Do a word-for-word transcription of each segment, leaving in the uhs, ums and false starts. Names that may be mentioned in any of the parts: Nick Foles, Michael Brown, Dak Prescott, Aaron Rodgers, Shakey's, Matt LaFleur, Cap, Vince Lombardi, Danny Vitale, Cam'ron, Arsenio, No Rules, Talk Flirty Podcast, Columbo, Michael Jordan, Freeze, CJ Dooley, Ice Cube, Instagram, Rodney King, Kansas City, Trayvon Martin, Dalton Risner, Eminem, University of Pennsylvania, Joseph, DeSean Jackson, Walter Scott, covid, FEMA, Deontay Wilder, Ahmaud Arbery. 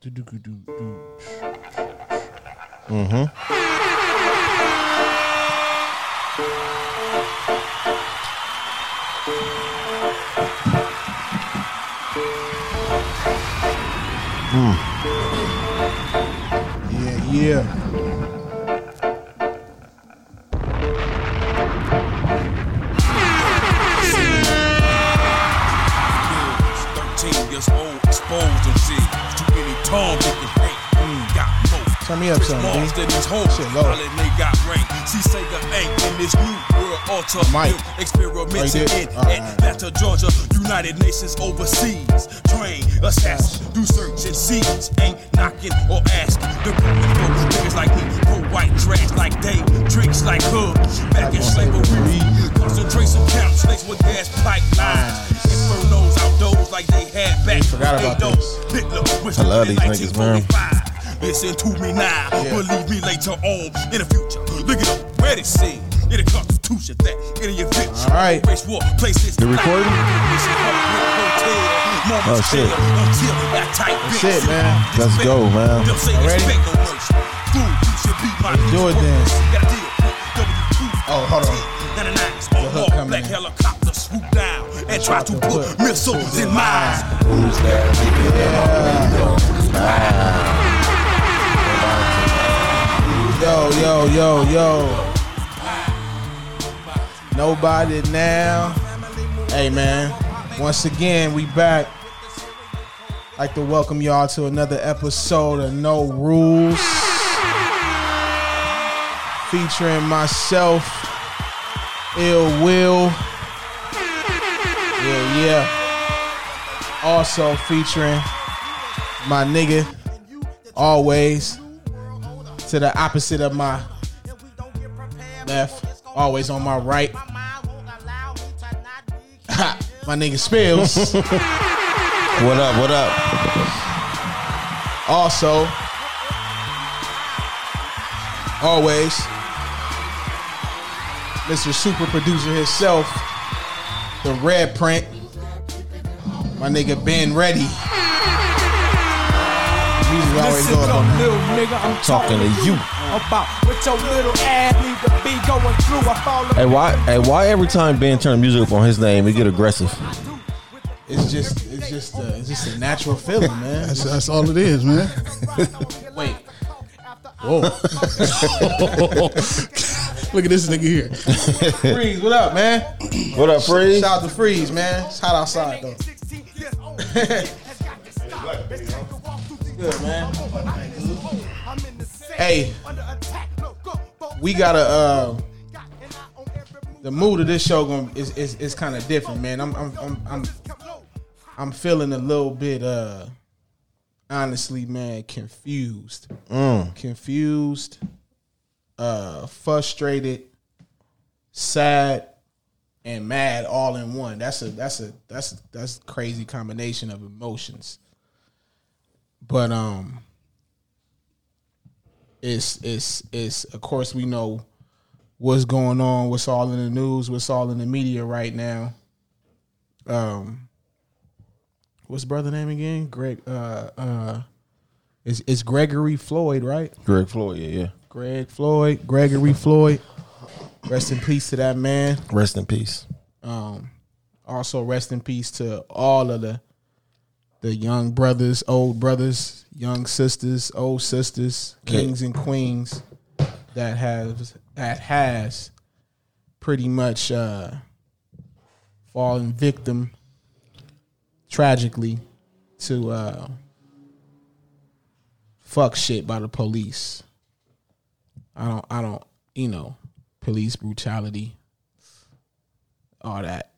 Mm-hmm. Mm. Yeah, yeah. Turn me up some, dude. Shit, low. Mike. Right there. All right. That's a Georgia, United Nations overseas. Train, assassin, do search and seize. Ain't knocking or asking. The people, niggas like me, pro white trash like they. Drinks like hood, back in slavery. Concentration camps, snakes with gas pipelines. Infernos out those like they had back. Forgot about this. I love these niggas, man. Listen to me now, yeah. Believe me later on in the future. Look at up where they see in the Constitution that in your bitch. All right, race war places. The recording. Oh shit! That's it, man. Let's go, man. Let's do it then. Oh, hold on. The hook coming in. And try to put missiles in mine. Who's that? Yo, yo, yo, yo. Nobody now. Hey, man. Once again, we back. I'd like to welcome y'all to another episode of No Rules. Featuring myself, Ill Will. Yeah, yeah. Also featuring my nigga, always. To the opposite of my left, always on my right. My nigga Spills. What up, what up? Also, always, Mister Super Producer himself, the Red Print, my nigga Ben Ready. Listen up, little nigga, I'm talking to you about what your little ass need to be going through. I follow. Hey, why? Hey, why every time Ben turns music up on his name, it get aggressive? It's just, it's just, uh, it's just a natural feeling, man. that's, that's all it is, man. Wait. Whoa. Look at this nigga here. Freeze, what up, man? What up, Freeze? Shout out to Freeze, man. It's hot outside though. Good, man. Hey, we got a uh, the mood of this show gonna, is is, is kind of different, man. I'm I'm I'm I'm I'm feeling a little bit uh honestly, man, confused, mm. confused, uh, frustrated, sad, and mad all in one. That's a that's a that's a, that's a crazy combination of emotions. But um, it's it's it's of course we know what's going on, what's all in the news, what's all in the media right now. Um, what's the brother's name again? Greg. Uh, uh, it's it's Gregory Floyd, right? Greg Floyd, yeah, yeah. Greg Floyd, Gregory Floyd. Rest in peace to that man. Rest in peace. Um, also rest in peace to all of the. The young brothers, old brothers, young sisters, old sisters, kings and queens that have that has pretty much uh, fallen victim tragically to uh, fuck shit by the police. I don't, I don't, you know, police brutality, all that.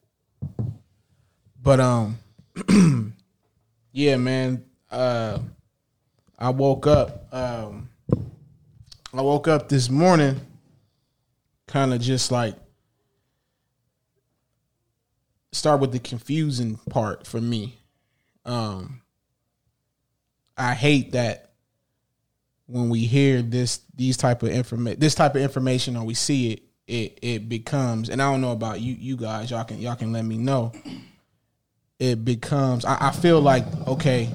But um. Yeah, man. Uh, I woke up. Um, I woke up this morning, kind of just like start with the confusing part for me. Um, I hate that when we hear this, these type of information, this type of information, or we see it, it it becomes. And I don't know about you, you guys. Y'all can y'all can let me know. It becomes, I, I feel like, okay,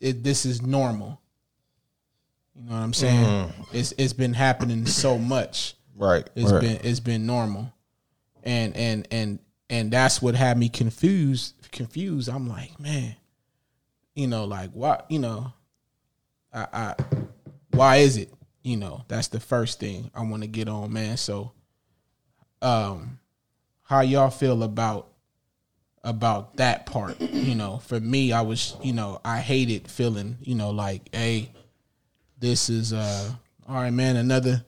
it, this is normal. You know what I'm saying? Mm. It's it's been happening so much. Right. It's right. been it's been normal. And and and and that's what had me confused confused. I'm like, man, you know, like why you know, I, I why is it? You know, that's the first thing I want to get on, man. So um how y'all feel about about that part? You know, for me, I was, you know, I hated feeling, you know, like, hey, this is uh all right, man, another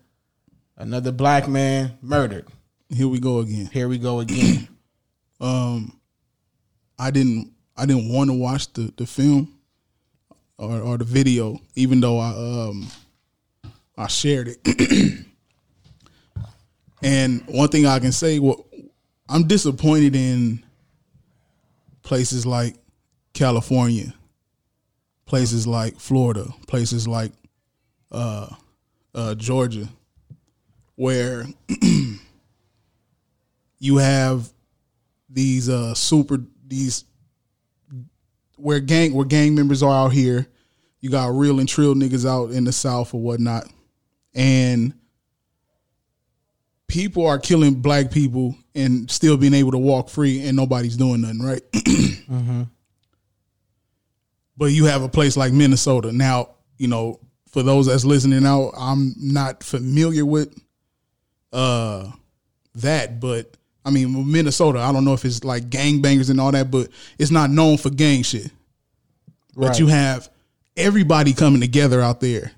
another black man murdered. Here we go again. Here we go again. um I didn't I didn't want to watch the, the film or, or the video, even though I um I shared it. And one thing I can say, well, I'm disappointed in places like California, places like Florida, places like uh, uh, Georgia, where you have these uh, super these where gang where gang members are out here. You got real and trill niggas out in the South or whatnot, and people are killing black people and still being able to walk free, and nobody's doing nothing, right? Mm-hmm. But you have a place like Minnesota. Now, you know, for those that's listening out, I'm not familiar with uh, that, but I mean, Minnesota, I don't know if it's like gangbangers and all that, but it's not known for gang shit. Right. But you have everybody coming together out there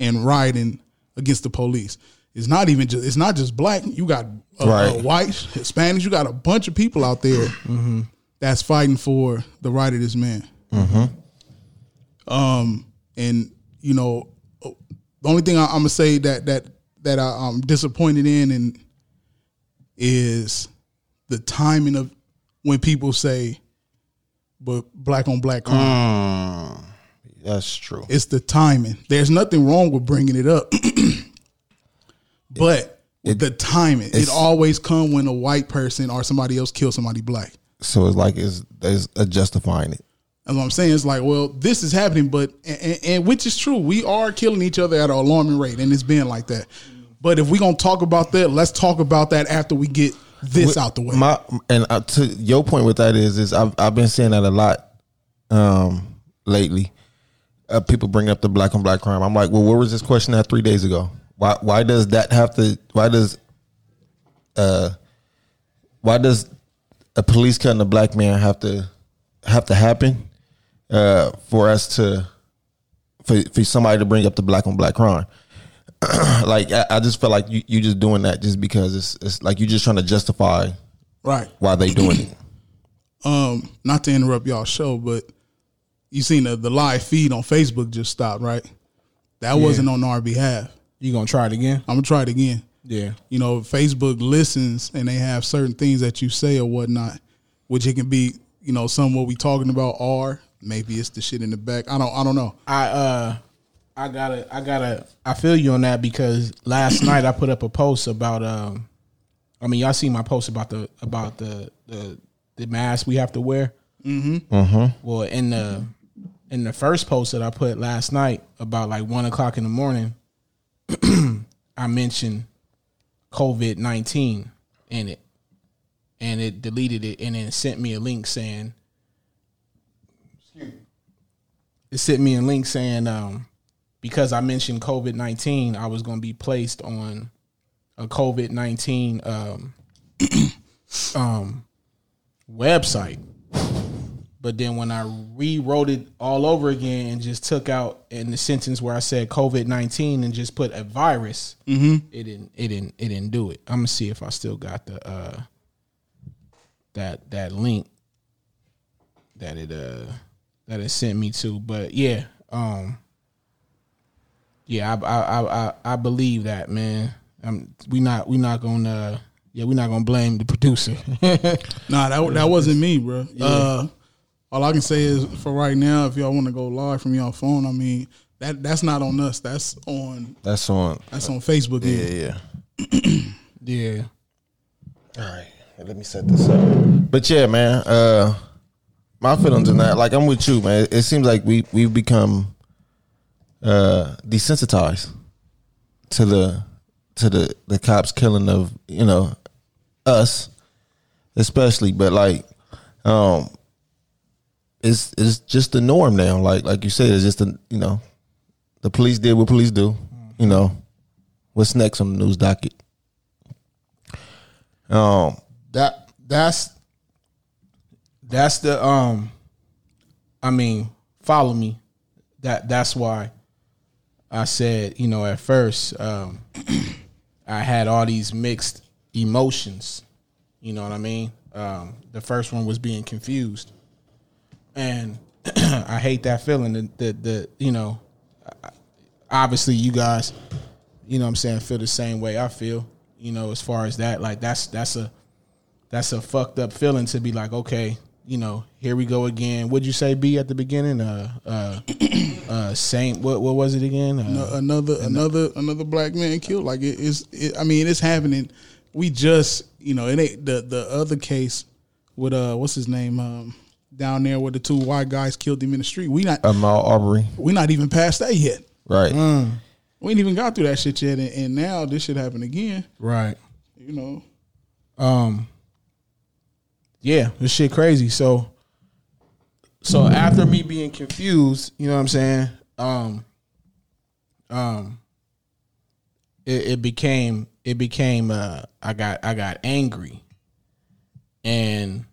and rioting against the police. It's not even just, it's not just black. You got uh, right. uh, white, Hispanics. You got a bunch of people out there mm-hmm. that's fighting for the right of this man. Mm-hmm. Um, and you know, the only thing I, I'm gonna say that that that I, I'm disappointed in and is the timing of when people say, "But black on black crime." Mm, that's true. It's the timing. There's nothing wrong with bringing it up. But it, the timing, it always come when a white person or somebody else kills somebody black. So it's like it's, it's a justifying it. That's what I'm saying. It's like, well, this is happening, but and, and, and which is true. We are killing each other at an alarming rate, and it's been like that. But if we're gonna talk about that, let's talk about that after we get this with, out the way. My, and I, to your point with that is, is I've I've been saying that a lot um, lately. Uh, people bring up the black on black crime. I'm like, well, where was this question at three days ago? Why why does that have to why does uh why does a police cutting a black man have to have to happen uh for us to for, for somebody to bring up the black on black crime? Like I, I just feel like you you just doing that just because it's it's like you're just trying to justify right why they doing it. Um not to interrupt y'all show, but you seen the, the live feed on Facebook just stopped, right? That yeah. wasn't on our behalf. You gonna try it again? I'm gonna try it again. Yeah. You know, Facebook listens and they have certain things that you say or whatnot, which it can be, you know, some what we talking about or maybe it's the shit in the back. I don't I don't know. I uh I gotta I gotta I feel you on that because last night I put up a post about um I mean y'all seen my post about the about the the, the mask we have to wear. Mm-hmm. Uh-huh. Well in the in the first post that I put last night about like one o'clock in the morning. I mentioned covid nineteen in it and it deleted it and then sent me a link saying Excuse me. It sent me a link saying um, because I mentioned covid nineteen I was going to be placed on a covid nineteen um, um, website, but then when I rewrote it all over again and just took out in the sentence where I said covid nineteen and just put a virus, mm-hmm. it didn't, it didn't, it didn't do it. I'm gonna see if I still got the uh, that that link that it uh, that it sent me to. But yeah, um, yeah, I I I, I believe that, man. I'm, we not we not gonna yeah we not gonna blame the producer. Nah, that that wasn't me, bro. Yeah. Uh, All I can say is, for right now, if y'all want to go live from y'all phone, I mean that that's not on us. That's on. That's on. That's on Facebook. Yeah, yeah, yeah. All right, let me set this up. But yeah, man, uh, my feelings are not, like, I'm with you, man. It seems like we, we've become uh, desensitized to the to the, the cops killing of, you know, us especially. But like, um, it's it's just the norm now. Like like you said, it's just the, you know, the police did what police do. You know, what's next on the news docket? Um, that that's that's the um, I mean, follow me. That that's why I said, you know, at first um, I had all these mixed emotions. You know what I mean? Um, the first one was being confused, and I hate that feeling. The, the the you know, obviously you guys, you know what I'm saying, feel the same way I feel. You know, as far as that, like that's that's a that's a fucked up feeling to be like, okay, you know, here we go again. What'd you say, B, at the beginning? Uh, uh, uh, same. What what was it again? Uh, no, another another another black man killed. Like it is. It, I mean, it's happening. We just, you know, it ain't the the other case with uh, what's his name um, down there where the two white guys killed him in the street. We not Ahmaud Arbery. We not even past that yet. Right. Mm. We ain't even got through that shit yet, and, and now this shit happened again. Right. You know. Um. Yeah, this shit crazy. So, so mm-hmm. after me being confused, you know what I'm saying? Um. Um. It, it became. It became uh, I got I got angry, and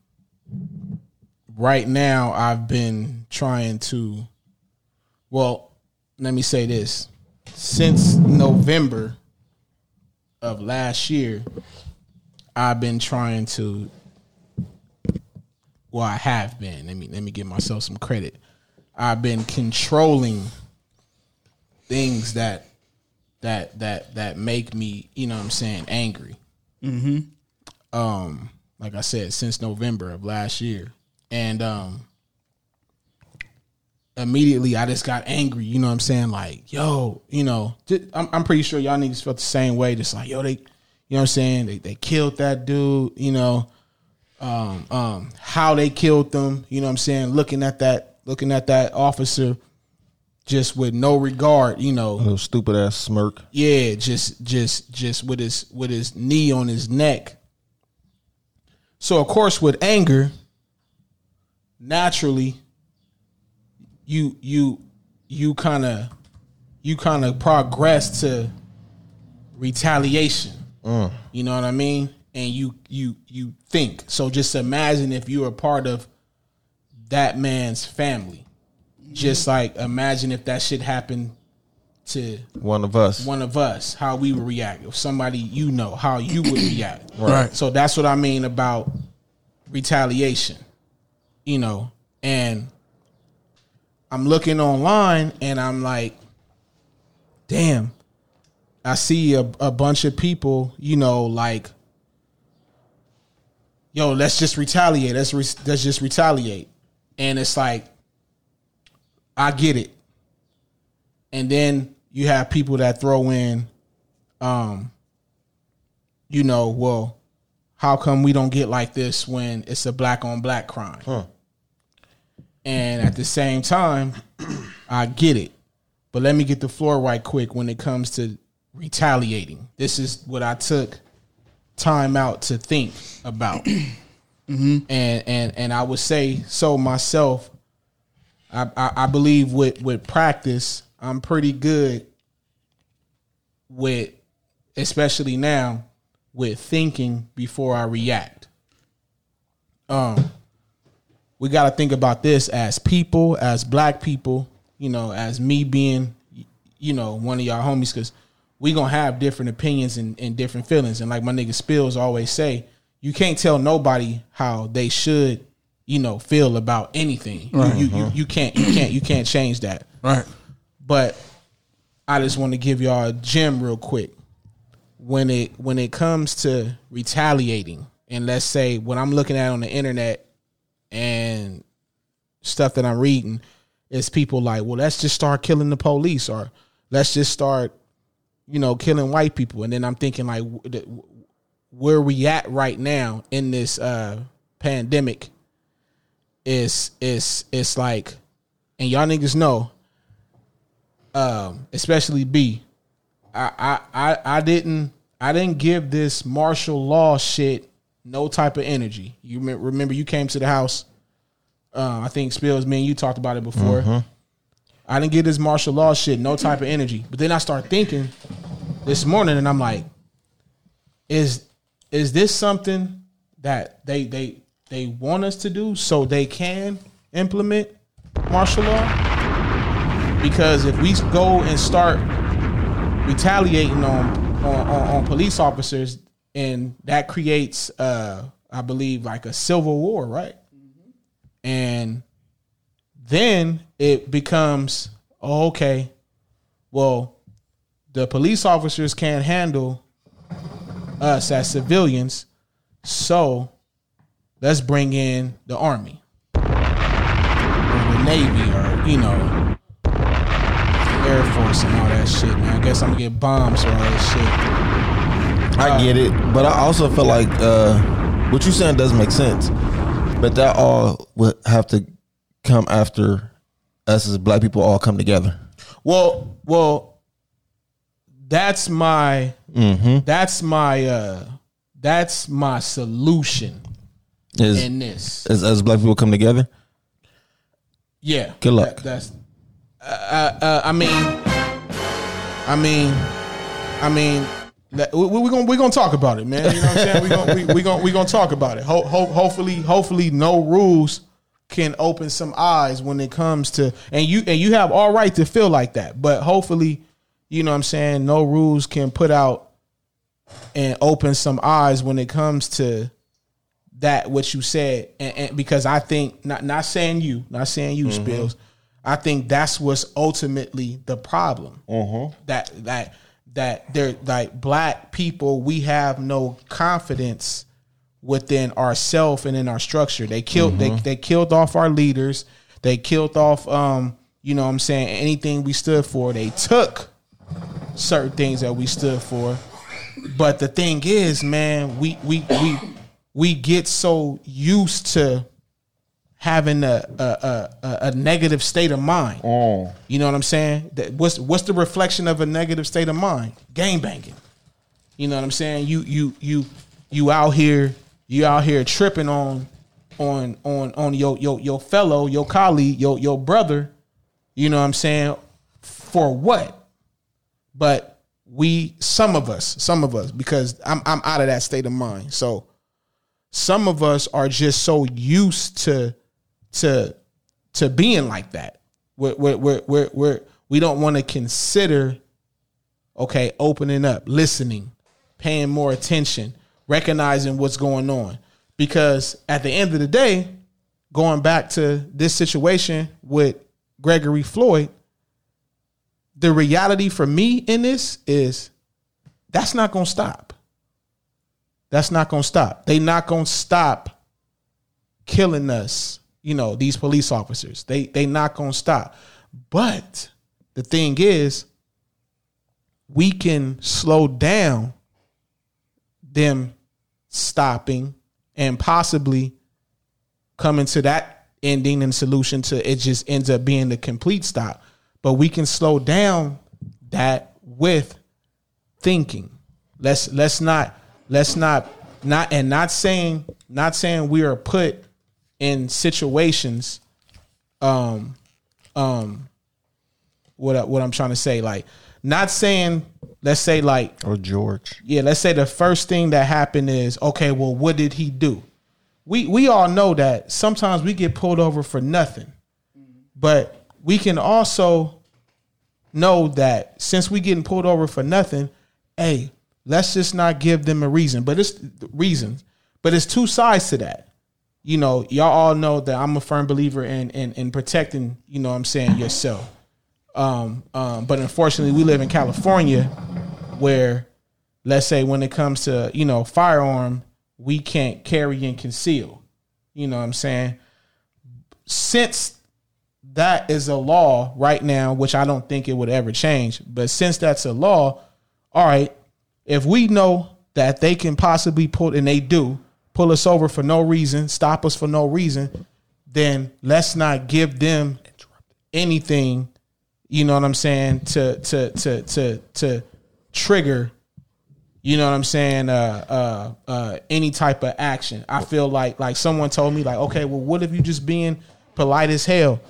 right now I've been trying to. Well, let me say this: since November of last year, I've been trying to. Well, I have been. Let me let me give myself some credit. I've been controlling things that. That that that make me, you know what I'm saying, angry. Mm-hmm. Um, like I said, since November of last year. And um, immediately I just got angry, you know what I'm saying? Like, yo, you know, just, I'm, I'm pretty sure y'all niggas felt the same way. Just like, yo, they, you know what I'm saying? They, they killed that dude, you know. Um, um, how they killed them, you know what I'm saying? Looking at that, looking at that officer. Just with no regard, you know. A little stupid ass smirk. Yeah, just just just with his with his knee on his neck. So of course with anger, naturally, you you you kinda you kinda progress to retaliation. Mm. You know what I mean? And you you you think. So just imagine if you were part of that man's family. Just like imagine if that shit happened to one of us, one of us, how we would react. If somebody you know, how you would react. Right. So that's what I mean about retaliation, you know. And I'm looking online, and I'm like, damn, I see a, a bunch of people, you know, like, yo, let's just retaliate. Let's re- let's just retaliate, and it's like. I get it. And then you have people that throw in, um, you know, well, how come we don't get like this when it's a black on black crime? Huh. And at the same time, I get it. But let me get the floor right quick when it comes to retaliating. This is what I took time out to think about. Mm-hmm. And, and, and I would say so myself. I, I believe with, with practice, I'm pretty good with, especially now, with thinking before I react. Um, we got to think about this as people, as black people, you know, as me being, you know, one of y'all homies, because we going to have different opinions and, and different feelings. And like my nigga Spills always say, you can't tell nobody how they should, you know, feel about anything. Right. You, you, you you can't you can't you can't change that. Right. But I just want to give y'all a gem real quick. When it when it comes to retaliating, and let's say what I'm looking at on the internet and stuff that I'm reading is people like, well, let's just start killing the police, or let's just start, you know, killing white people. And then I'm thinking like, where we at right now in this uh, pandemic. it's it's it's like, and y'all niggas know, um, especially B, I I I, I didn't I didn't give this martial law shit no type of energy. You remember you came to the house. Uh, I think Spills, me and you talked about it before. Mm-hmm. I didn't give this martial law shit no type of energy. But then I start thinking this morning, and I'm like, is is this something that they they they want us to do so they can implement martial law? Because if we go and start retaliating on on, on, on police officers, and that creates, uh, I believe, like a civil war, right? And then it becomes, oh, okay, well, the police officers can't handle us as civilians, so let's bring in the Army or the Navy or, you know, Air Force and all that shit, man. I guess I'm going to get bombs or all that shit. I uh, get it, but I also feel like uh, what you're saying doesn't make sense. But that all would have to come after us as black people all come together. Well, well, that's my mm-hmm. that's my uh, that's my solution is, in this. Is as black people come together? Yeah. Good luck. That, that's. Uh, uh, I mean, I mean, I mean. That, we, we, we gonna we gonna talk about it, man. You know what I'm saying? We gonna we, we gonna we gonna talk about it. Ho, ho, hopefully, hopefully, no rules can open some eyes when it comes to, and you and you have all right to feel like that. But hopefully, you know what I'm saying, no rules can put out and open some eyes when it comes to that what you said. And, and because I think not not saying you, not saying you, mm-hmm. Spills. I think that's what's ultimately the problem. Mm-hmm. That that. That they're like black people, we have no confidence within ourselves and in our structure. They killed mm-hmm. they they killed off our leaders. They killed off um, you know what I'm saying, anything we stood for. They took certain things that we stood for. But the thing is, man, we we we we get so used to having a a, a, a negative state of mind. Oh. You know what I'm saying? That what's what's the reflection of a negative state of mind? Gang banging. You know what I'm saying? You you you you out here you out here tripping on on on on your your your fellow, your colleague, your your brother, you know what I'm saying? For what? But we some of us, some of us, because I'm I'm out of that state of mind. So some of us are just so used to to to being like that. We're, we're, we're, we're, we're, we don't want to consider, okay, opening up, listening, paying more attention, recognizing what's going on. Because at the end of the day, going back to this situation with Gregory Floyd, the reality for me in this is that's not going to stop. That's not going to stop. They not going to stop killing us. You know, these police officers, they they not gonna stop. But the thing is, we can slow down them stopping and possibly coming to that ending and solution to it just ends up being the complete stop. But we can slow down that with thinking. Let's let's not let's not not and not saying not saying we are put in situations, um, um, what what I'm trying to say, like, not saying, let's say like, or George, yeah, let's say the first thing that happened is, okay, well, what did he do? We we all know that sometimes we get pulled over for nothing, but we can also know that since we getting pulled over for nothing, hey, let's just not give them a reason. But it's reasons, but it's two sides to that. You know, y'all all know that I'm a firm believer in in, in protecting, you know what I'm saying, yourself. Um, um, but unfortunately, we live in California where, let's say, when it comes to, you know, firearm, we can't carry and conceal. You know what I'm saying? Since that is a law right now, which I don't think it would ever change, but since that's a law, all right, if we know that they can possibly pull, and they do, pull us over for no reason, stop us for no reason, then let's not give them anything, you know what I'm saying, to to to to to trigger, you know what I'm saying, uh, uh, uh, any type of action. I feel like like someone told me, like, okay, well, what if you just being polite as hell?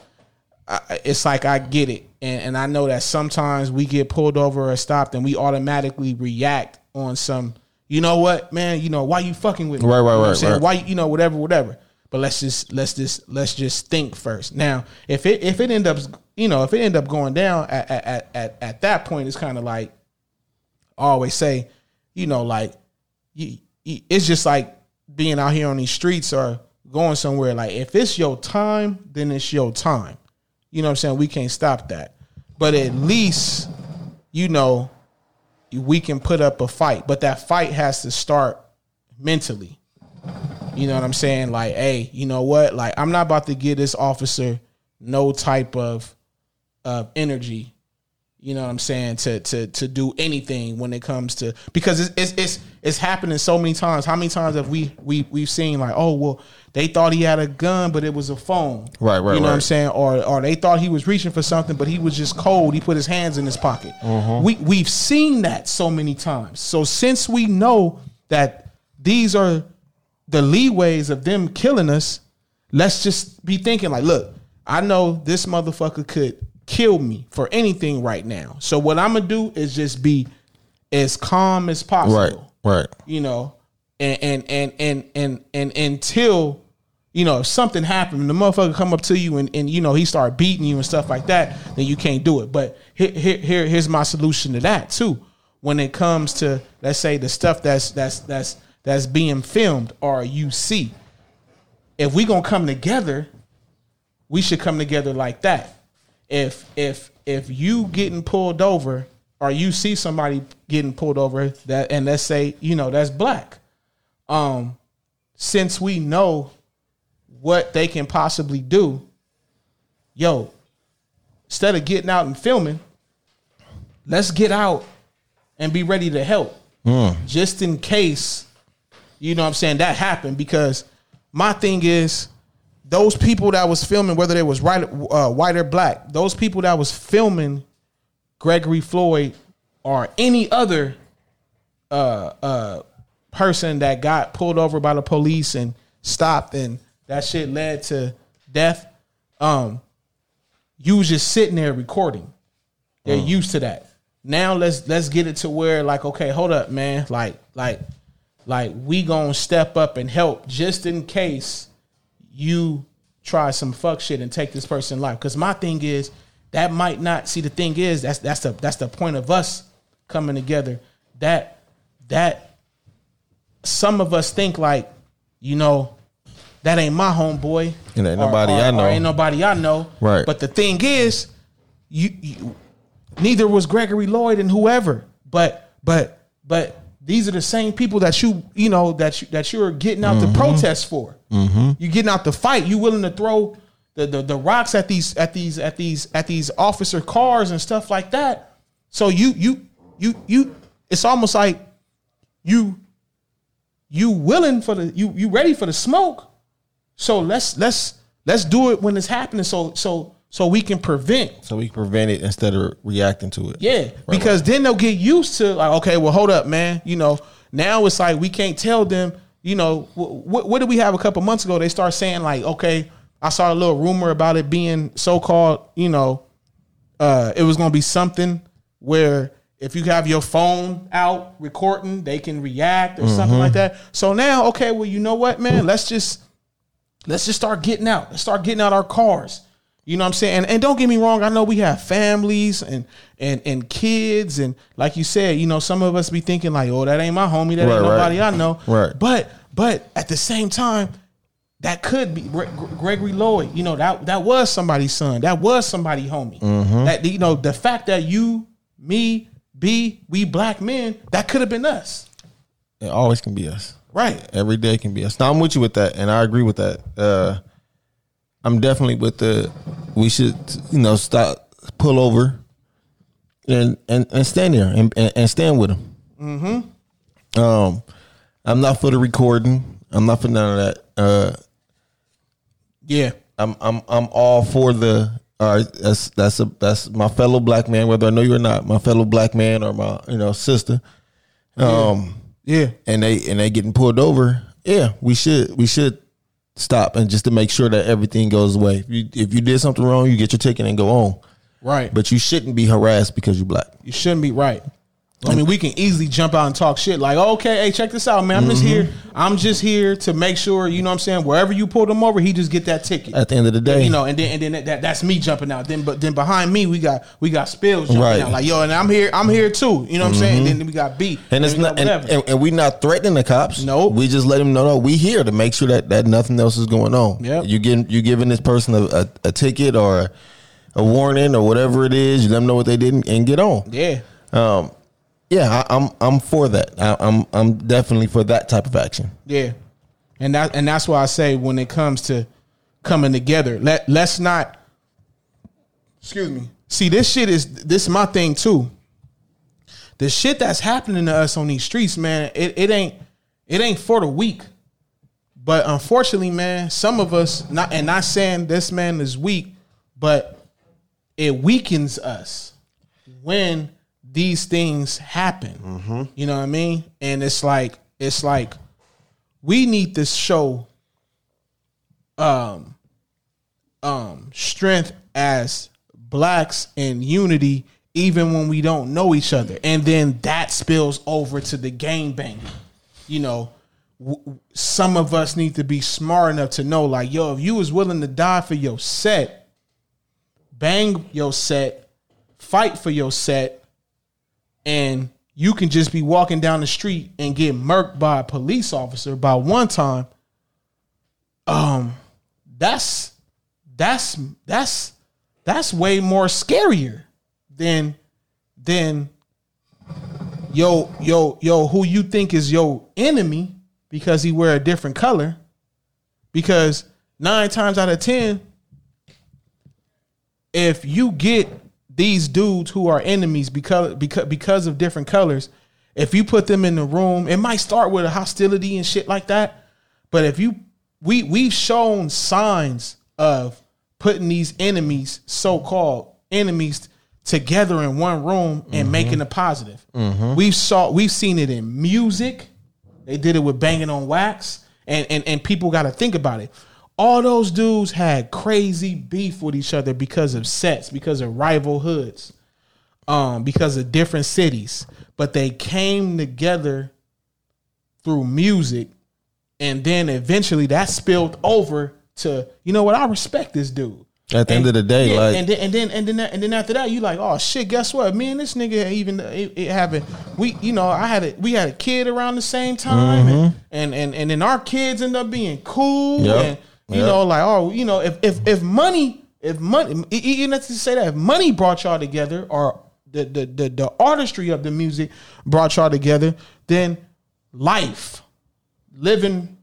I, it's like I get it, and, and I know that sometimes we get pulled over or stopped, and we automatically react on some, you know what, man, you know why you fucking with me, right, right, you know right, right. Why you know whatever, whatever. But let's just let's just let's just think first. Now, if it if it end up, you know, if it end up going down at at at, at that point, it's kind of like I always say. You know, like, it's just like being out here on these streets or going somewhere. Like, if it's your time, then it's your time. You know what I'm saying? We can't stop that. But at least, you know, we can put up a fight. But that fight has to start mentally. You know what I'm saying? Like, hey, you know what? Like, I'm not about to give this officer no type of of energy. You know what I'm saying? To to to do anything when it comes to, because it's it's it's, it's happening so many times. How many times have we we we've seen like, oh well, they thought he had a gun, but it was a phone. Right, right, right. You know right. what I'm saying? Or or they thought he was reaching for something, but he was just cold. He put his hands in his pocket. Uh-huh. We we've seen that so many times. So since we know that these are the leeways of them killing us, let's just be thinking like, look, I know this motherfucker could kill me for anything right now. So what I'm gonna do is just be as calm as possible. Right, right. You know, and and and and and, and until, you know, if something happened, the motherfucker come up to you and, and you know he start beating you and stuff like that, then you can't do it. But here, here here's my solution to that too. When it comes to, let's say, the stuff that's that's that's that's being filmed or you see, if we gonna come together, we should come together like that. If if if you getting pulled over or you see somebody getting pulled over that, and let's say, you know, that's black, um, since we know what they can possibly do, yo, instead of getting out and filming, let's get out and be ready to help, mm. just in case, you know what I'm saying, that happened. Because my thing is, those people that was filming, whether they was right, uh, white or black, those people that was filming Gregory Floyd or any other uh, uh, person that got pulled over by the police and stopped, and that shit led to death, um, you was just sitting there recording. They're mm. used to that. Now let's let's get it to where, like, okay, hold up, man. Like, like, like we gonna step up and help just in case you try some fuck shit and take this person's life. Because my thing is, that might not, see, the thing is, that's that's the that's the point of us coming together. That that some of us think like, you know, that ain't my homeboy. And ain't or, nobody or, I know. Or ain't nobody I know. Right. But the thing is, you, you neither was Gregory Lloyd and whoever. But but but these are the same people that you, you know, that you, that you're getting out mm-hmm. to protest for. Mm-hmm. You're getting out to fight. You willing to throw the, the the rocks at these at these at these at these officer cars and stuff like that. So you you you you. It's almost like you you willing for the you you ready for the smoke. So let's let's let's do it when it's happening. So so so we can prevent. So we can prevent it instead of reacting to it. Yeah, right, because right. then they'll get used to like, okay, well, hold up, man. You know, now it's like we can't tell them. You know, what, what did we have a couple months ago? They start saying like, okay, I saw a little rumor about it being so-called, you know, uh, it was going to be something where if you have your phone out recording, they can react or mm-hmm. something like that. So now, okay, well, you know what, man, let's just, let's just start getting out. Let's start getting out our cars. You know what I'm saying? And, and don't get me wrong. I know we have families and, and, and kids. And like you said, you know, some of us be thinking like, oh, that ain't my homie. That right, ain't nobody right. I know. Right. But, but at the same time, that could be Gre- Gregory Lloyd. You know, that, that was somebody's son. That was somebody's homie. Mm-hmm. That, you know, the fact that you, me, B, we black men, that could have been us. It always can be us. Right. Every day can be us. Now I'm with you with that. And I agree with that. Uh, I'm definitely with the, we should, you know, stop, pull over and, and, and stand there and, and, and stand with them. Mm-hmm. Um, I'm not for the recording. I'm not for none of that. Uh, yeah. I'm I'm I'm all for the. All right, that's that's a that's my fellow black man, whether I know you or not, my fellow black man or my you know sister. Um, yeah. yeah, and they and they getting pulled over. Yeah, we should we should stop and just to make sure that everything goes away. If you, if you did something wrong, you get your ticket and go on. Right, but you shouldn't be harassed because you're black. You shouldn't be right. I mean, we can easily jump out and talk shit like, okay, hey, check this out, man. I'm mm-hmm. just here. I'm just here to make sure, you know what I'm saying, wherever you pulled him over, he just get that ticket. At the end of the day. You know, and then and then that, that that's me jumping out. Then but then behind me we got we got Spills jumping right. out. Like, yo, and I'm here, I'm here too. You know what mm-hmm. I'm saying? And then we got B. And it's not and, and, and we not threatening the cops. No. Nope. We just let them know no, we here to make sure that, that nothing else is going on. Yeah. You getting you giving this person a, a, a ticket or a warning or whatever it is, you let them know what they did and, and get on. Yeah. Um Yeah, I, I'm I'm for that. I, I'm I'm definitely for that type of action. Yeah, and that and that's why I say when it comes to coming together, let let's not. Excuse me. See, this shit is this is my thing too. The shit that's happening to us on these streets, man, it it ain't it ain't for the weak. But unfortunately, man, some of us not and not saying this man is weak, but it weakens us when. These things happen. Mm-hmm. You know what I mean? And it's like it's like we need to show um um strength as blacks and unity even when we don't know each other. And then that spills over to the gangbang. You know, w- some of us need to be smart enough to know like, yo, if you was willing to die for your set, bang your set, fight for your set, and you can just be walking down the street and get murked by a police officer by one time. Um, that's that's that's that's way more scarier than than yo yo yo who you think is your enemy because he wear a different color. Because nine times out of ten, if you get these dudes who are enemies because, because because of different colors, if you put them in the room, it might start with a hostility and shit like that. But if you we we've shown signs of putting these enemies, so-called enemies, together in one room and mm-hmm. making a positive. Mm-hmm. We've saw we've seen it in music. They did it with Banging on Wax, and and and people got to think about it. All those dudes had crazy beef with each other because of sets, because of rival hoods, um, because of different cities. But they came together through music, and then eventually that spilled over to, you know what, I respect this dude. At the and, end of the day, yeah, like, and then and then and then and then after that, you like, oh shit, guess what? Me and this nigga even it, it having we, you know, I had a we had a kid around the same time, mm-hmm. and, and and and then our kids end up being cool. Yep. and You yep. know, like, oh, you know, if if if money, if money, even to say that if money brought y'all together, or the, the the the artistry of the music brought y'all together, then life, living,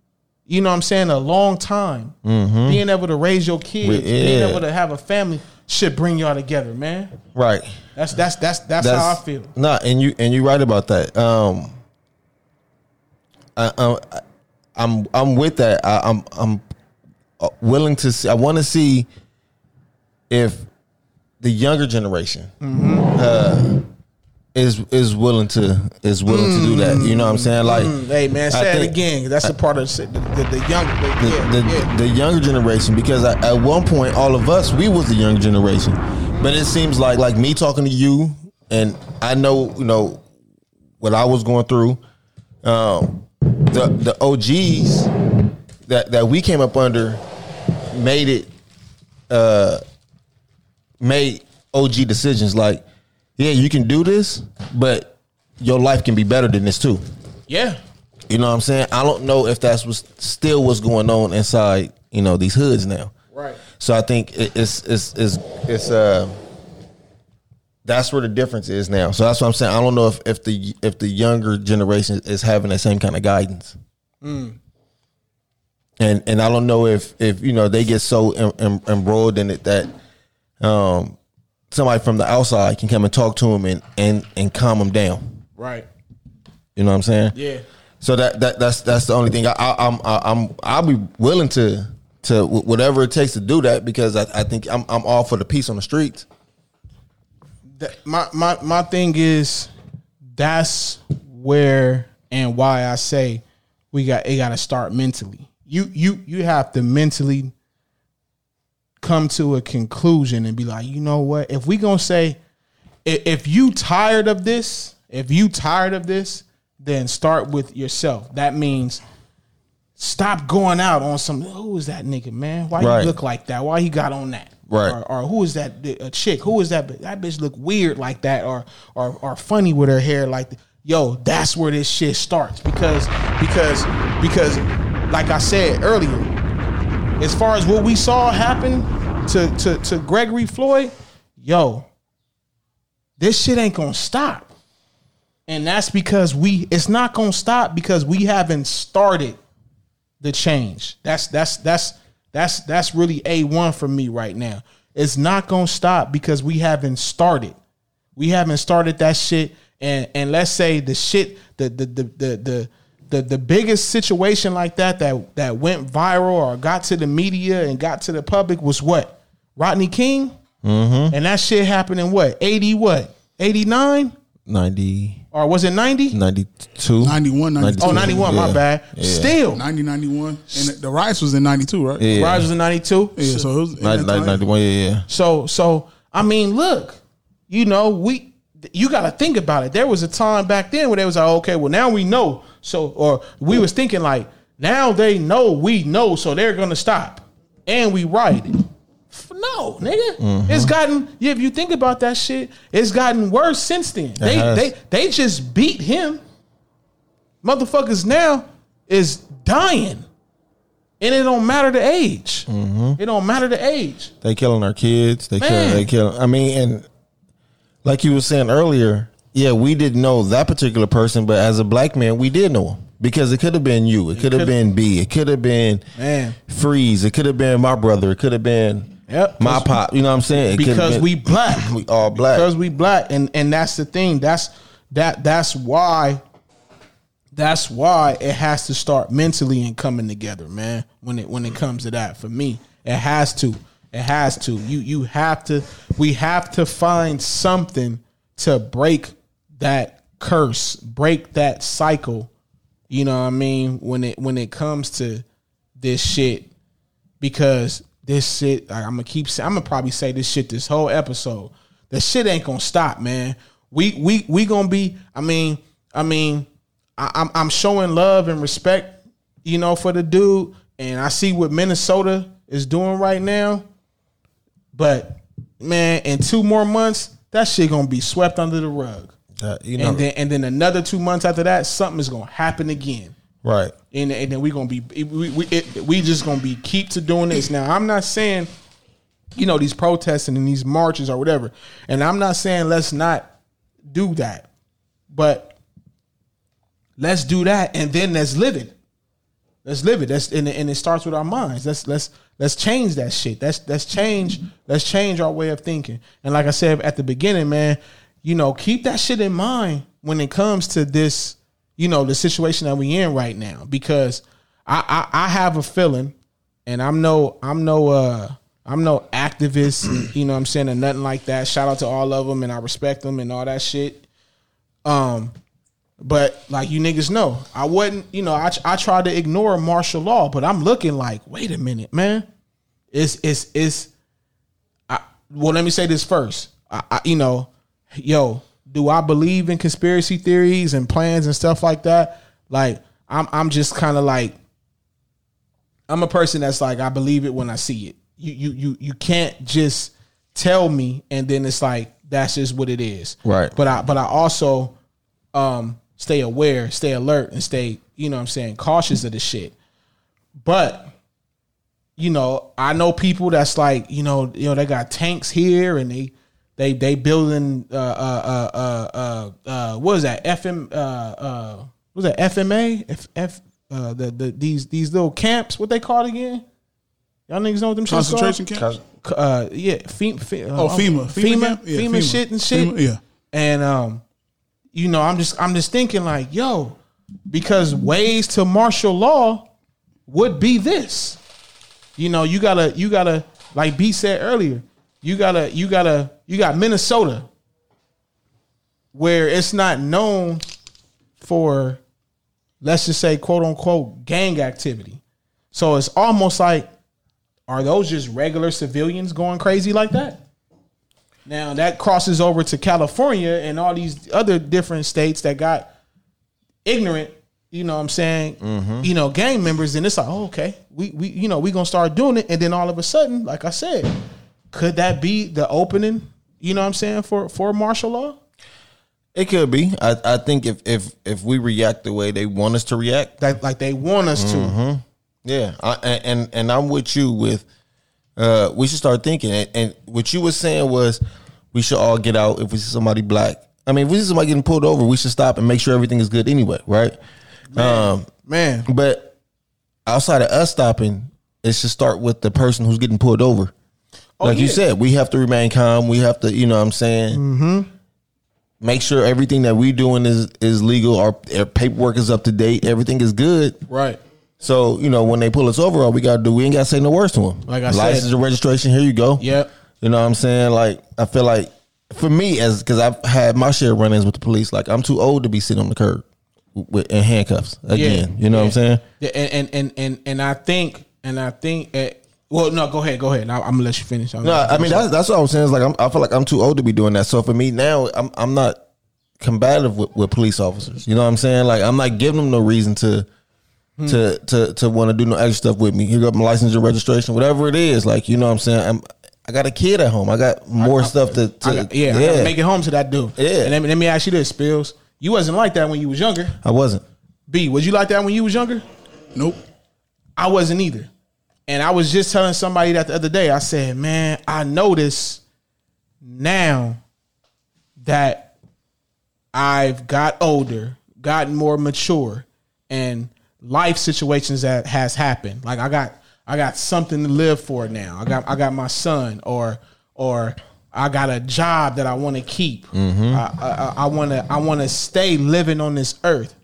you know what I'm saying, a long time, mm-hmm. being able to raise your kids, yeah. being able to have a family should bring y'all together, man. Right. That's that's that's that's, that's how I feel. Nah, and you and you're right about that. Um, I, I, I'm I'm with that. I, I'm I'm. willing to see, I want to see if the younger generation mm-hmm. uh, is is willing to is willing mm-hmm. to do that. You know what I'm saying? Like, mm-hmm. hey man, say it again. That's I, a part of the, the, the younger the, the, yeah, the, yeah. the younger generation. Because I, at one point, all of us we was the younger generation, but it seems like like me talking to you, and I know you know what I was going through. Um, the the O Gs that that we came up under. Made it, uh, made O G decisions like, yeah, you can do this, but your life can be better than this too. Yeah, you know what I'm saying. I don't know if that's what's still what's going on inside, you know, these hoods now. Right. So I think it's it's it's it's uh that's where the difference is now. So that's what I'm saying. I don't know if if the if the younger generation is having that same kind of guidance. Mm. And and I don't know if, if you know they get so em, em, embroiled in it that um, somebody from the outside can come and talk to them and, and, and calm them down. Right. You know what I'm saying? Yeah. So that, that that's that's the only thing I, I I'm I, I'm I'll be willing to to whatever it takes to do that, because I, I think I'm I'm all for the peace on the streets. That, my, my my thing is that's where and why I say we got it got to start mentally. You you you have to mentally come to a conclusion and be like, you know what? If we gonna say, if, if you tired of this, if you tired of this, then start with yourself. That means stop going out on some, who is that nigga, man? Why right. you look like that? Why he got on that? Right. Or, or who is that a chick? Who is that? That bitch look weird like that, or or or funny with her hair like that. Yo, that's where this shit starts. Because because because like I said earlier, as far as what we saw happen to to, to Gregory Floyd, yo, this shit ain't gonna stop. And that's because we it's not gonna stop because we haven't started the change. That's that's that's that's that's really A one for me right now. It's not gonna stop because we haven't started. We haven't started that shit. And and let's say the shit, the the the the the the, the biggest situation like that, that that went viral or got to the media and got to the public was what? Rodney King? Mm-hmm. And that shit happened in what? eighty what? eighty-nine? ninety. Or was it ninety? ninety-two. ninety-one, ninety-two. Oh, ninety-one, yeah. My bad. Yeah. Still. ninety, ninety-one. And the, the riots was in ninety-two, right? Yeah. The riots was in ninety-two? Yeah, so, so it was ninety, ninety-one, yeah, yeah. So, so, I mean, look, you know, we, you got to think about it. There was a time back then where they was like, okay, well, now we know. So, or we was thinking like, now they know we know, so they're going to stop. And we rioted. No, nigga. Mm-hmm. It's gotten, if you think about that shit, it's gotten worse since then. They, they they just beat him. Motherfuckers now is dying. And it don't matter the age. Mm-hmm. It don't matter the age. They killing our kids. They killing, they killing. I mean, and like you were saying earlier, yeah, we didn't know that particular person, but as a black man, we did know him. Because it could have been you. It could have been B. It could have been man. Freeze. It could have been my brother. It could have been yep. my pop. You know what I'm saying? It because been, we black. We all black. Because we black. And and that's the thing. That's that that's why that's why it has to start mentally and coming together, man. When it when it comes to that, for me, it has to. It has to. You you have to we have to find something to break that curse, break that cycle. You know what I mean? When it when it comes to this shit, because this shit, I'm gonna keep saying, I'm gonna probably say this shit this whole episode. The shit ain't gonna stop, man. We we we gonna be. I mean, I mean, I, I'm I'm showing love and respect, you know, for the dude, and I see what Minnesota is doing right now. But man, in two more months, that shit gonna be swept under the rug. Uh, you know, and then and then another two months after that, something is gonna happen again, right? And, and then we gonna be we we it, we just gonna be keep to doing this. Now I'm not saying, you know, these protests and these marches or whatever, and I'm not saying let's not do that, but let's do that and then let's live it, let's live it. That's and, and it starts with our minds. Let's let's let's change that shit. That's let's change let's change our way of thinking. And like I said at the beginning, man. You know, keep that shit in mind when it comes to this, you know, the situation that we in right now, because I, I, I have a feeling, and I'm no, I'm no, uh, I'm no activist, you know what I'm saying, or nothing like that. Shout out to all of them, and I respect them and all that shit. Um, but like you niggas know, I wasn't, you know, I, I tried to ignore martial law, but I'm looking like, wait a minute, man, it's, it's, it's, I, well, let me say this first, I, I you know. Yo, do I believe in conspiracy theories and plans and stuff like that? Like, I'm I'm just kind of like, I'm a person that's like, I believe it when I see it. You you you you can't just tell me and then it's like that's just what it is. Right. But I but I also um stay aware, stay alert, and stay, you know what I'm saying, cautious of this shit. But you know, I know people that's like, you know, you know, they got tanks here and they They they building uh uh uh uh uh what is that F M uh uh what was that F M A F F uh the, the these these little camps, what they called again? Y'all niggas know what them shit concentration camps? Uh yeah FEMA fe- oh FEMA FEMA FEMA, yeah, FEMA FEMA shit and shit FEMA, yeah and um you know I'm just I'm just thinking like, yo, because ways to martial law would be this. You know, you gotta, you gotta, like B said earlier, you gotta, you gotta, you got Minnesota, where it's not known for, let's just say, quote unquote, gang activity. So it's almost like, are those just regular civilians going crazy like that? Now that crosses over to California and all these other different states that got ignorant, you know what I'm saying, mm-hmm. you know, gang members. And it's like, oh, okay, we, we, you know, we gonna start doing it. And then all of a sudden, like I said, could that be the opening, you know what I'm saying, for, for martial law? It could be. I, I think if, if, if we react the way they want us to react, that, like they want us mm-hmm. to. Yeah. I, and, and I'm with you with, Uh, we should start thinking. And, and what you were saying was, we should all get out if we see somebody black. I mean, if we see somebody getting pulled over, we should stop and make sure everything is good anyway, right? Man, um, man. But outside of us stopping, it should start with the person who's getting pulled over. Oh, like yeah. you said, we have to remain calm. We have to, you know what I'm saying? Mm-hmm. Make sure everything that we're doing is, is legal. Our, our paperwork is up to date. Everything is good. Right. So, you know, when they pull us over, all we got to do, we ain't got to say no words to them. Like I License said. License and registration, here you go. Yep. You know what I'm saying? Like, I feel like, for me, as because I've had my share of run-ins with the police, like, I'm too old to be sitting on the curb with, in handcuffs again. Yeah. You know yeah. what I'm saying? Yeah. And, and, and, and, and I think, and I think, at, well, no, go ahead, go ahead. I, I'm going to let you finish. I'm no, I mean, that's, that's what I'm saying. It's like, I'm, I feel like I'm too old to be doing that. So, for me, now, I'm, I'm not combative with, with police officers. You know what I'm saying? Like, I'm not giving them no reason to... Hmm. To to to want to do no extra stuff with me. Here go my license and registration, whatever it is. Like, you know what I'm saying? I'm, I got a kid at home. I got more I, I, stuff to, to I got, yeah, yeah. I gotta make it home to that dude. Yeah. And let me, let me ask you this, Spills. You wasn't like that when you was younger. I wasn't. B, was you like that when you was younger? Nope. I wasn't either. And I was just telling somebody that the other day. I said, man, I notice now that I've got older, gotten more mature, and life situations that has happened. Like I got, I got something to live for now. I got, I got my son, or, or I got a job that I want to keep. Mm-hmm. I, I, I want to, I want to stay living on this earth.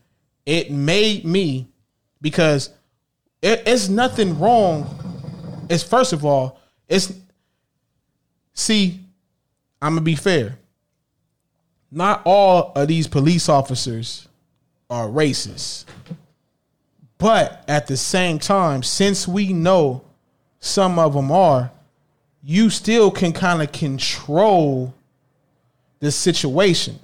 It made me, because it, it's nothing wrong. It's first of all, it's see, I'm gonna be fair. Not all of these police officers are racist. But at the same time, since we know some of them are, you still can kind of control the situation.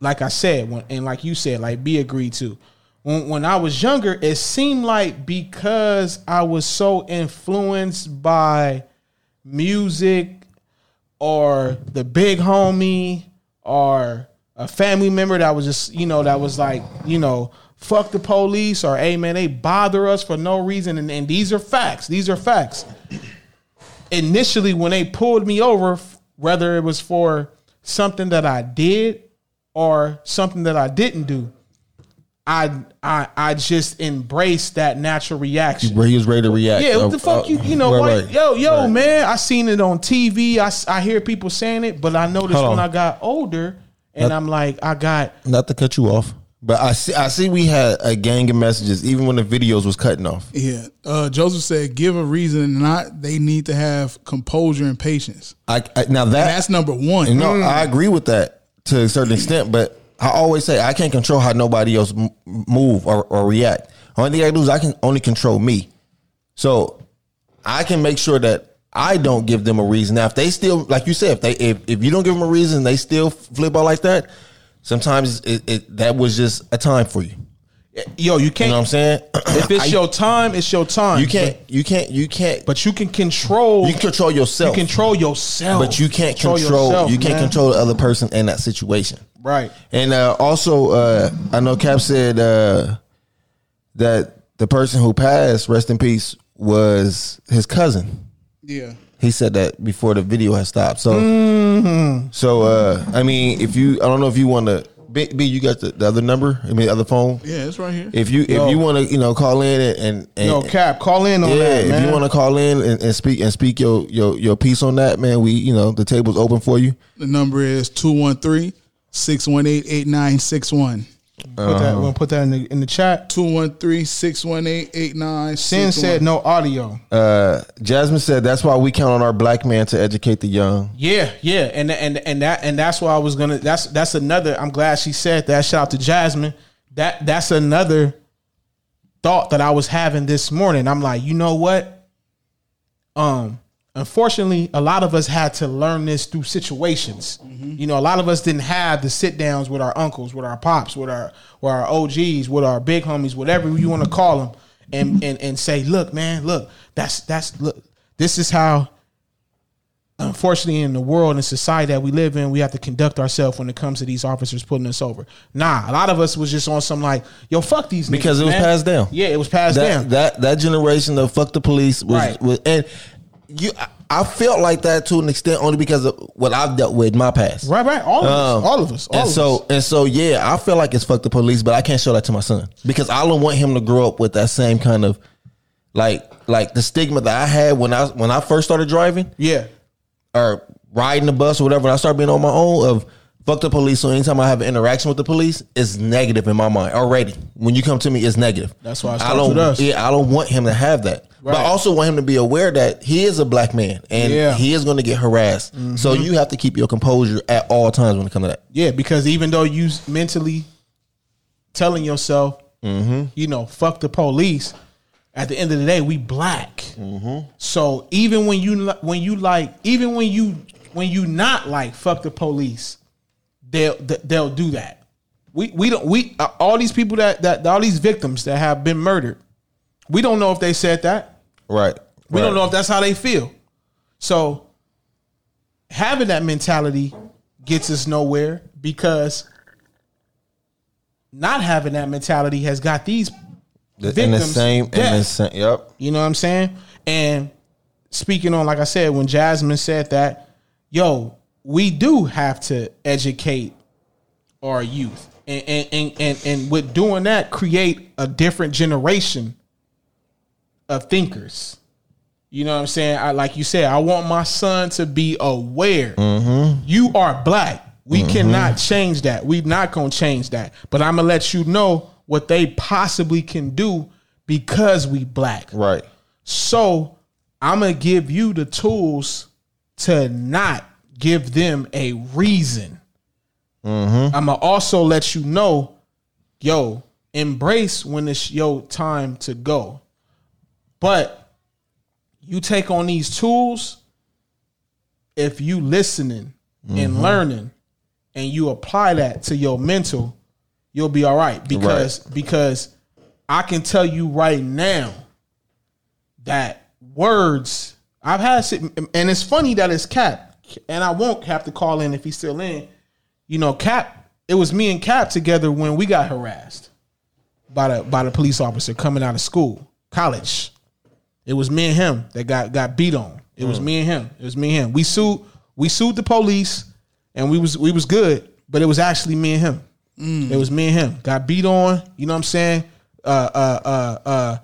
Like I said, when, and like you said, like B agreed to. When, when I was younger, it seemed like because I was so influenced by music or the big homie or a family member that was just, you know, that was like, you know, fuck the police, or hey man, they bother us for no reason. And, and these are facts. These are facts. Initially, when they pulled me over, whether it was for something that I did or something that I didn't do, I I I just embraced that natural reaction. He was ready to react. Yeah, what the fuck, uh, you you know, right, right, yo yo right. man. I seen it on T V. I I hear people saying it, but I noticed Hold when on. I got older, and not, I'm like, I got not to cut you off. But I see, I see we had a gang of messages, even when the videos was cutting off. Yeah. Uh, Joseph said, give a reason not, they need to have composure and patience. I, I Now that, that's number one. You know, mm. I agree with that to a certain extent, but I always say I can't control how nobody else m- move or, or react. Only thing I do is I can only control me. So I can make sure that I don't give them a reason. Now, if they still, like you said, if they if, if you don't give them a reason, they still flip out like that. Sometimes it, it that was just a time for you. Yo, you can't. You know what I'm saying? If it's I, your time, it's your time. You can't. But, you can't. You can't. But you can control. You can control yourself. You control yourself. But you can't control. control yourself, you can't man. control the other person in that situation. Right. And uh, also, uh, I know Cap said uh, that the person who passed, rest in peace, was his cousin. Yeah. He said that before the video had stopped. So, mm-hmm. so uh, I mean, if you, I don't know if you want to, B, B, you got the, the other number? I mean, the other phone? Yeah, it's right here. If you Yo. if you want to, you know, call in and, and, and no Cap, call in on yeah, that. Yeah, if you want to call in and, and speak and speak your, your your piece on that, man, we, you know, the table's open for you. The number is two one three, six one eight, eight nine six one. Put that, we'll put that in the in the chat. two one three, six one eight, eight nine six one. Sin said no audio. Uh, Jasmine said that's why we count on our black man to educate the young. Yeah, yeah, and and and that and that's why I was gonna. That's that's another. I'm glad she said that. Shout out to Jasmine. That that's another thought that I was having this morning. I'm like, you know what? Um, unfortunately, a lot of us had to learn this through situations. Mm-hmm. You know, a lot of us didn't have the sit downs with our uncles, with our pops, with our with our O Gs, with our big homies, whatever you want to call them, and and and say, look, man, look, that's that's look, this is how. Unfortunately, in the world and society that we live in, we have to conduct ourselves when it comes to these officers putting us over. Nah, a lot of us was just on some like, yo, fuck these niggas. Because it was man. passed down. Yeah, it was passed that, down. That that generation of fuck the police was, right. was and you. I, I felt like that to an extent only because of what I've dealt with in my past. Right, right. All of um, us. All of us. All and of so us. and so yeah, I feel like it's fuck the police, but I can't show that to my son because I don't want him to grow up with that same kind of like like the stigma that I had when I when I first started driving. Yeah. Or riding the bus or whatever, and I start being on my own of fuck the police. So anytime I have an interaction with the police, it's negative in my mind already. When you come to me, it's negative. That's why I start I don't, with us. Yeah, I don't want him to have that, right. But I also want him to be aware that he is a black man and yeah. he is going to get harassed. Mm-hmm. So you have to keep your composure at all times when it comes to that. Yeah, because even though you mentally telling yourself, mm-hmm. you know, fuck the police. At the end of the day, we black. Mm-hmm. So even when you when you like, even when you when you not like, fuck the police, they'll they'll do that. We we don't we all these people that that all these victims that have been murdered, we don't know if they said that. Right. We right. don't know if that's how they feel. So having that mentality gets us nowhere because not having that mentality has got these. In the same, in the same, yep. You know what I'm saying? And speaking on, like I said, when Jasmine said that, yo, we do have to educate our youth, and and and and, and with doing that, create a different generation of thinkers. You know what I'm saying? I, like you said, I want my son to be aware. Mm-hmm. You are black. We mm-hmm. cannot change that. We're not gonna change that. But I'm gonna let you know what they possibly can do because we black. Right. So I'm going to give you the tools to not give them a reason. Mm-hmm. I'm going to also let you know, yo, embrace when it's your time to go. But you take on these tools. If you listening mm-hmm. and learning and you apply that to your mental, you'll be all right because right. because I can tell you right now that words I've had, and it's funny that it's Cap, and I won't have to call in if he's still in. You know, Cap, it was me and Cap together when we got harassed by the by the police officer coming out of school, college. It was me and him that got got beat on. It mm. was me and him. It was me and him. We sued we sued the police, and we was we was good, but it was actually me and him. Mm. It was me and him. Got beat on. You know what I'm saying? Uh, uh, uh, uh,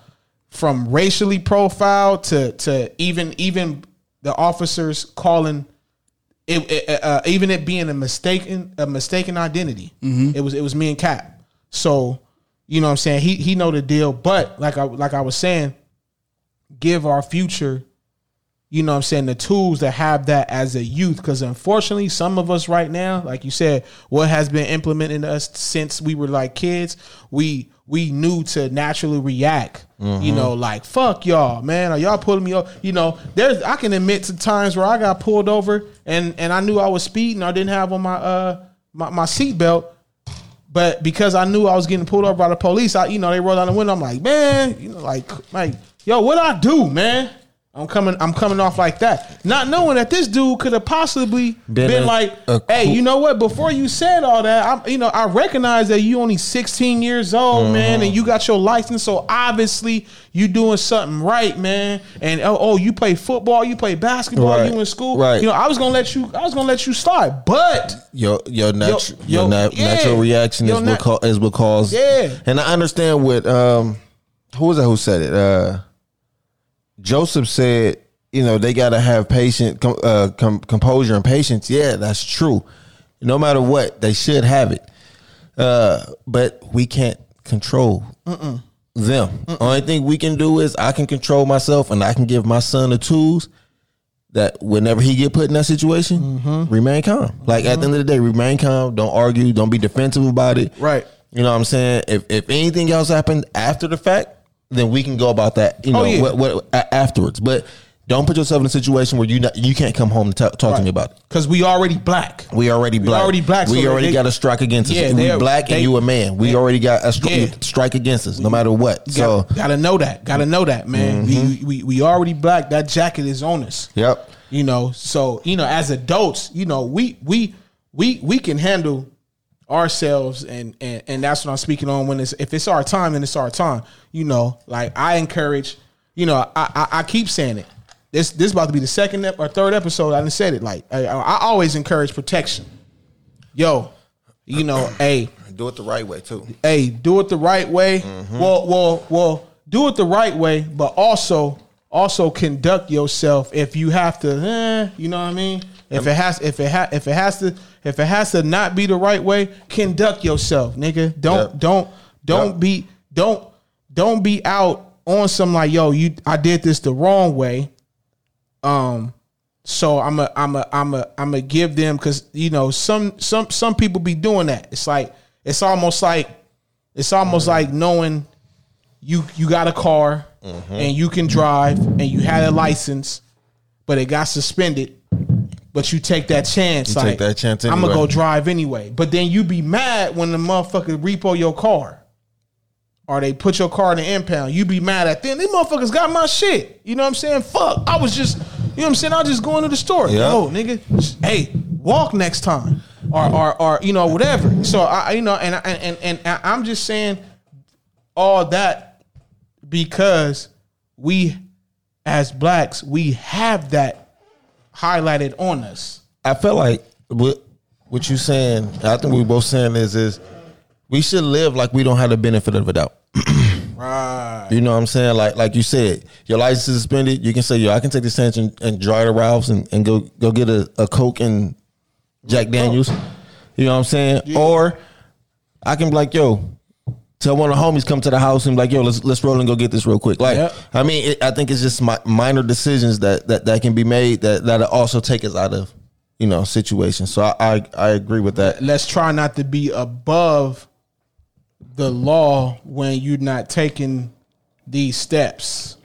from racially profiled to to even even the officers calling it, it uh, even it being a mistaken a mistaken identity. Mm-hmm. It was it was me and Cap. So you know what I'm saying? He he know the deal. But like I like I was saying, give our future. You know what I'm saying? The tools that have that as a youth. Because unfortunately, some of us right now, like you said, what has been implemented to us since we were like kids, we we knew to naturally react. Mm-hmm. You know, like, fuck y'all, man. Are y'all pulling me over? You know, there's I can admit to times where I got pulled over and, and I knew I was speeding. I didn't have on my uh my, my seatbelt. But because I knew I was getting pulled over by the police, I you know, they rolled down the window. I'm like, man, you know, like, like, yo, what I do, man? I'm coming I'm coming off like that. Not knowing that this dude could have possibly been, been a, like, a hey, cool. you know what? Before you said all that, I, you know, I recognize that you only sixteen years old, mm-hmm. man, and you got your license. So obviously you doing something right, man. And oh, oh you play football, you play basketball, right. you in school. Right. You know, I was gonna let you I was gonna let you start, but your your natural your, your na- yeah. natural reaction your is nat- what co- is what caused yeah. And I understand what um who was that who said it? Uh Joseph said, you know, they got to have patient, uh, com- composure and patience. Yeah, that's true. No matter what, they should have it. Uh, but we can't control Mm-mm. them. Mm-mm. Only thing we can do is I can control myself, and I can give my son the tools that whenever he get put in that situation, mm-hmm. remain calm. Like mm-hmm. at the end of the day, remain calm. Don't argue. Don't be defensive about it. Right. You know what I'm saying? If if anything else happened after the fact, then we can go about that. You know, oh, yeah. what, what, afterwards. But don't put yourself in a situation where you not, you can't come home and t- talk right. to me about it. Because we already black. We already black. We already black. We so already they, got a strike against us. Yeah, we black they, and you a man. We yeah. already got a stri- yeah. strike against us, no matter what. Got, so gotta know that. Gotta know that, man. Mm-hmm. We, we we already black. That jacket is on us. Yep. You know. So you know, as adults, you know, we we we we can handle ourselves, and and and that's what I'm speaking on. When it's if it's our time, then it's our time. You know, like I encourage. You know, I I, I keep saying it. This this is about to be the second ep- or third episode. I done said it. Like I, I always encourage protection. Yo, you know, hey, do it the right way too. Hey, do it the right way. Mm-hmm. Well, well, well, do it the right way, but also also conduct yourself if you have to. Eh, you know what I mean? If it has, if it ha- if it has to, if it has to not be the right way, conduct yourself, nigga. Don't yep. don't don't yep. be don't don't be out on some like yo. You I did this the wrong way. Um, so I'm a, I'm a, I'm a, I'm a give them, cause you know, some, some, some people be doing that. It's like, it's almost like, it's almost mm-hmm. like knowing you, you got a car mm-hmm. and you can drive and you had a license, but it got suspended, but you take that chance. You like, take that chance anyway. I'm gonna go drive anyway. But then you be mad when the motherfucker repo your car or they put your car in the impound. You be mad at them. These motherfuckers got my shit. You know what I'm saying? Fuck. I was just, you know what I'm saying? I was just going to the store. Yep. Yo, nigga, hey, walk next time. Or, or, or you know, whatever. So, I, you know, and, and, and, and I'm just saying all that because we, as blacks, we have that highlighted on us. I feel like what, what you saying, I think we both saying is, is we should live like we don't have the benefit of a doubt. Right. You know what I'm saying? Like like you said, your license is suspended. You can say, yo, I can take this chance and, and drive to Ralph's and, and go go get a, a Coke and Jack Daniels. You know what I'm saying? Yeah. Or I can be like, yo, tell one of the homies come to the house and be like, yo, let's let's roll and go get this real quick. Like, yep. I mean, it, I think it's just my, minor decisions that, that, that can be made that that'll also take us out of, you know, situations. So I, I I agree with that. Let's try not to be above the law when you're not taking these steps.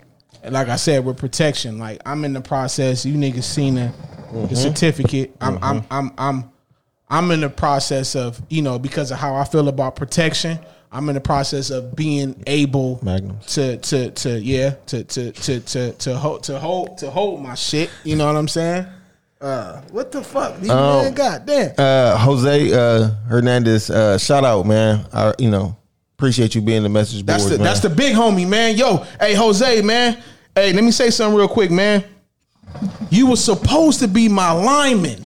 And like I said, with protection, like I'm in the process. You niggas seen the, mm-hmm. the certificate. I'm, mm-hmm. I'm, I'm, I'm, I'm in the process of, you know, because of how I feel about protection. I'm in the process of being able Magnums. to, to, to, yeah, to, to, to, to, to hold, to hold, to hold my shit. You know what I'm saying? Uh, what the fuck? These um, man, goddamn. Uh, Jose uh, Hernandez, uh, shout out, man. I, you know, appreciate you being the message board. That's the, man. That's the big homie, man. Yo, hey, Jose, man. Hey, let me say something real quick, man. You were supposed to be my lineman.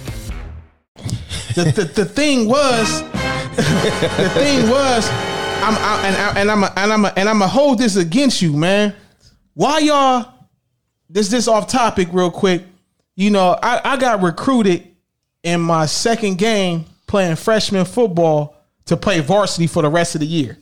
The, the, the thing was, the thing was, I'm I, and, I, and I'm a, and I'm a, and I'm gonna hold this against you, man. Why y'all? This this off topic real quick. You know, I, I got recruited in my second game playing freshman football to play varsity for the rest of the year.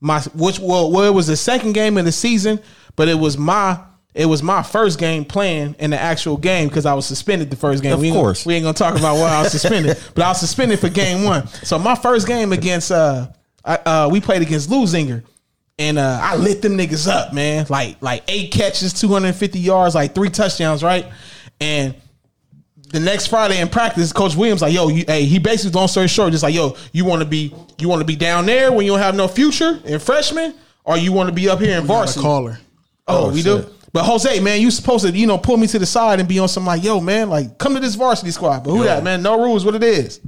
My which well, well it was the second game of the season, but it was my it was my first game playing in the actual game because I was suspended the first game. Of we course, ain't, we ain't gonna talk about why I was suspended, but I was suspended for game one. So my first game against uh, I, uh we played against Luzinger. And uh, I lit them niggas up, man. Like like eight catches, two hundred and fifty yards, like three touchdowns, right? And the next Friday in practice, Coach Williams like, yo, you, hey, he basically long story short, just like, yo, you want to be, you want to be down there when you don't have no future in freshman, or you want to be up here in we varsity? Got a caller. Oh, oh we shit. do. But Jose, man, you supposed to, you know, pull me to the side and be on some like, yo, man, like come to this varsity squad. But who yeah. that, man? No rules, what it is?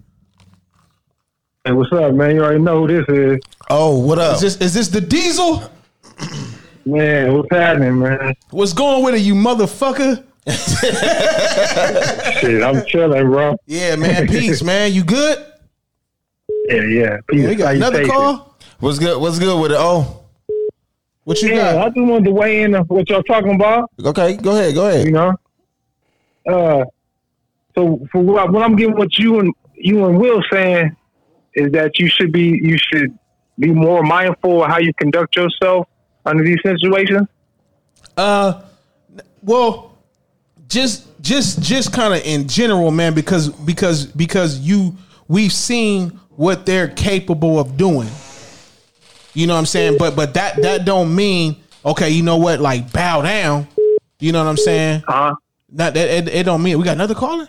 Hey, what's up, man? You already know who this is. Oh, what up? Is this, is this the Diesel? Man, what's happening, man? What's going with it, you motherfucker? Shit, I'm chilling, bro. Yeah, man. Peace, man. You good? Yeah, yeah. Peace. We got another call. It? What's good? What's good with it? Oh, what you yeah, got? I just wanted to weigh in on what y'all talking about. Okay, go ahead. Go ahead. You know, uh, so for what, what I'm getting, what you and you and Will saying is that you should be you should be more mindful of how you conduct yourself under these situations. Uh, well. Just, just, just kind of in general, man, because, because, because you, we've seen what they're capable of doing. You know what I'm saying? But, but that, that don't mean, okay, you know what? Like, bow down. You know what I'm saying? Uh-huh. Not that it, it don't mean. We got another caller.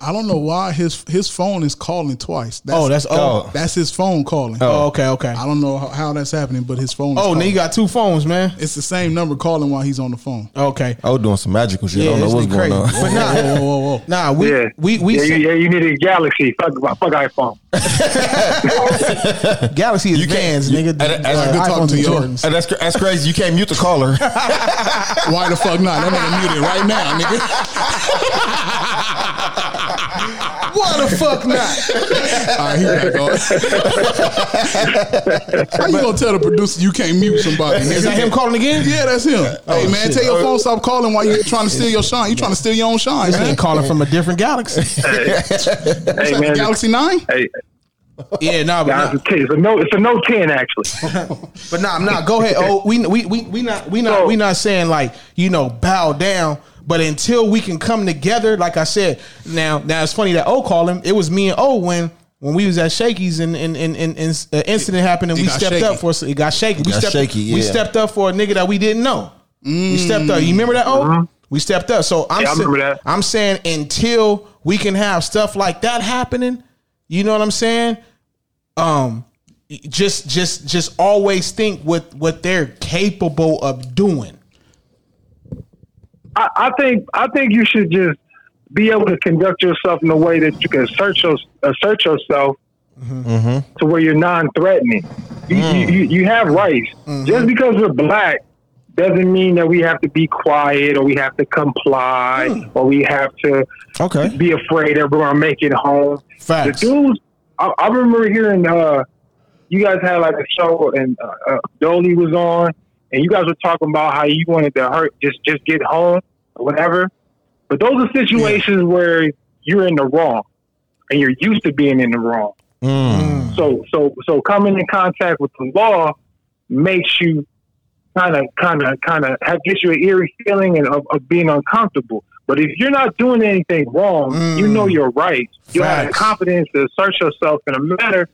I don't know why his his phone is calling twice. That's, oh, that's oh, that's his phone calling. Oh, okay, okay. I don't know how, how that's happening, but his phone. Is oh, calling. Now you got two phones, man. It's the same number calling while he's on the phone. Okay, I was doing some magical shit. Yeah, I don't know what's going on. But nah, whoa, whoa, whoa, whoa. nah, we yeah. we we. Yeah, see- yeah, you need a Galaxy. Fuck, fuck iPhone. Galaxy is Vans, nigga. That's uh, good talking to Jordans. That's that's crazy. You can't mute the caller. Why the fuck not? That nigga muted right now, nigga. Why the fuck not? All right, here I go. How you gonna tell the producer you can't mute somebody? Is that him calling again? Yeah, that's him. Oh, hey man, shit. Tell your phone stop calling while you're trying to steal your shine. You trying to steal your own shine. This man calling from a different galaxy. Hey, hey man, the Galaxy Nine. Hey. Yeah, nah, but nah. It's a no. It's a no ten actually. But nah, nah. Go ahead. Oh, we we we we not we not so, we not saying like you know bow down. But until we can come together, like I said, now now it's funny that O called him. It was me and O when when we was at Shakey's and and and an uh, incident happened and it we stepped shaky. up for us. It got shaky. It we got stepped shaky, yeah. we stepped up for a nigga that we didn't know. Mm. We stepped up. You remember that O? Mm-hmm. We stepped up. So I'm yeah, I remember that. I'm saying until we can have stuff like that happening, you know what I'm saying? Um, just just just always think what what they're capable of doing. I, I think I think you should just be able to conduct yourself in a way that you can assert, your, assert yourself mm-hmm. to where you're non-threatening. Mm. You, you, you have rights. Mm-hmm. Just because we're black doesn't mean that we have to be quiet or we have to comply mm. or we have to okay. be afraid that we're going to make it home. Facts. The dudes, I, I remember hearing uh, you guys had like a show and uh, uh, Dolly was on. And you guys were talking about how you wanted to hurt, just just get home or whatever. But those are situations yeah. where you're in the wrong and you're used to being in the wrong. Mm. So so so coming in contact with the law makes you kind of kind of kind of have gets you an eerie feeling and of, of being uncomfortable. But if you're not doing anything wrong, mm. you know you're right. You Facts. Have the confidence to assert yourself in a manner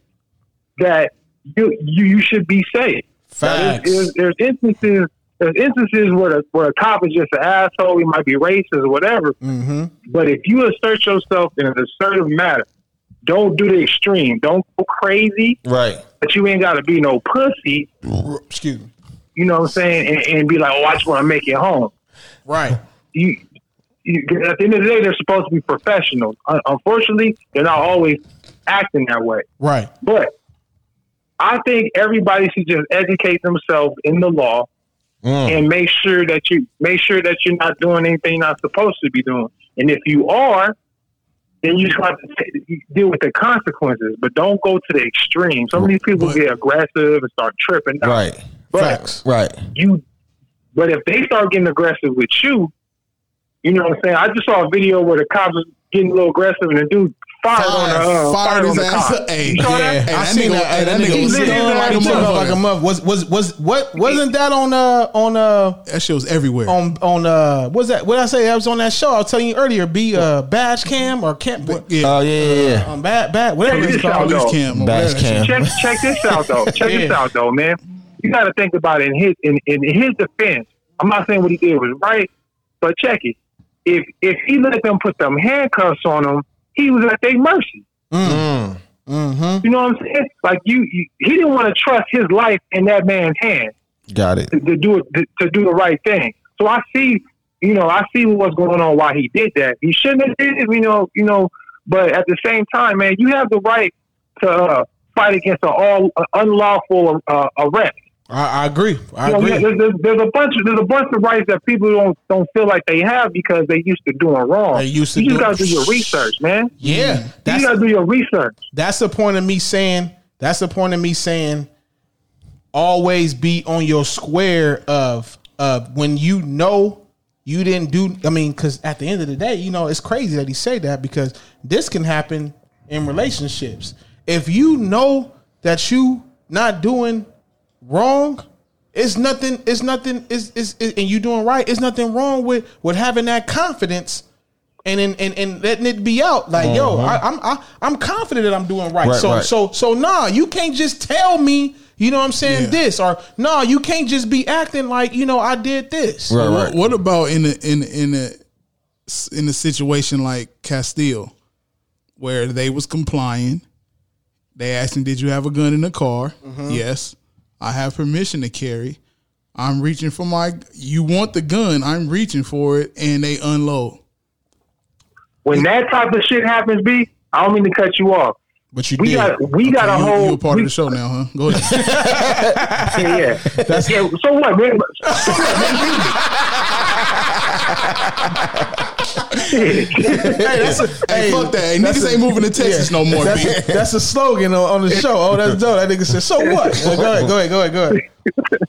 that you you, you should be safe. Facts. There's, there's instances there's instances where a, where a cop is just an asshole, he might be racist or whatever, mm-hmm. but if you assert yourself in an assertive manner, don't do the extreme, don't go crazy, right? But you ain't gotta be no pussy, excuse me, you know what I'm saying, and, and be like, oh, I just wanna make it home, right? You, you at the end of the day, they're supposed to be professional. Un- unfortunately they're not always acting that way, right? But I think everybody should just educate themselves in the law mm. and make sure that you make sure that you're not doing anything you're not supposed to be doing. And if you are, then you just have to t- deal with the consequences. But don't go to the extreme. So many people right. get aggressive and start tripping. Out. Right. But Facts. Right. You. But if they start getting aggressive with you, you know what I'm saying. I just saw a video where the cops was getting a little aggressive and the dude. Fired on, uh, fired, fired on the cop. Hey, you saw yeah. that? Hey, I seen that. Hey, that, that nigga was stunned like a motherfucker. Like a motherfucker. Was was was what? Wasn't that on uh on uh? That shit was everywhere. On on uh, what's that? What I say? I was on that show. I was telling you earlier. Be uh, badge cam or camp. Oh yeah, uh, yeah, yeah. Uh, um, bad bad. Whatever it's called. Cam, badge cam. Check check this out though. Check yeah. this out though, man. You got to think about it in his in, in his defense. I'm not saying what he did was right, but check it. If if he let them put them handcuffs on him. He was at their mercy. Mm. Mm-hmm. You know what I'm saying? Like you, you he didn't want to trust his life in that man's hands. Got it. To, to do it, to, to do the right thing. So I see, you know, I see what's going on. Why he did that? He shouldn't have did it. You know, you know. But at the same time, man, you have the right to uh, fight against an all an unlawful uh, arrest. I, I agree. I you know, agree. There's, there's a bunch of there's a bunch of rights that people don't don't feel like they have because they used to doing wrong. They used to. You just gotta do your research, man. Yeah, that's, you gotta do your research. That's the point of me saying. That's the point of me saying. Always be on your square of of when you know you didn't do. I mean, because at the end of the day, you know, it's crazy that he said that because this can happen in relationships. If you know that you not doing wrong, it's nothing. It's nothing. Is is and you doing right. It's nothing wrong with with having that confidence and and and, and letting it be out. Like, uh-huh. yo, I, I'm I, I'm confident that I'm doing right. right so right. so so nah, you can't just tell me. You know what I'm saying? Yeah. This or no, you can't just be acting like you know I did this. Right, right. What, what about in the in the, in the in the situation like Castile, where they was complying? They asked him, "Did you have a gun in the car?" Mm-hmm. Yes. I have permission to carry. I'm reaching for my. You want the gun? I'm reaching for it, and they unload. When that type of shit happens, B, I don't mean to cut you off, but you we did. Got, we okay, got a you, whole. You're part we, of the show now, huh? Go ahead. yeah, yeah. That's yeah. So what, man? So what, man? hey, that's a, hey, fuck that! Hey, niggas a, ain't moving to Texas yeah, no more. That's a, that's a slogan on, on the show. Oh, that's dope. That nigga said, "So what?" Well, go ahead, go ahead, go ahead, go ahead.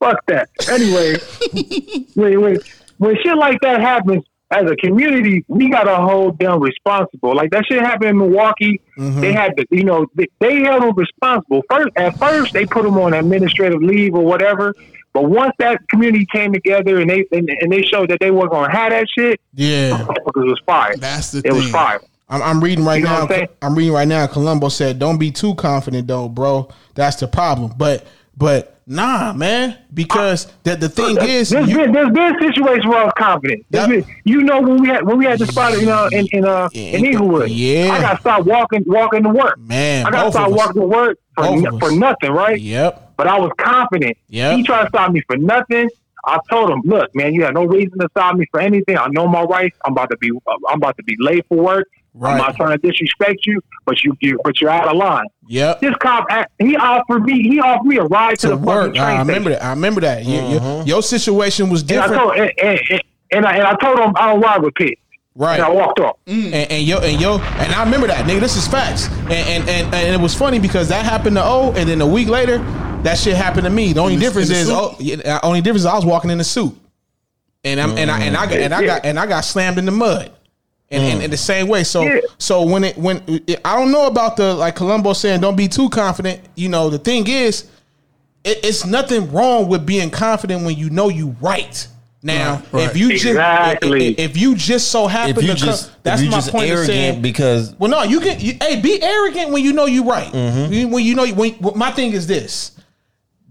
Fuck that. Anyway, wait, wait. When shit like that happens, as a community, we gotta hold them responsible. Like that shit happened in Milwaukee. Mm-hmm. They had to, you know, they, they held them responsible. First, at first, they put them on administrative leave or whatever. But once that community came together and they and, and they showed that they weren't going to have that shit, yeah, it was fire. That's the it thing. It was fire. I'm, I'm reading right you know now. I'm, I'm reading right now. Columbo said, "Don't be too confident, though, bro. That's the problem." But but nah, man, because I, that the thing there's, is, there's, you, been, there's been situations where I was confident. Yep. Been, you know when we had when we had the spot, you know, in in uh in Inglewood, yeah, I got to start walking walking to work, man. I got to start walking to work for, for nothing, right? Yep. But I was confident. Yep. He tried to stop me for nothing. I told him, "Look, man, you have no reason to stop me for anything. I know my rights. I'm about to be, I'm about to be late for work. Right. I'm not trying to disrespect you, but you, you but you're out of line." Yep. This cop, he offered me, he offered me a ride to, to the work. Fucking train I remember station. that. I remember that. Mm-hmm. Your, your situation was different. And I told, and, and, and, and, I, and I told him I don't ride with Pitt. Right, and I walked off. Mm. And, and yo, and yo, and I remember that, nigga. This is facts. And and, and and it was funny because that happened to O, and then a week later, that shit happened to me. The only the, difference is, oh, yeah, only difference is I was walking in a suit, and I'm mm. and I and I got and I yeah. got and I got slammed in the mud, and mm. and, and the same way. So yeah. so when it when it, I don't know about the like Columbo saying don't be too confident. You know, the thing is, it, it's nothing wrong with being confident when you know you right. Now, right, right. if you exactly. just if, if you just so happen to just, come, that's my point of saying because well, no, you can. You, hey, be arrogant when you know you're right. Mm-hmm. When you know when, when my thing is this,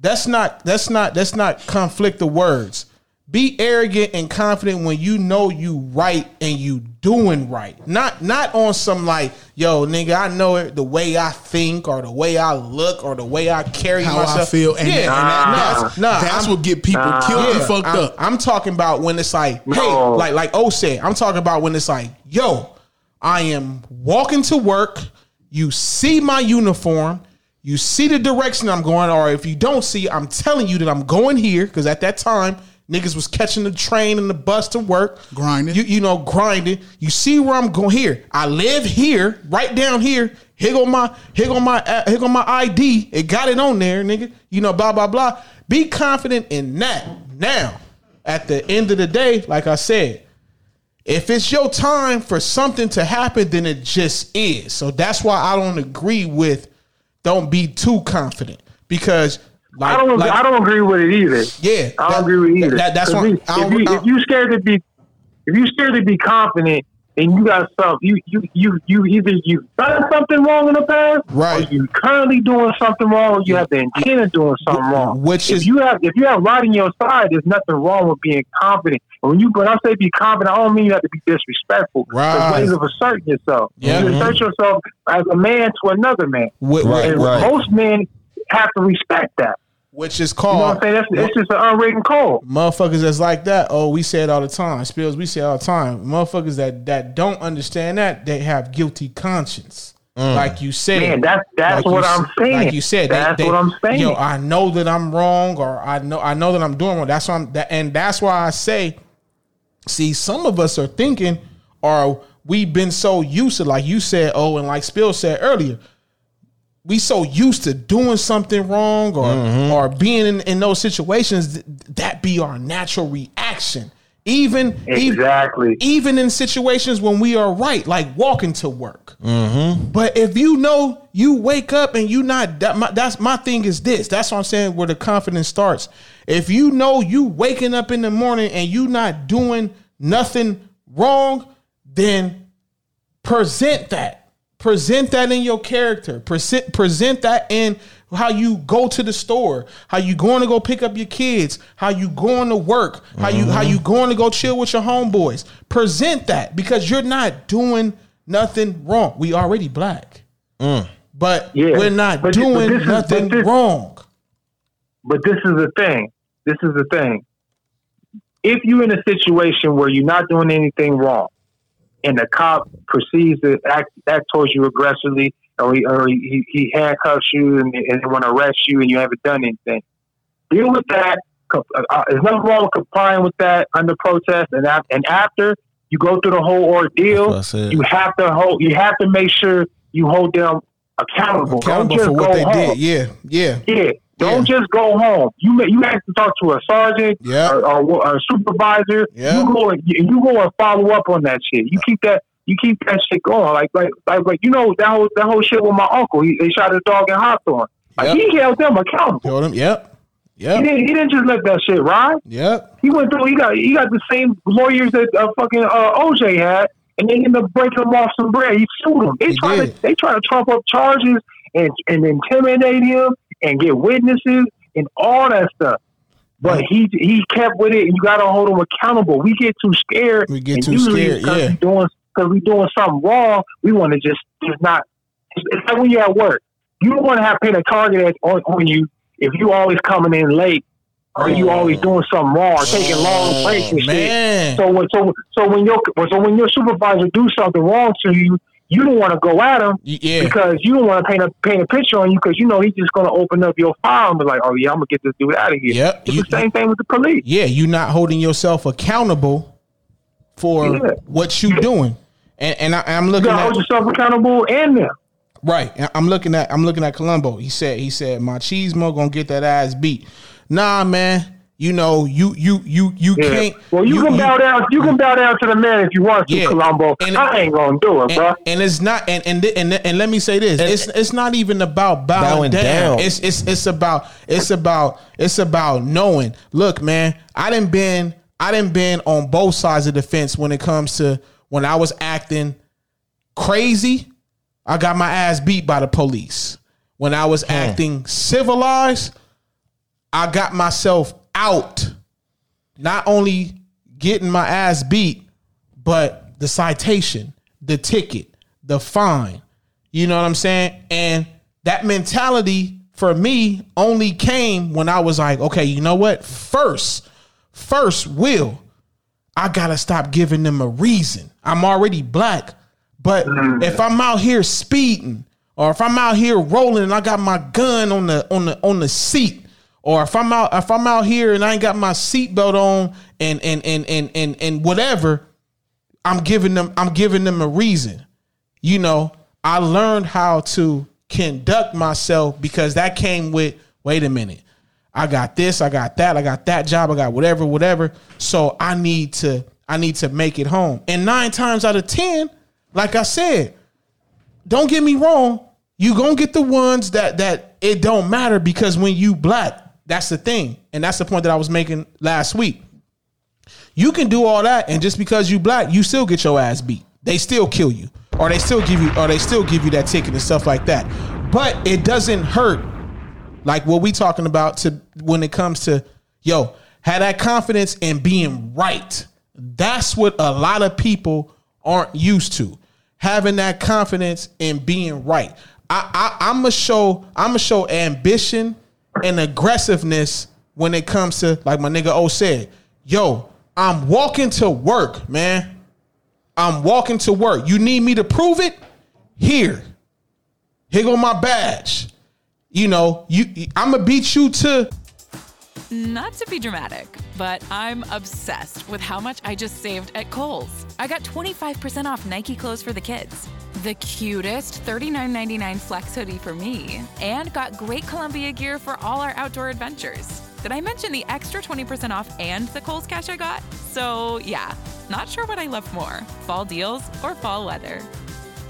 that's not that's not that's not conflict of words. Be arrogant and confident when you know you right and you doing right. Not not on some like yo nigga, I know it the way I think or the way I look or the way I carry how myself. I feel. And yeah, nah, and that, nah, that's, nah, that's what get people nah. killed yeah, and fucked I'm, up. I'm talking about when it's like no. hey, like like O said. I'm talking about when it's like yo, I am walking to work. You see my uniform. You see the direction I'm going. Or if you don't see, I'm telling you that I'm going here because at that time. Niggas was catching the train and the bus to work. Grinding. You, you know, grinding. You see where I'm going here. I live here, right down here. Here go my, here go my, uh, here go my I D. It got it on there, nigga. You know, blah, blah, blah. Be confident in that. Now, at the end of the day, like I said, if it's your time for something to happen, then it just is. So that's why I don't agree with don't be too confident because Like, I don't. Like, I don't agree with it either. Yeah, I don't that, agree with it either. That, that's why. If, if, if you scared to be, if you scared to be confident, and you got stuff, you you you you either you done something wrong in the past, right? Or you currently doing something wrong. Or you have the intent of doing something wrong. Which if is you have if you have right in your side, there's nothing wrong with being confident. When you when I say be confident, I don't mean you have to be disrespectful. Right. There's ways of asserting yourself. Yeah. You mm-hmm. assert yourself as a man to another man. With, right. And right. Most men have to respect that. Which is called. You know what I'm saying? That's, that's just an unwritten code. Motherfuckers that's like that. Oh, we say it all the time. Spills, we say it all the time. Motherfuckers that, that don't understand that, they have guilty conscience. Mm. Like you said, man, that's that's like what you, I'm saying. Like you said, that's they, they, what I'm saying. Yo, I know that I'm wrong, or I know I know that I'm doing wrong. That's why I'm, that, and that's why I say, see, some of us are thinking, or we've been so used to, like you said, oh, and like Spill said earlier, we so used to doing something wrong or mm-hmm. or being in, in those situations that be our natural reaction. Even exactly, even, even in situations when we are right, like walking to work. Mm-hmm. But if you know you wake up and you not, that, my, that's my thing is this. That's what I'm saying. Where the confidence starts. If you know you waking up in the morning and you not doing nothing wrong, then present that. Present that in your character. Present present that in how you go to the store, how you going to go pick up your kids, how you going to work, how mm-hmm. you how you going to go chill with your homeboys. Present that, because you're not doing nothing wrong. We already black, mm. but yeah. we're not but, doing but nothing is, but this, wrong. But this is the thing. This is the thing. If you're in a situation where you're not doing anything wrong, and the cop proceeds to act, act towards you aggressively, or he, or he, he handcuffs you and, and they want to arrest you and you haven't done anything. Deal with that. There's nothing wrong with complying with that under protest. And, and after you go through the whole ordeal, you have to hold, you have to make sure you hold them accountable. Accountable for what they did. Yeah, yeah. Yeah. Don't yeah. just go home. You may, you have to talk to a sergeant yeah. or, or, or a supervisor. Yeah. You go and you go and follow up on that shit. You keep that you keep that shit going. Like like like, like you know that whole that whole shit with my uncle. He they shot his dog and hopped on. Like yep. he held them accountable. Told him, yep, yep. He didn't he didn't just let that shit ride. Yep. He went through. He got he got the same lawyers that uh, fucking uh, O J had, and they ended up breaking him off some bread. He sued him. They try to they try to trump up charges and and intimidate him and get witnesses and all that stuff. But he he kept with it, and you got to hold him accountable. We get too scared. We get too scared, yeah. Because we, we doing something wrong, we want to just, just not. It's like when you're at work. You don't want to have paid a target on, on you if you always coming in late or you always doing something wrong or taking long breaks and man. shit. So when, so, so, when your, so when your supervisor do something wrong to you, you don't want to go at him yeah. because you don't want to paint a paint a picture on you because you know he's just going to open up your file and be like, oh, yeah, I'm going to get this dude out of here. Yep. It's you, the same thing with the police. Yeah, you're not holding yourself accountable for yeah. what you're yeah. doing. And, and I, I'm looking at... You got to hold yourself accountable and them. Right. I'm looking at I'm looking at Columbo. He said, he said, Machismo going to get that ass beat. Nah, man. You know, you you you you yeah. can't. Well, you, you can you, bow down. You can bow down to the man if you want to, yeah. Columbo. And, I ain't gonna do it, and, bro. And it's not. And and and, and let me say this: and, it's it's not even about bowing, bowing down. down. It's it's it's about it's about it's about knowing. Look, man, I done been I done been on both sides of the fence when it comes to when I was acting crazy. I got my ass beat by the police. When I was hmm. acting civilized, I got myself out, not only getting my ass beat, but the citation, the ticket, the fine. You know what I'm saying? And that mentality for me only came when I was like, okay, you know what? First, first will, I gotta stop giving them a reason. I'm already black, but if I'm out here speeding, or if I'm out here rolling and I got my gun on the on the on the seat, or if I'm out, if I'm out here and I ain't got my seatbelt on and and and and and and whatever, I'm giving them I'm giving them a reason. You know, I learned how to conduct myself because that came with, wait a minute, I got this, I got that, I got that job, I got whatever, whatever. So I need to I need to make it home. And nine times out of ten, like I said, don't get me wrong, you gonna get the ones that that it don't matter, because when you black. That's the thing. And that's the point that I was making last week. You can do all that, and just because you black, you still get your ass beat. They still kill you, or they still give you, or they still give you that ticket and stuff like that. But it doesn't hurt. Like what we talking about to when it comes to, yo, have that confidence in being right. That's what a lot of people aren't used to. Having that confidence in being right. I, I, I'm going to show, I'm going to show ambition and aggressiveness when it comes to, like my nigga O said, yo, I'm walking to work, man. I'm walking to work. You need me to prove it? Here. Here go my badge. You know, you, I'm going to beat you to... Not to be dramatic, but I'm obsessed with how much I just saved at Kohl's. I got twenty-five percent off Nike clothes for the kids, the cutest thirty-nine ninety-nine flex hoodie for me, and got great Columbia gear for all our outdoor adventures. Did I mention the extra twenty percent off and the Kohl's cash I got? So yeah, not sure what I love more, fall deals or fall weather.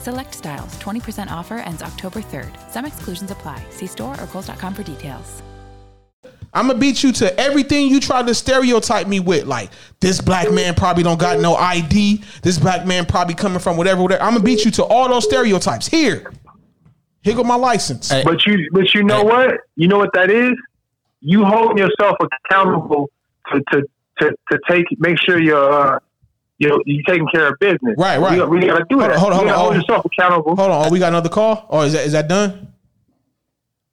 Select styles, twenty percent offer ends October third. Some exclusions apply. See store or kohls dot com for details. I'm going to beat you to everything you tried to stereotype me with. Like, this black man probably don't got no I D. This black man probably coming from whatever, whatever. I'm going to beat you to all those stereotypes. Here. Here go my license. Hey. But you but you know hey. what? You know what that is? You holding yourself accountable to to, to, to take, make sure you're, uh, you're, you're taking care of business. Right, right. We, we got to do hold that. Hold on, hold on. Hold yourself accountable. Hold on. Oh, we got another call? Oh, is that is that done?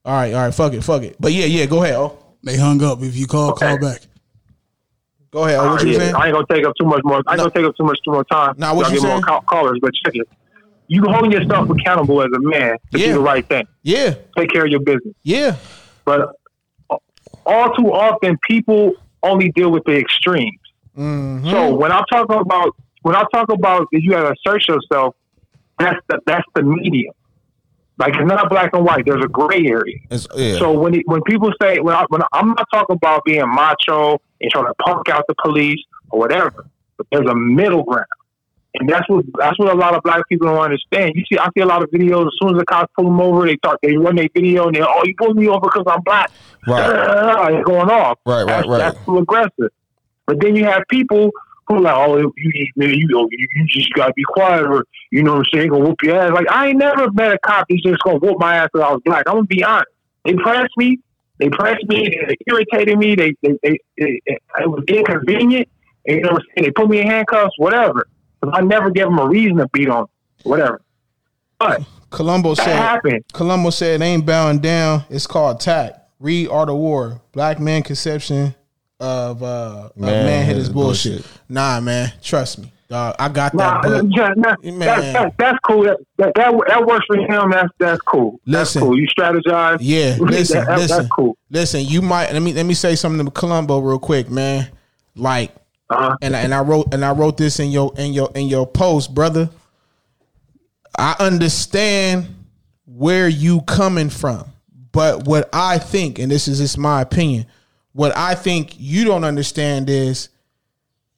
All right, all right. Fuck it, fuck it. But yeah, yeah, go ahead, oh. They hung up. If you call, okay. call back. Go ahead. What uh, you yeah. saying? I ain't gonna take up too much more. I ain't no. gonna take up too much more time. Now nah, what so you saying? More call- callers, but check it. You holding yourself accountable as a man to yeah. do the right thing. Yeah. Take care of your business. Yeah. But all too often, people only deal with the extremes. Mm-hmm. So when I talk about when I talk about that, you gotta assert yourself. That's the, that's the medium. Like, it's not black and white. There's a gray area. Yeah. So when it, when people say, when, I, when I, I'm not talking about being macho and trying to punk out the police or whatever, but there's a middle ground, and that's what that's what a lot of black people don't understand. You see, I see a lot of videos. As soon as the cops pull them over, they talk, they run their video, and they're, oh, you pulled me over because I'm black. Right, uh, it's going off. Right, right, that's, right. That's too aggressive. But then you have people who are like, oh, you you you, you just gotta be quiet, or you know what I'm saying, gonna whoop your ass. Like, I ain't never met a cop who's just gonna whoop my ass because I was black. I'm gonna be honest. They pressed me, they pressed me, they irritated me, they they, they, they it was inconvenient. And, you know what I'm saying? They put me in handcuffs, whatever. Because I never gave them a reason to beat on, whatever. But Columbo said, happened. Columbo said, "Ain't bowing down. It's called tact. Read Art of War. Black man conception." Of uh, man, man hit his bullshit. bullshit. Nah, man, trust me, dog. I got that. Nah, yeah, nah, man. That, that, that's cool. That, that that works for him. That's that's cool. Listen, that's cool. You strategize. Yeah, listen, that, that, listen. That's cool. Listen, you might. Let me let me say something to Columbo real quick, man. Like, uh-huh. and and I wrote and I wrote this in your in your in your post, brother. I understand where you coming from, but what I think, and this is just my opinion. What I think you don't understand is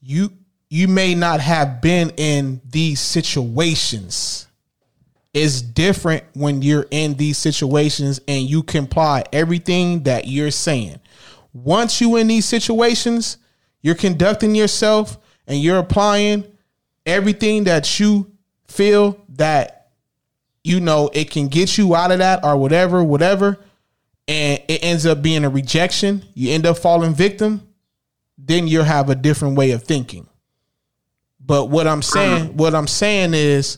you you may not have been in these situations. It's different when you're in these situations and you comply everything that you're saying. Once you in these situations, you're conducting yourself and you're applying everything that you feel that, you know, it can get you out of that or whatever, whatever. And it ends up being a rejection. You end up falling victim. Then you'll have a different way of thinking. But what I'm saying, what I'm saying is,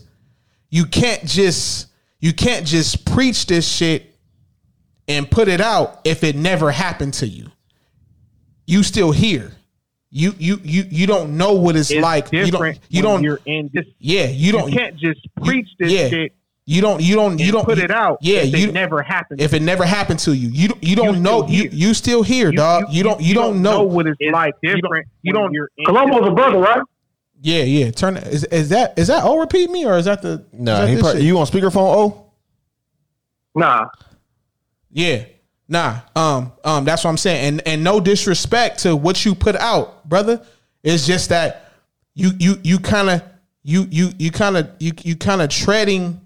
you can't just you can't just preach this shit and put it out if it never happened to you. You still here. You you you you don't know what it's, it's like. You don't. You don't. You're in this, yeah. You don't. You can't just preach this yeah. shit. You don't, you don't, you don't put it out. Yeah. If you, it never happened. If it never happened to you, you, you don't you know, you, you still here, you, dog. You, you don't, you, you don't, don't know what it's like. Different. You don't, you don't Columbo's a brother, right? Yeah. Yeah. Turn is, is that, is that O repeat me or is that the, no, nah, he probably, you on speakerphone? O? Nah. Yeah. Nah. Um, um, that's what I'm saying. And, and no disrespect to what you put out, brother. It's just that you, you, you kind of, you, you, you kind of, you, you kind of treading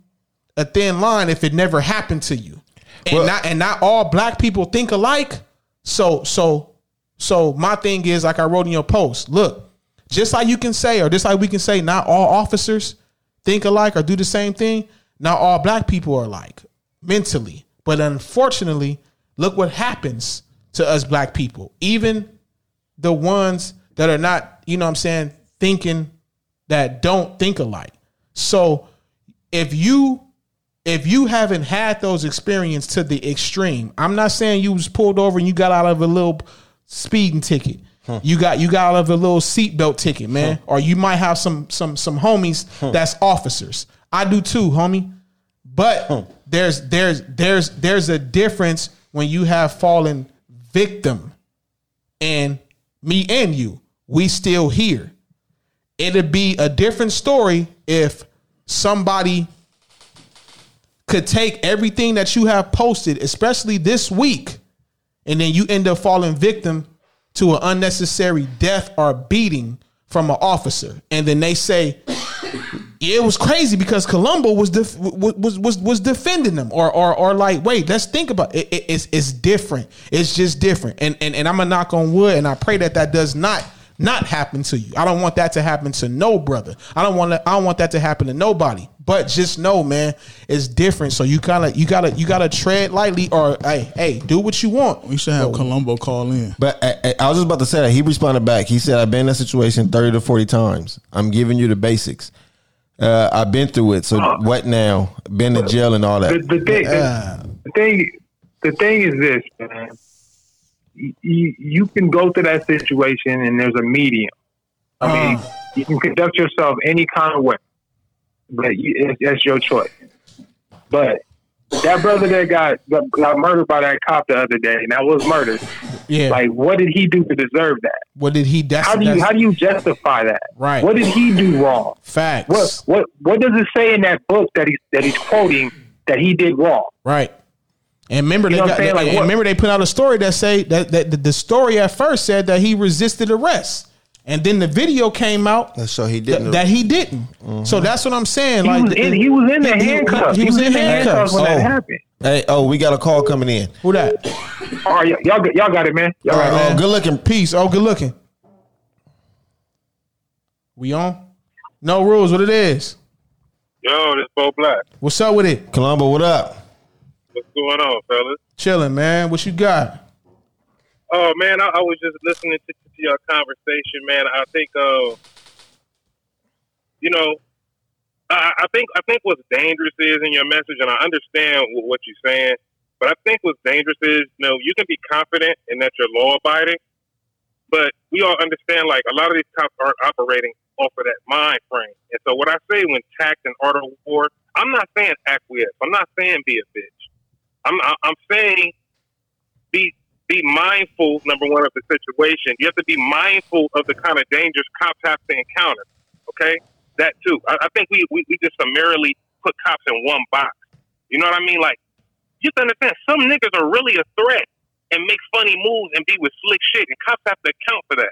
a thin line if it never happened to you. And well, not and not all black people think alike. So so so my thing is, like I wrote in your post, look, just like you can say, or just like we can say, not all officers think alike or do the same thing. Not all black people are alike mentally. But unfortunately, look what happens to us black people. Even the ones that are not, you know what I'm saying, thinking that don't think alike. So if you If you haven't had those experiences to the extreme, I'm not saying you was pulled over and you got out of a little speeding ticket. Huh. You got you got out of a little seatbelt ticket, man. Huh. Or you might have some some some homies huh. that's officers. I do too, homie. But there's there's there's there's a difference when you have fallen victim, and me and you, we still here. It'd be a different story if somebody could take everything that you have posted, especially this week, and then you end up falling victim to an unnecessary death or beating from an officer, and then they say it was crazy because Columbo was def- was was was defending them, or or or like, wait, let's think about it. It, it it's it's different. It's just different. And and and I'm a knock on wood, and I pray that that does not not happen to you. I don't want that to happen to no brother. I don't want to, I don't want that to happen to nobody. But just know, man, it's different. So you gotta you gotta you gotta tread lightly, or hey hey, do what you want. We should have so, Columbo call in. But I, I was just about to say that he responded back. He said, "I've been in that situation thirty to forty times. I'm giving you the basics. Uh, I've been through it. So uh, what now? Been to jail and all that." The, the, thing, uh, the, the thing, the thing is this, man. You, you can go to that situation and there's a medium. I mean, uh, you can conduct yourself any kind of way, but you, that's your choice. But that brother that got, got got murdered by that cop the other day, and that was murder. Yeah. Like, what did he do to deserve that? What did he? That's, how do you how do you justify that? Right. What did he do wrong? Facts. What what what does it say in that book that he that he's quoting that he did wrong? Right. And remember, you they got, they, like, and remember they put out a story that say that, that the story at first said that he resisted arrest, and then the video came out. So he didn't. Th- that he didn't. Mm-hmm. So that's what I'm saying. He like was in, he was in the he, handcuffs. He, he, was he was in, in handcuffs, handcuffs when oh. that happened. Hey, oh, we got a call coming in. Who that? All right, y'all, y'all got it, man. Y'all all right, man. Oh, good looking. Peace. Oh, good looking. We on? No rules. What it is? Yo, this Bo Black. What's up with it, Columbo? What up? What's going on, fellas? Chilling, man. What you got? Oh, man, I, I was just listening to, to your conversation, man. I think, uh, you know, I, I think I think what's dangerous is in your message, and I understand what you're saying, but I think what's dangerous is, you know, you can be confident in that you're law-abiding, but we all understand, like, a lot of these cops aren't operating off of that mind frame. And so what I say when tact and art of war, I'm not saying acquiesce. I'm not saying be a bitch. I'm I'm saying be be mindful, number one, of the situation. You have to be mindful of the kind of dangers cops have to encounter, okay? That, too. I, I think we, we, we just summarily put cops in one box. You know what I mean? Like, you have to understand, some niggas are really a threat and make funny moves and be with slick shit, and cops have to account for that.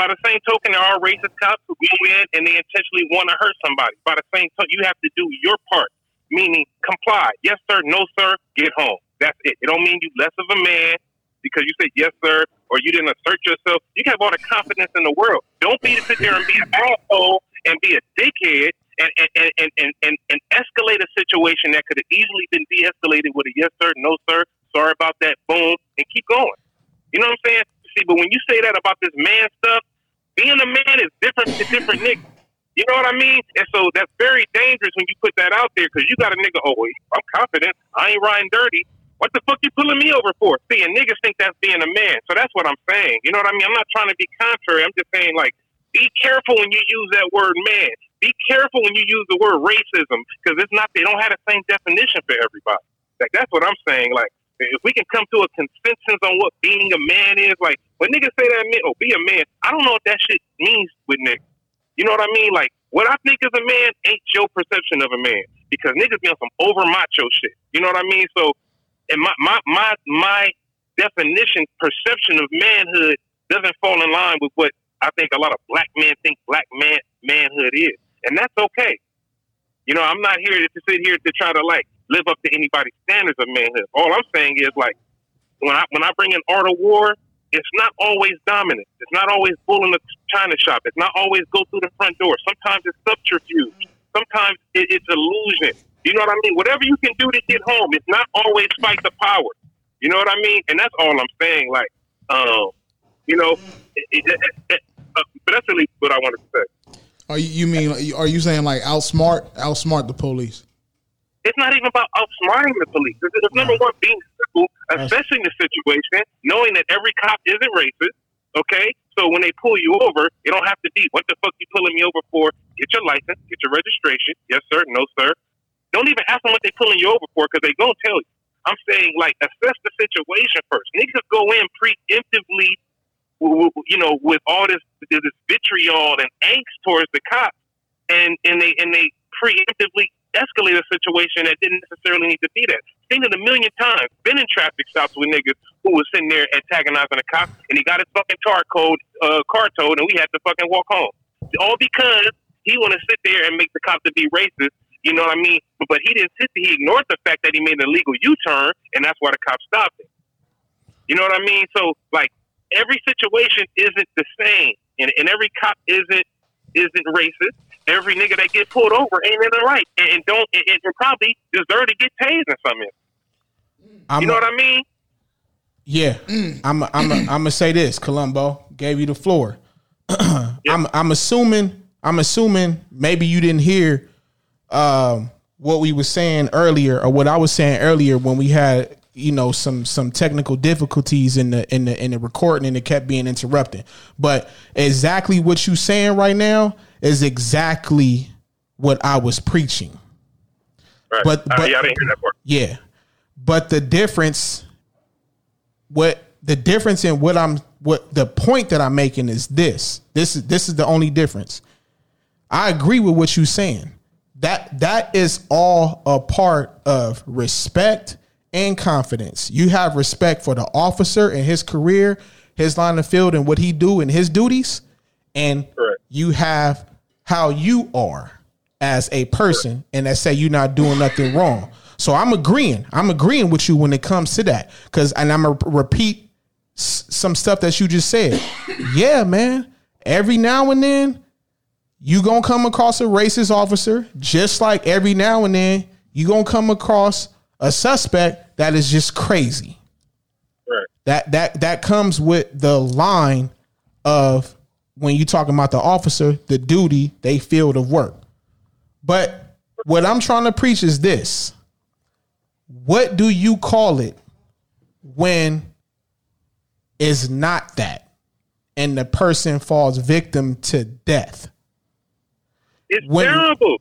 By the same token, there are racist cops who go in and they intentionally want to hurt somebody. By the same token, you have to do your part. Meaning, comply. Yes, sir. No, sir. Get home. That's it. It don't mean you less of a man because you said yes, sir, or you didn't assert yourself. You have all the confidence in the world. Don't be to sit there and be an asshole and be a dickhead and and, and, and, and, and, and escalate a situation that could have easily been de-escalated with a yes, sir, no, sir, sorry about that, boom, and keep going. You know what I'm saying? See, but when you say that about this man stuff, being a man is different to different niggas. You know what I mean? And so that's very dangerous when you put that out there because you got a nigga, oh, I'm confident. I ain't riding dirty. What the fuck you pulling me over for? See, and niggas think that's being a man. So that's what I'm saying. You know what I mean? I'm not trying to be contrary. I'm just saying, like, be careful when you use that word man. Be careful when you use the word racism because it's not, they don't have the same definition for everybody. Like, that's what I'm saying. Like, if we can come to a consensus on what being a man is, like, when niggas say that, man, oh, be a man, I don't know what that shit means with niggas. You know what I mean? Like, what I think is a man ain't your perception of a man because niggas be on some over macho shit. You know what I mean? So, and my, my my my definition, perception of manhood doesn't fall in line with what I think a lot of black men think black man manhood is, and that's okay. You know, I'm not here to sit here to try to like live up to anybody's standards of manhood. All I'm saying is like when I when I bring in art of war. It's not always dominant. It's not always bull in the china shop. It's not always go through the front door. Sometimes it's subterfuge. Sometimes it, it's illusion. You know what I mean? Whatever you can do to get home, it's not always fight the power. You know what I mean? And that's all I'm saying. Like, um, you know, it, it, it, it, uh, but that's really what I wanted to say. Are you, you mean, are you saying like outsmart, outsmart the police? It's not even about outsmarting the police. It's, it's number one, being civil, assessing the situation, knowing that every cop isn't racist, okay? So when they pull you over, it don't have to be, what the fuck you pulling me over for? Get your license, get your registration. Yes, sir, no, sir. Don't even ask them what they're pulling you over for, because they gonna tell you. I'm saying, like, assess the situation first. Niggas go in preemptively, you know, with all this this vitriol and angst towards the cops, and, and they and they preemptively escalate a situation that didn't necessarily need to be that. Seen it a million times. Been in traffic stops with niggas who was sitting there antagonizing a cop, and he got his fucking tar code, uh, car towed, and we had to fucking walk home. All because he want to sit there and make the cop to be racist. You know what I mean? But he didn't sit there. He ignored the fact that he made an illegal U-turn, and that's why the cop stopped him. You know what I mean? So, like, every situation isn't the same, and, and every cop isn't isn't racist. Every nigga that get pulled over ain't in the right, and, and don't and, and probably deserve to get tased or something. I'm you know a, what I mean? Yeah, I'm a, I'm a, I'm gonna say this, Columbo gave you the floor. yep. I'm I'm assuming I'm assuming maybe you didn't hear. Um, what we were saying earlier, or what I was saying earlier, when we had, you know, some some technical difficulties in the in the in the recording, and it kept being interrupted. But exactly what you saying right now is exactly what I was preaching. Right. But, but uh, yeah, I didn't hear that part. Yeah, but the difference, what the difference in what I'm what the point that I'm making is this. This is this is the only difference. I agree with what you're saying. That that is all a part of respect and confidence. You have respect for the officer and his career, his line of field, and what he do and his duties. And correct. You have how you are as a person, correct. And that say you're not doing nothing wrong. So I'm agreeing. I'm agreeing with you when it comes to that. Cause, and I'm gonna repeat s- some stuff that you just said. Yeah, man. Every now and then, you gonna come across a racist officer, just like every now and then you gonna come across a suspect that is just crazy. Right. That that that comes with the line of when you talking about the officer, the duty they field of work. But what I'm trying to preach is this: what do you call it when it's not that, and the person falls victim to death? It's when, terrible.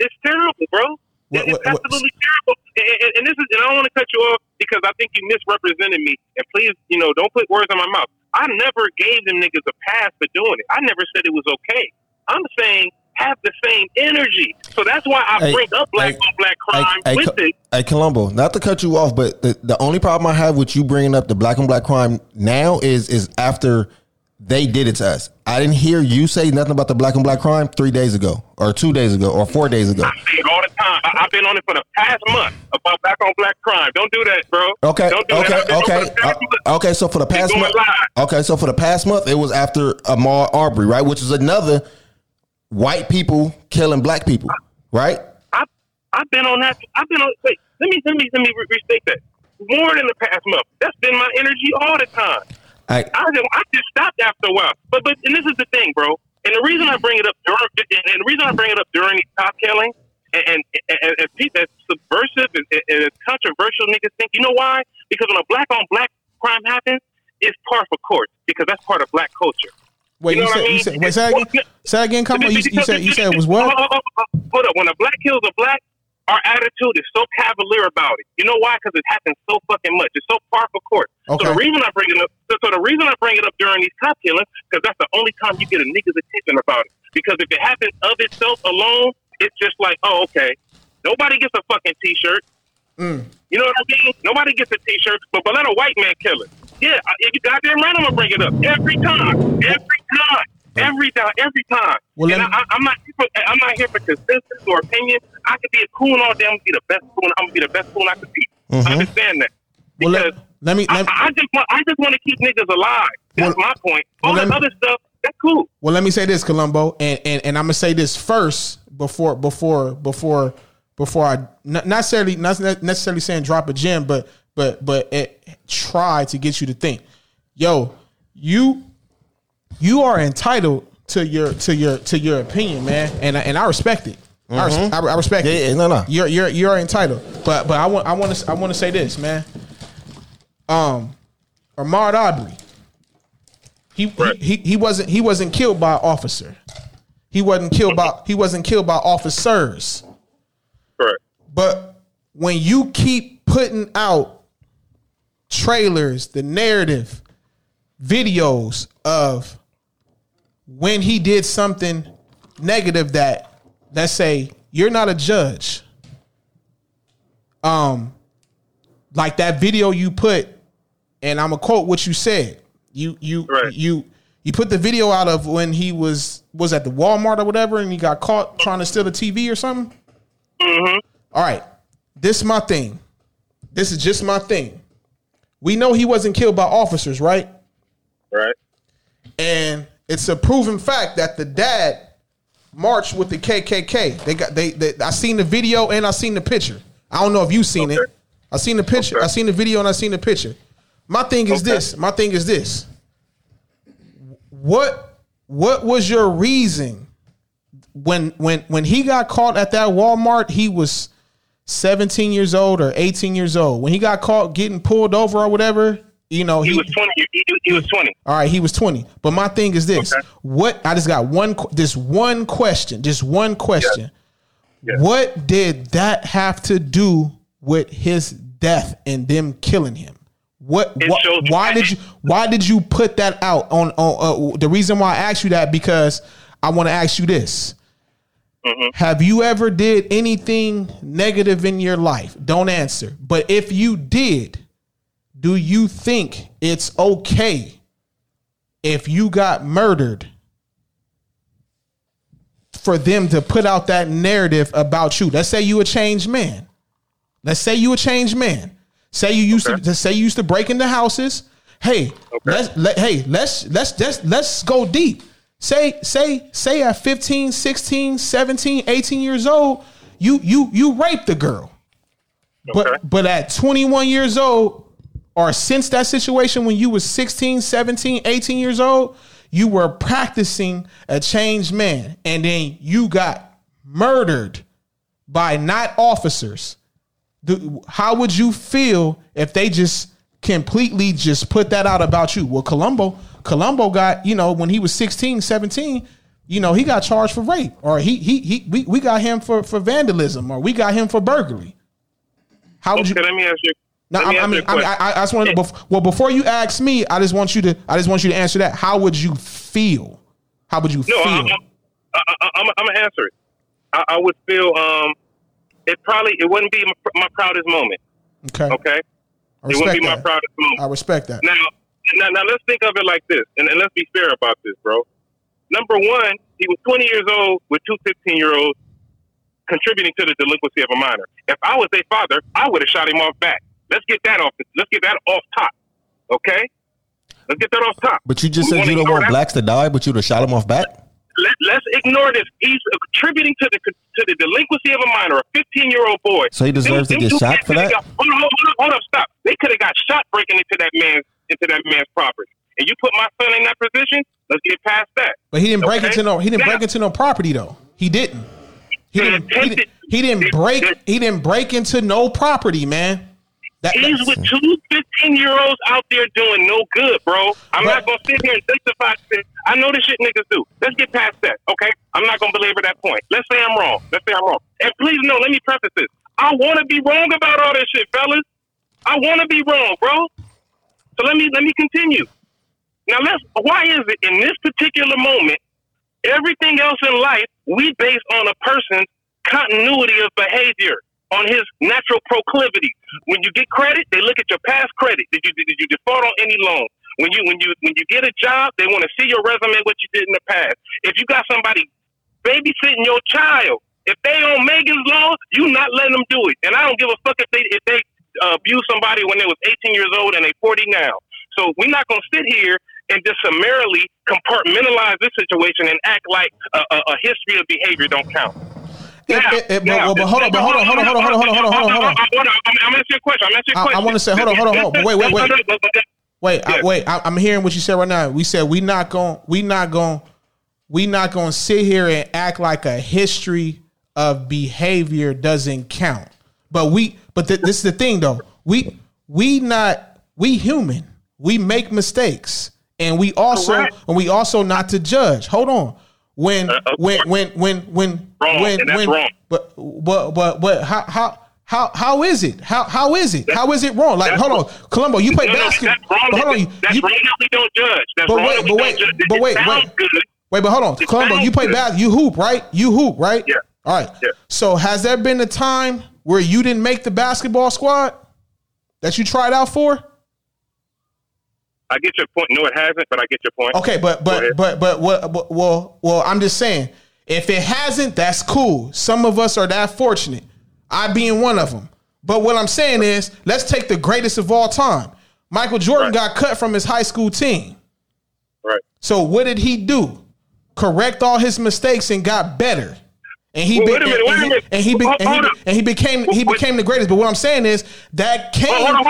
It's terrible, bro. What, what, it's absolutely what? terrible. And, and, and this is, and I don't want to cut you off because I think you misrepresented me. And please, you know, don't put words in my mouth. I never gave them niggas a pass for doing it. I never said it was okay. I'm saying have the same energy. So that's why I hey, bring up black hey, on black crime hey, with hey, it. Hey, Columbo, not to cut you off, but the, the only problem I have with you bringing up the black on black crime now is is after they did it to us. I didn't hear you say nothing about the black on black crime three days ago, or two days ago, or four days ago. I say it all the time. I, I've been on it for the past month about black on black crime. Don't do that, bro. Okay. Don't do okay. That. Okay. Uh, okay. So for the past month. Live. Okay. So for the past month, it was after Ahmaud Arbery, right? Which is another white people killing black people, right? I, I've been on that. I've been on. Wait. Let me let me let me restate that. More than the past month. That's been my energy all the time. I, I, just, I just stopped after a while, but but and this is the thing, bro. And the reason I bring it up during and the reason I bring it up during these cop killings and and, and, and people that's subversive and, and controversial niggas think, you know why? Because when a black on black crime happens, it's par for court because that's part of black culture. Wait, you, know you, said, I mean? you said wait, say that again. Say that again. Come on, you, you said you said it was what? Hold up, hold up. When a black kills a black, our attitude is so cavalier about it. You know why? Because it happens so fucking much. It's so par for court. Okay. So the reason I bring it up, so, so the reason I bring it up during these cop killings, because that's the only time you get a nigga's attention about it. Because if it happens of itself alone, it's just like, oh, okay. Nobody gets a fucking t-shirt. Mm. You know what I mean? Nobody gets a t-shirt, but, but let a white man kill it. Yeah, if you goddamn right, I'm gonna bring it up every time, every time. Every time, every time. Well, and I, I, I'm not, I'm not here for consensus or opinion. I could be a coon all day. I'm gonna be the best coon. I'm gonna be the best coon I could be. Mm-hmm. I understand that. Because well, let, let me. Let, I, I just want, I just want to keep niggas alive. That's well, my point. All well, the me, other stuff, that's cool. Well, let me say this, Columbo, and, and and I'm gonna say this first before before before before I not necessarily not necessarily saying drop a gem, but but but it, try to get you to think. Yo, you. You are entitled to your to your to your opinion, man, and and I respect it. Mm-hmm. I, I respect yeah, it. Yeah, no, no. You're you're you're entitled, but but I want I want to I want to say this, man. Um, Ahmaud Arbery, he, right. he he he wasn't he wasn't killed by an officer. He wasn't killed by he wasn't killed by officers. Correct. Right. But when you keep putting out trailers, the narrative, videos of when he did something negative that, let's say, you're not a judge. Um, like that video you put, and I'm gonna quote what you said. You you right. you you put the video out of when he was was at the Walmart or whatever, and he got caught trying to steal a T V or something. Mm-hmm. All right, this is my thing. This is just my thing. We know he wasn't killed by officers, right? Right. And it's a proven fact that the dad marched with the K K K. They got they. they I seen the video and I seen the picture. I don't know if you've seen okay. it. I seen the picture. Okay. I seen the video and I seen the picture. My thing is okay. this. My thing is this. What what was your reason when when when he got caught at that Walmart? He was seventeen years old or eighteen years old. When he got caught getting pulled over or whatever, you know, he, he was twenty. He, he was twenty. All right, he was twenty. But my thing is this. Okay. What I just got one this one question. Just one question. Yeah. Yes. What did that have to do with his death and them killing him? What? Wh- why did you? Why did you put that out on? on uh, the reason why I asked you that because I want to ask you this: mm-hmm. Have you ever did anything negative in your life? Don't answer. But if you did, do you think it's okay if you got murdered? For them to put out that narrative about you. Let's say you a changed man. Let's say you a changed man. Say you used okay. to say you used to break into houses. Hey, okay. let's let, hey, let's let's just let's go deep. Say say say at fifteen, sixteen, seventeen, eighteen years old, you you you raped the girl. Okay. But but at twenty-one years old or since that situation when you was sixteen, seventeen, eighteen years old, you were practicing a changed man, and then you got murdered by not officers. Do, how would you feel if they just completely just put that out about you? Well, Columbo, Columbo got, you know, when he was sixteen, seventeen, you know, he got charged for rape, or he he he we, we got him for, for vandalism, or we got him for burglary. How would okay, you? Let me ask you. Now, I, I mean, I, mean I, I just wanted to, well, before you ask me, I just want you to, I just want you to answer that. How would you feel? How would you no, feel? I'm, I'm, I'm, I'm gonna answer it. I, I would feel, um, it probably, it wouldn't be my, my proudest moment. Okay. Okay. I it wouldn't be that. my proudest moment. I respect that. Now, now, now let's think of it like this, and, and let's be fair about this, bro. Number one, he was twenty years old with two fifteen year olds contributing to the delinquency of a minor. If I was their father, I would have shot him off back. Let's get that off. Let's get that off top, okay? Let's get that off top. But you just we said you don't want that. blacks to die, but you'd have shot them off back? Let, let's ignore this. He's contributing to the to the delinquency of a minor, a fifteen-year-old boy. So he deserves them, to them get shot for that? Got, hold, on, hold, on, hold up, stop. They could have got shot breaking into that man's into that man's property. And you put my son in that position. Let's get past that. But he didn't okay? break into no. He didn't now, break into no property though. He didn't. He didn't. He didn't, he didn't break. He didn't break into no property, man. That, He's with two fifteen-year-olds out there doing no good, bro. I'm right. not going to sit here and justify this. I know this shit niggas do. Let's get past that, okay? I'm not going to belabor that point. Let's say I'm wrong. Let's say I'm wrong. And please, no, let me preface this. I want to be wrong about all this shit, fellas. I want to be wrong, bro. So let me let me continue. Now, let's. Why is it in this particular moment, everything else in life, we base on a person's continuity of behavior? On his natural proclivity. When you get credit, they look at your past credit. Did you did you default on any loan? When you when you when you get a job, they want to see your resume, what you did in the past. If you got somebody babysitting your child, if they on Megan's Law, you not letting them do it. And I don't give a fuck if they if they uh, abuse somebody when they was eighteen years old and they forty now. So we're not gonna sit here and just summarily compartmentalize this situation and act like a, a, a history of behavior don't count. But hold on, but hold on, hold on, hold on, hold on, hold on, hold on, hold on. I'm answering your question. I'm answering your question. I want to say, hold on, hold on, hold on. Wait, wait, wait, wait, I, wait. I, I'm hearing what you said right now. We said we not going, we not going, we not going to sit here and act like a history of behavior doesn't count. But we, but th- this is the thing though. We, we not, we human. We make mistakes, and we also, and we also not to judge. Hold on. when uh, when, when when when wrong, when when when but but but but how how how how is it how how is it that's, how is it wrong? Like hold on, Columbo, you play no, basketball. No, that's wrong. But hold on, you, that's you, wrong that we don't judge. That's but wrong wait, that we but don't wait, judge. but it wait, wait, good. wait, but hold on, it Columbo, you play basketball. You hoop, right? You hoop, right? Yeah. All right. Yeah. So has there been a time where you didn't make the basketball squad that you tried out for? I get your point. No, it hasn't, but I get your point. Okay, but but but but well, well, well, I'm just saying, if it hasn't, that's cool. Some of us are that fortunate, I being one of them. But what I'm saying is, let's take the greatest of all time. Michael Jordan right. got cut from his high school team. Right. So what did he do? Correct all his mistakes and got better. And he and he and he became he became the greatest. But what I'm saying is that came that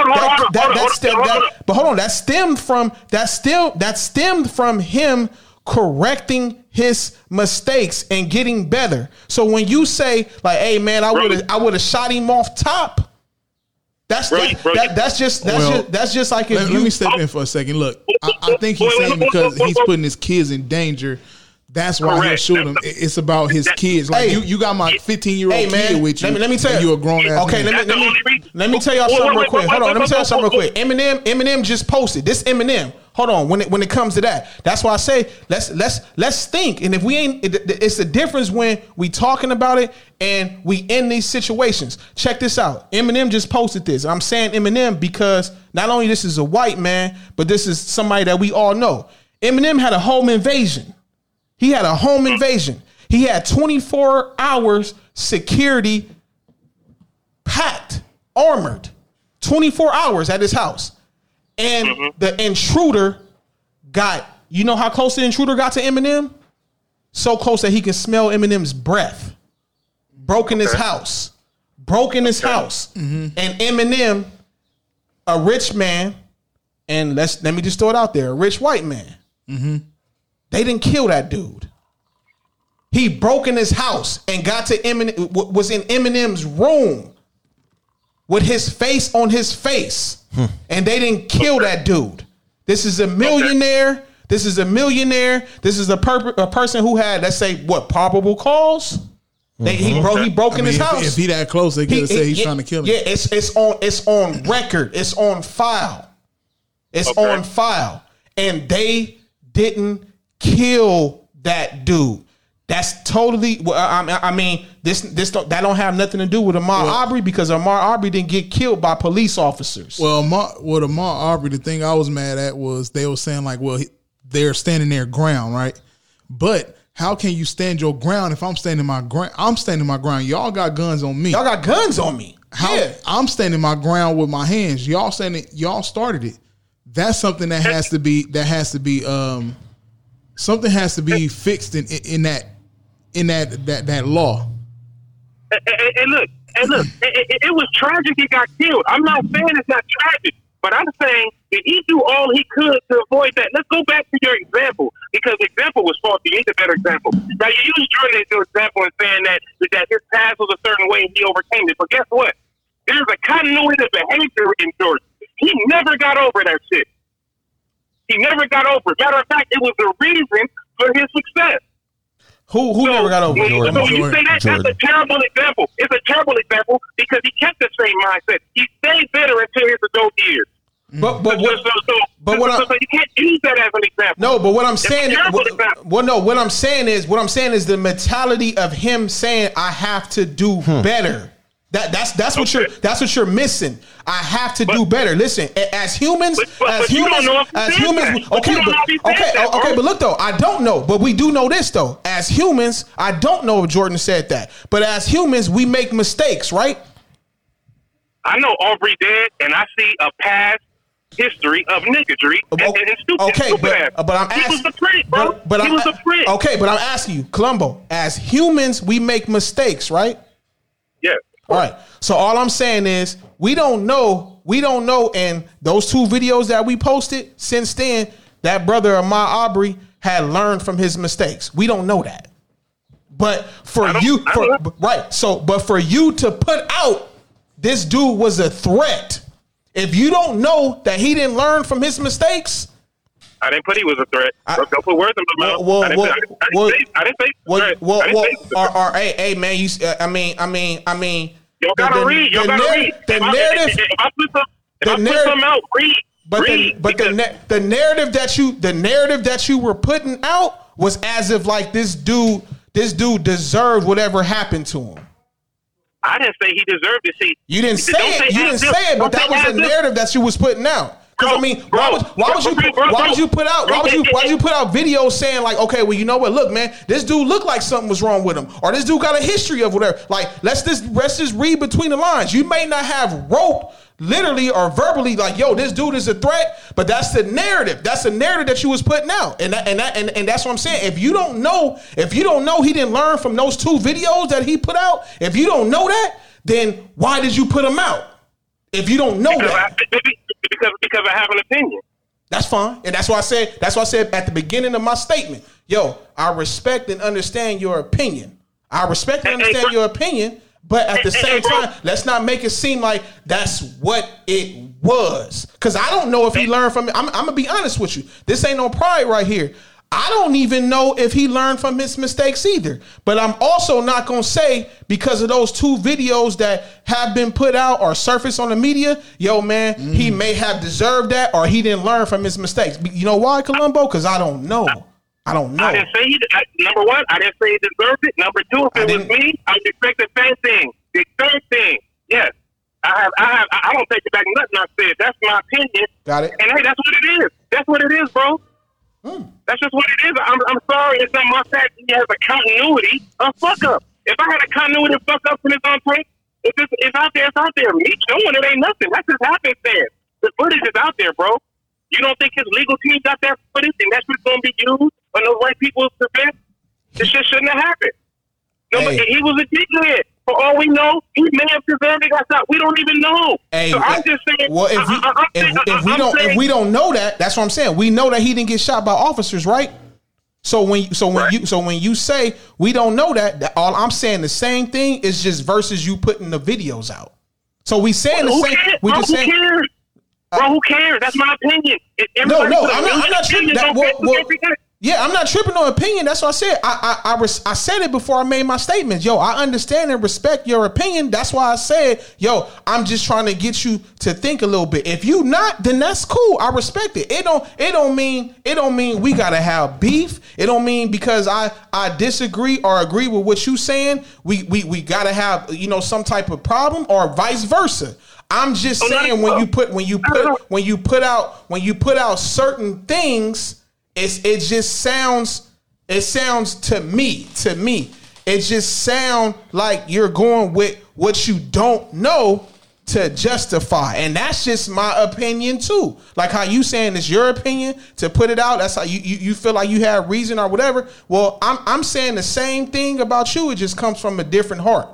but hold on, that stemmed from that still that stemmed from him correcting his mistakes and getting better. So when you say like, hey man, I would have I would have shot him off top. That's bro, that, bro, that, that's just that's well, just that's just like if let, you, let me step in for a second. Look, I, I think he's saying because he's putting his kids in danger. That's why he'll shoot him. It's about his kids. Like hey, you, you got my fifteen year old hey, kid with you. Let me, let me tell you, you a grown ass. Okay, let me, let me let me tell y'all something real quick. Hold on, let me tell y'all something real quick. Eminem, Eminem just posted this. Eminem, hold on. When it when it comes to that, that's why I say let's let's let's think. And if we ain't, it, it's the difference when we talking about it and we in these situations. Check this out. Eminem just posted this. I'm saying Eminem because not only this is a white man, but this is somebody that we all know. Eminem had a home invasion. He had a home invasion. He had twenty-four hours security packed, armored, twenty-four hours at his house. And mm-hmm. the intruder got, you know how close the intruder got to Eminem? So close that he can smell Eminem's breath. Broke in okay. his house. Broke in his okay. house. Mm-hmm. And Eminem, a rich man, and let's let me just throw it out there, a rich white man. Mm-hmm. They didn't kill that dude. He broke in his house and got to Eminem, was in Eminem's room with his face on his face. Hmm. And they didn't kill okay. that dude. This is a millionaire. Okay. This is a millionaire. This is a, perp- a person who had, let's say, what, probable cause? Mm-hmm. They, he, bro- okay. he broke I in mean, his if, house. If he that close, they could have he, said he's it, trying to kill him. Yeah, it's, it's, on, it's on record. It's on file. It's okay. on file. And they didn't kill that dude. That's totally. I mean, this this don't, that don't have nothing to do with Ahmaud well, Arbery because Ahmaud Arbery didn't get killed by police officers. Well, Ahmaud, with Ahmaud Arbery, the thing I was mad at was they were saying like, well, he, they're standing their ground, right? But how can you stand your ground if I'm standing my ground? I'm standing my ground. Y'all got guns on me. Y'all got guns on me. How yeah. I'm standing my ground with my hands. Y'all standing. Y'all started it. That's something that has to be. That has to be. Um, Something has to be fixed in, in, in that in that that, that law. And, and, and look, and look, it, it, it was tragic he got killed. I'm not saying it's not tragic, but I'm saying that he do all he could to avoid that. Let's go back to your example because the example was faulty. It's a better example. Now you used Jordan as your example in saying that that his past was a certain way and he overcame it. But guess what? There's a continuity of behavior in Jordan. He never got over that shit. He never got over it. Matter of fact, it was the reason for his success. Who who so, never got over it? So Jordan, you say that Jordan. That's a terrible example. It's a terrible example because he kept the same mindset. He stayed bitter until his adult years. But but so, what, so, so, but so, what so, so you can't use that as an example. No, but what I'm saying what, well no, what I'm saying is what I'm saying is the mentality of him saying I have to do hmm. better. That that's that's okay. what you're that's what you're missing. I have to but, do better. Listen, as humans, but, but, as but humans, as humans. That. Okay, but, but okay, that, okay. But look though, I don't know, but we do know this though. As humans, I don't know if Jordan said that, but as humans, we make mistakes, right? I know Aubrey did, and I see a past history of niggardry and, and, and stupid. Okay, and stupid but, but I'm asking. He was a prick, bro. But, but he I'm, was a prick. Okay, but I'm asking you, Columbo. As humans, we make mistakes, right? Yeah. All right. So all I'm saying is we don't know. We don't know. And those two videos that we posted since then, that brother Ahmaud Arbery had learned from his mistakes. We don't know that. But for you. For, right. So but for you to put out this dude was a threat. If you don't know that he didn't learn from his mistakes, I didn't put he was a threat. I, Don't put words in my mouth. Well, I didn't, well, I didn't, I didn't well, say I didn't say well, threat. Well, I didn't well, say or, or, or, hey, hey, man, you. Uh, I mean, I mean, I mean. Y'all gotta the, read. Y'all gotta read. The if narrative. I, if I put some, if I put narrative, some out, read. But read, the, but the, na- the narrative that you the narrative that you were putting out was as if like this dude this dude deserved whatever happened to him. I didn't say he deserved it. See, you didn't say it. Say you didn't this. say it, but don't that was the narrative this. that you was putting out. Because I mean, why would why would you why would you put out why would you why would you put out videos saying like, okay, well, you know what? Look, man, this dude looked like something was wrong with him, or this dude got a history of whatever. Like, let's just let's just read between the lines. You may not have rope literally or verbally like, yo, this dude is a threat, but that's the narrative. That's the narrative that you was putting out, and that, and that, and and that's what I'm saying. If you don't know, if you don't know, he didn't learn from those two videos that he put out. If you don't know that, then why did you put them out? If you don't know that. Because because I have an opinion. That's fine. And that's why I said that's why I said at the beginning of my statement, yo, I respect and understand your opinion. I respect and understand hey, your opinion, but at the hey, same hey, time, let's not make it seem like that's what it was. Because I don't know if he learned from it. I'm, I'm going to be honest with you. This ain't no pride right here. I don't even know if he learned from his mistakes either. But I'm also not going to say because of those two videos that have been put out or surfaced on the media, yo, man, mm. he may have deserved that or he didn't learn from his mistakes. You know why, Columbo? Because I don't know. I don't know. I didn't say he, I, number one, I didn't say he deserved it. Number two, if it was me, I would expect the same thing. The third thing, yes. I have, I have, I don't take it back nothing I said. That's my opinion. Got it. And hey, that's what it is. That's what it is, bro. Hmm. That's just what it is. I'm, I'm sorry. It's not my fact. He has a continuity of fuck up. If I had a continuity of fuck up in his own place, it's, just, it's out there. It's out there. Me doing it ain't nothing. That's just happenstance. The footage is out there, bro. You don't think his legal team got that footage and that's what's going to be used on those white people's defense? This shit shouldn't have happened. No, hey. He was a dickhead. For all we know, he may have deserved it. Outside. We don't even know. Hey, so I'm just saying. Well, if we, I, I, if, saying, if we don't saying, if we don't know that, that's what I'm saying. We know that he didn't get shot by officers, right? So when so when right. you so when you say we don't know that, that, all I'm saying the same thing is just versus you putting the videos out. So we saying well, the same. Cares? We just Bro, saying. Who cares? Uh, Bro, who cares? That's my opinion. No, no, I'm not, I'm not tripping. That, well, well, Yeah, I'm not tripping on opinion. That's what I said. I I I, res- I said it before I made my statements. Yo, I understand and respect your opinion. That's why I said, yo, I'm just trying to get you to think a little bit. If you not, then that's cool. I respect it. It don't it don't mean it don't mean we gotta have beef. It don't mean because I, I disagree or agree with what you saying, we, we we gotta have, you know, some type of problem or vice versa. I'm just saying when you put when you put when you put out when you put out certain things. It's, it just sounds, it sounds to me, to me, it just sound like you're going with what you don't know to justify. And that's just my opinion too. Like how you saying it's your opinion to put it out. That's how you, you, you feel like you have reason or whatever. Well, I'm, I'm saying the same thing about you. It just comes from a different heart.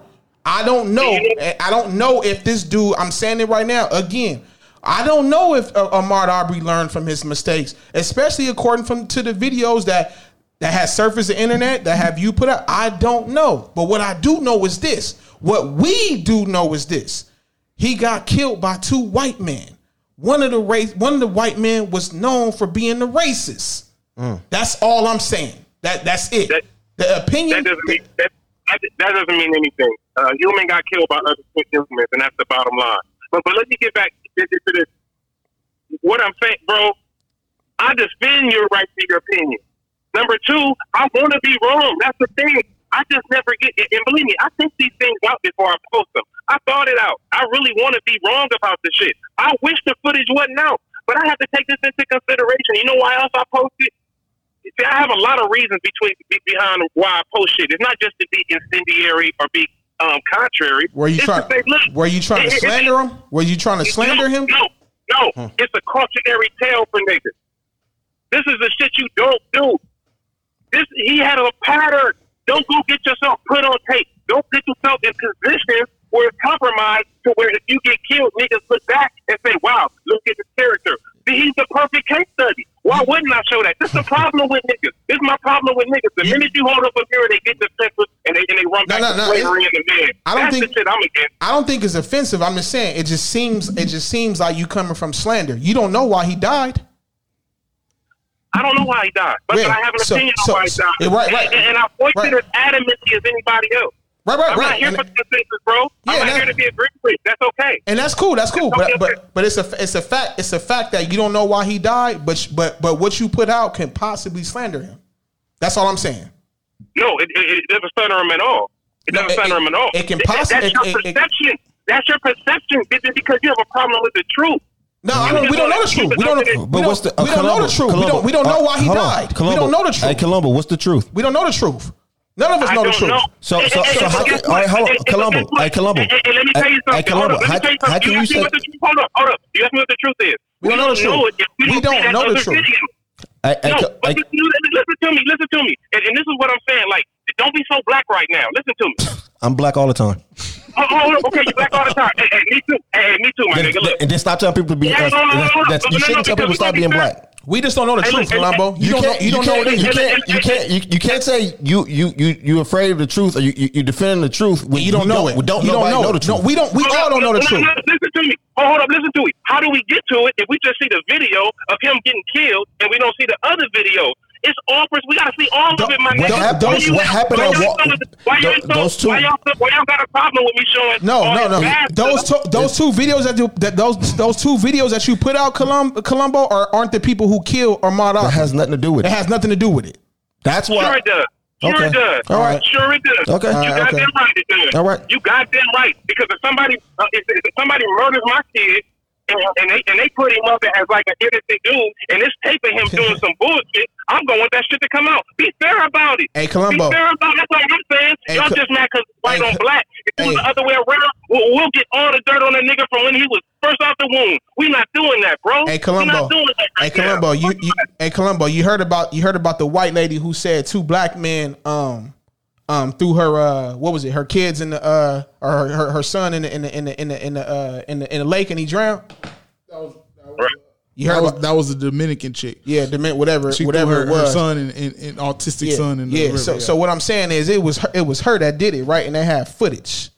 I don't know. I don't know if this dude, I'm saying it right now again. I don't know if uh, Ahmaud Arbery learned from his mistakes, especially according from, to the videos that, that has surfaced the internet, that have you put out. I don't know. But what I do know is this. What we do know is this. He got killed by two white men. One of the race, one of the white men was known for being the racist. Mm. That's all I'm saying. That That's it. That, the opinion. That doesn't mean, that, that doesn't mean anything. A uh, human got killed by other humans, and that's the bottom line. But, but let me get back to this. What I'm saying, bro, I defend your right to your opinion. Number two, I want to be wrong. That's the thing. I just never get it. And believe me, I think these things out before I post them. I thought it out. I really want to be wrong about this shit. I wish the footage wasn't out, but I have to take this into consideration. You know why else I post it? See, I have a lot of reasons between behind why I post shit. It's not just to be incendiary or be Um, contrary. Were you trying? Were you trying to it, slander it, him? Were you trying to slander no, him? No, no. Huh. It's a cautionary tale for niggas. This is the shit you don't do. This he had a pattern. Don't go get yourself put on tape. Don't get yourself in position where it's compromised to where if you get killed, niggas look back and say, "Wow, look at this character. He's the perfect case study. Why wouldn't I show that?" This is the problem with niggas. This is my problem with niggas. The you, minute you hold up a mirror, they get defensive and they and they run no, back no, to no, slavery in the bed. I don't That's think the shit I'm against. I don't think it's offensive. I'm just saying it just seems it just seems like you coming from slander. You don't know why he died. I don't know why he died, but yeah. I have an so, opinion so, on why so, he died. Right, right, and, and I voice right. it as adamantly as anybody else. Right, right, I'm right. I'm not here and for consensus, bro. Yeah, I'm not here to be agreed with. That's okay. And that's cool. That's cool. That's but, okay. but but it's a it's a fact. It's a fact that you don't know why he died, but but but what you put out can possibly slander him. That's all I'm saying. No, it, it, it doesn't slander him at all. It no, doesn't it, slander it, him at all. It can possibly. That's your it, perception. It, it, that's your perception, because you have a problem with the truth. No, I don't, we don't know the truth. We don't. Know, but what's the? Uh, we don't Columbo, know the truth. Columbo, we don't. We don't know why he uh, died. Columbo, we don't know the truth. Hey, Columbo, what's the truth? We don't know the truth. None of us I know the truth. Know. So, so, hey, so, hey, so how can? All right, hold on, Columbo. Hey, Columbo. Hey, let me tell you something. Hey, Columbo. How, how can you say? Hold up, hold up. You ask me what the truth is. We don't know the truth. We don't know the truth. I, I, no, I, listen, listen to me, listen to me, and, and this is what I'm saying. Like, don't be so black right now. Listen to me. I'm black all the time. Oh, oh okay, you're black all the time. Hey, hey, me too. Hey, me too, my then, nigga. Look. And then stop telling people to be. Yeah, us, no, no, no, that's, no, no, you shouldn't no, tell people stop be being fair. Black. We just don't know the hey, truth, Columbo. Hey, you, you don't know. You don't know. You can't. You can't. You, you can't say you you you you afraid of the truth, or you you, you defending the truth when you, you don't know it. Don't you don't know, know the truth? No, we don't. We hold all up, don't know the no, truth. No, listen to me. Oh, hold up. Listen to me. How do we get to it if we just see the video of him getting killed and we don't see the other video? It's awkward. We gotta see all don't, of it, my nigga. Those, what happened? Why y'all, why y'all, those, those two. Why y'all, why y'all got a problem with me showing? No, no, no. Those two, those two videos that you that those those two videos that you put out, Columbo, Columbo, are aren't the people who killed Ahmaud Arbery. That has nothing to do with it. It has nothing to do with it. That's why. Sure it does. Sure okay. it does. All right. Sure it does. Okay. You got okay. them right. It does. All right. You got them right, because if somebody uh, if, if somebody murders my kid. And, and they and they put him up as like an innocent dude, and it's taping him doing some bullshit. I'm going with that shit to come out. Be fair about it. Hey, Columbo. Be fair about it. That's what I'm saying. Hey, y'all just mad because white hey, on black. If it hey. was the other way around, we'll, we'll get all the dirt on that nigga from when he was first out the womb. We're not doing that, bro. Hey, Columbo. We're not doing that right hey, Columbo. You, you, hey, Columbo. You heard about you heard about the white lady who said two black men um um threw her uh what was it her kids in the uh or her her, her son in the in the in the in the in the, uh, in the in the lake, and he drowned. That was, that was, you heard that was, about, that was a Dominican chick. Yeah, Dominican whatever she whatever her, it was. Her son and, and, and autistic yeah, son in the yeah. river. So yeah. so what I'm saying is it was her, it was her that did it, right? And they have footage.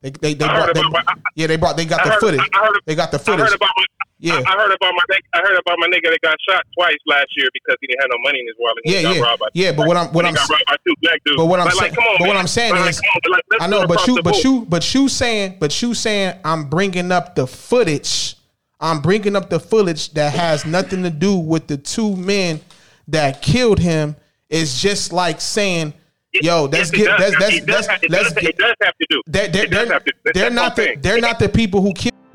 They they, they, brought, they about, yeah they brought they got I the heard, footage. I heard, they got the footage. I heard about my, yeah, I, I heard about my I heard about my nigga that got shot twice last year because he didn't have no money in his wallet. And yeah, he got yeah, robbed by yeah. But what I'm what I'm got robbed by two black dudes. But what I'm but like, saying, on, but what I'm saying but is, like, on, like, I know, but you but you but you saying but you saying I'm bringing up the footage. I'm bringing up the footage that has nothing to do with the two men that killed him. It's just like saying. Yo, that's yes, get that's that's that's it does, get, it does have to do. They're, they're, they're, to, they're not the they're not the people who kill.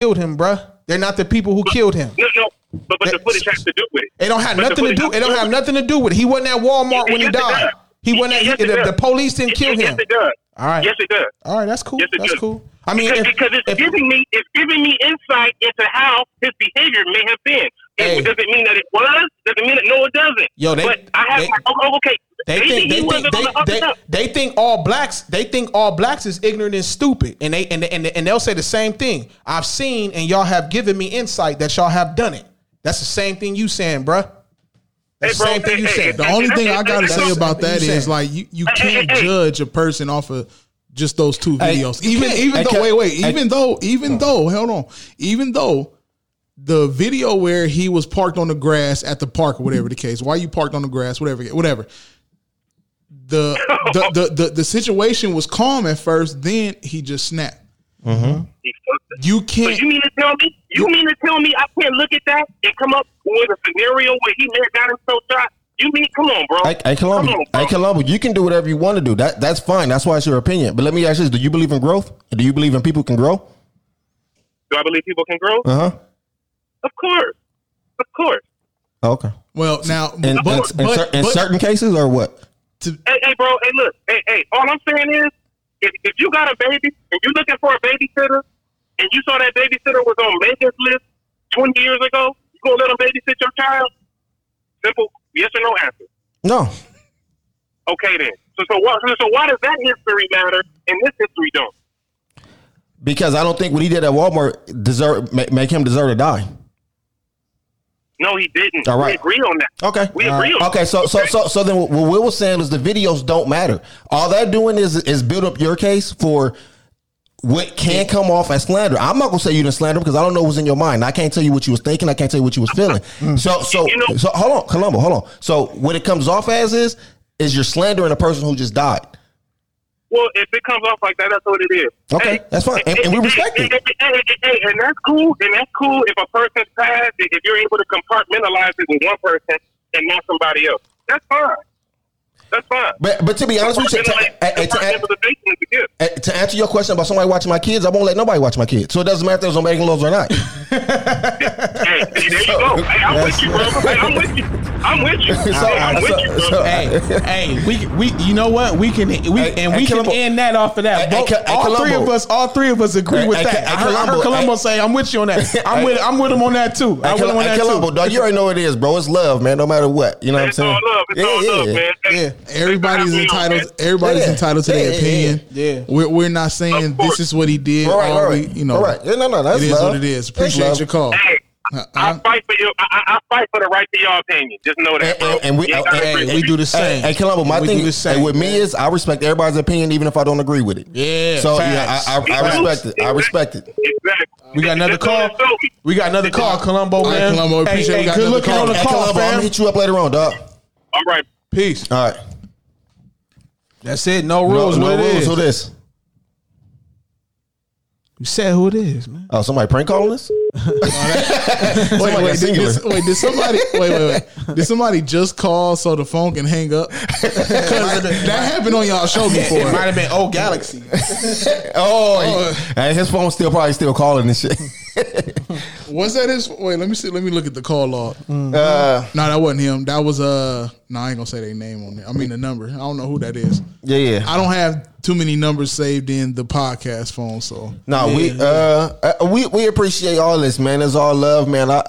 Killed him, bruh. They're not the people who killed him. No, no. But, but they, the footage has to do with it. It don't have but nothing to do. It don't have nothing to do with it. He wasn't at Walmart it, when he died. He it, wasn't. It, at, yes, it, it the, the police didn't it, kill it, him. Yes, it does. All right. Yes, it does. All right. That's cool. Yes, that's does. cool. I mean, because, if, because it's if, giving me it's giving me insight into how his behavior may have been. Hey. Does it mean that it was? Does it mean that no, it doesn't? Yo, they, but I have. They, like, oh, okay. They think they think, they, they, they think all blacks. They think all blacks is ignorant and stupid, and they and they, and they, and they'll say the same thing. I've seen, and y'all have given me insight that y'all have done it. That's the same thing you saying, bruh. That's hey, bro, the same hey, thing you hey, said. Hey, the hey, only hey, thing hey, I gotta hey, say about that is saying. like you, you can't hey, hey, judge a person off of. Just those two videos. Hey, even even hey, though, wait, wait. Even hey, though, even on. though, hold on. Even though the video where he was parked on the grass at the park or whatever the case, why you parked on the grass, whatever, whatever. The the the, the, the, the situation was calm at first. Then he just snapped. Mm-hmm. You can't. So you mean to tell me? You mean to tell me I can't look at that and come up with a scenario where he may have got himself shot? You mean, come on, bro. I, I Columbo, on, bro. I Columbo, you can do whatever you want to do. That That's fine. That's why it's your opinion. But let me ask you this. Do you believe in growth? Do you believe in people can grow? Do I believe people can grow? Uh-huh. Of course. Of course. Okay. Well, now. In, but, in, but, in, but, in certain but, cases or what? To, hey, hey, bro. Hey, look. Hey, hey. All I'm saying is, if, if you got a baby and you're looking for a babysitter and you saw that babysitter was on Megan's List twenty years ago, you going to let them babysit your child? Simple Yes or no answer? No. Okay, then. So, so, why, so why does that history matter and this history don't? Because I don't think what he did at Walmart deserve make, make him deserve to die. No, he didn't. All right. We agree on that. Okay. We agree right. on okay, that. So, okay, so so so then what Will was saying is the videos don't matter. All they're doing is is build up your case for what can come off as slander. I'm not going to say you didn't slander because I don't know what's in your mind. I can't tell you what you was thinking. I can't tell you what you was feeling. So so, you know, so hold on, Columbo, hold on. So what it comes off as is, is you're slandering a person who just died. Well, if it comes off like that, that's what it is. Okay, hey, that's fine. And, and we respect it. Hey, hey, and that's cool. And that's cool if a person's passed, if you're able to compartmentalize it with one person and not somebody else. That's fine. That's fine. But, but to be honest with you, to answer your question about somebody watching my kids, I won't let nobody watch my kids. So it doesn't matter if it's on Megan's Law or not. Hey, hey, there you go. Hey, I'm with you, bro. Hey, I'm with you. I'm with you. So, hey, I'm with so, you, bro. So, hey, hey, we we you know what? We can we hey, and we hey, can end that off of that. Hey, Both, hey, all hey, three of us, all three of us agree hey, with hey, that. Hey, I heard, I heard Columbo hey, say, I'm with you on that. I'm hey, with I'm with him on that too. Hey, I'm with him on hey, that Columbo, too. Dog, you already know what it is, bro. It's love, man, no matter what. You know what I'm saying? It's all love. It's yeah, all yeah, love, man. Yeah. Everybody's entitled everybody's yeah. entitled to yeah, their yeah, opinion. Yeah. yeah. We're we're not saying this is what he did. All right, all right. We, you know. All right. Yeah, no, no, that's it is love. What it is. Appreciate that's your call. Hey, uh, I fight for you. I, I fight for the right to your opinion. Just know that, bro. And, and we, and, hey, we do the same. Hey, hey Columbo, my thing is hey, with me is I respect everybody's opinion even if I don't agree with it. Yeah. So facts. yeah, I, I, I respect it. I respect it. Exactly. We got another call. We got another call, Columbo, man. All right, Columbo, appreciate it. Good looking on the call, man. I'm gonna hit you up later on, dog. All right. Peace. All right. That's it. No rules. No, no what it rules. Is. Who this? You said who it is, man. Oh, somebody prank calling us? wait, wait, did, did, wait, did somebody wait, wait, wait. Did somebody just call so the phone can hang up? That happened on y'all show before. It might have been old Galaxy. oh, oh. And his phone's still probably still calling and shit. Was that his? Wait, let me see. Let me look at the call log. Mm-hmm. Uh, no, that wasn't him. That was uh. No, I ain't gonna say their name on there. I mean the number. I don't know who that is. Yeah, yeah. I don't have too many numbers saved in the podcast phone. So no, yeah, we yeah. uh we we appreciate all this, man. It's all love, man. I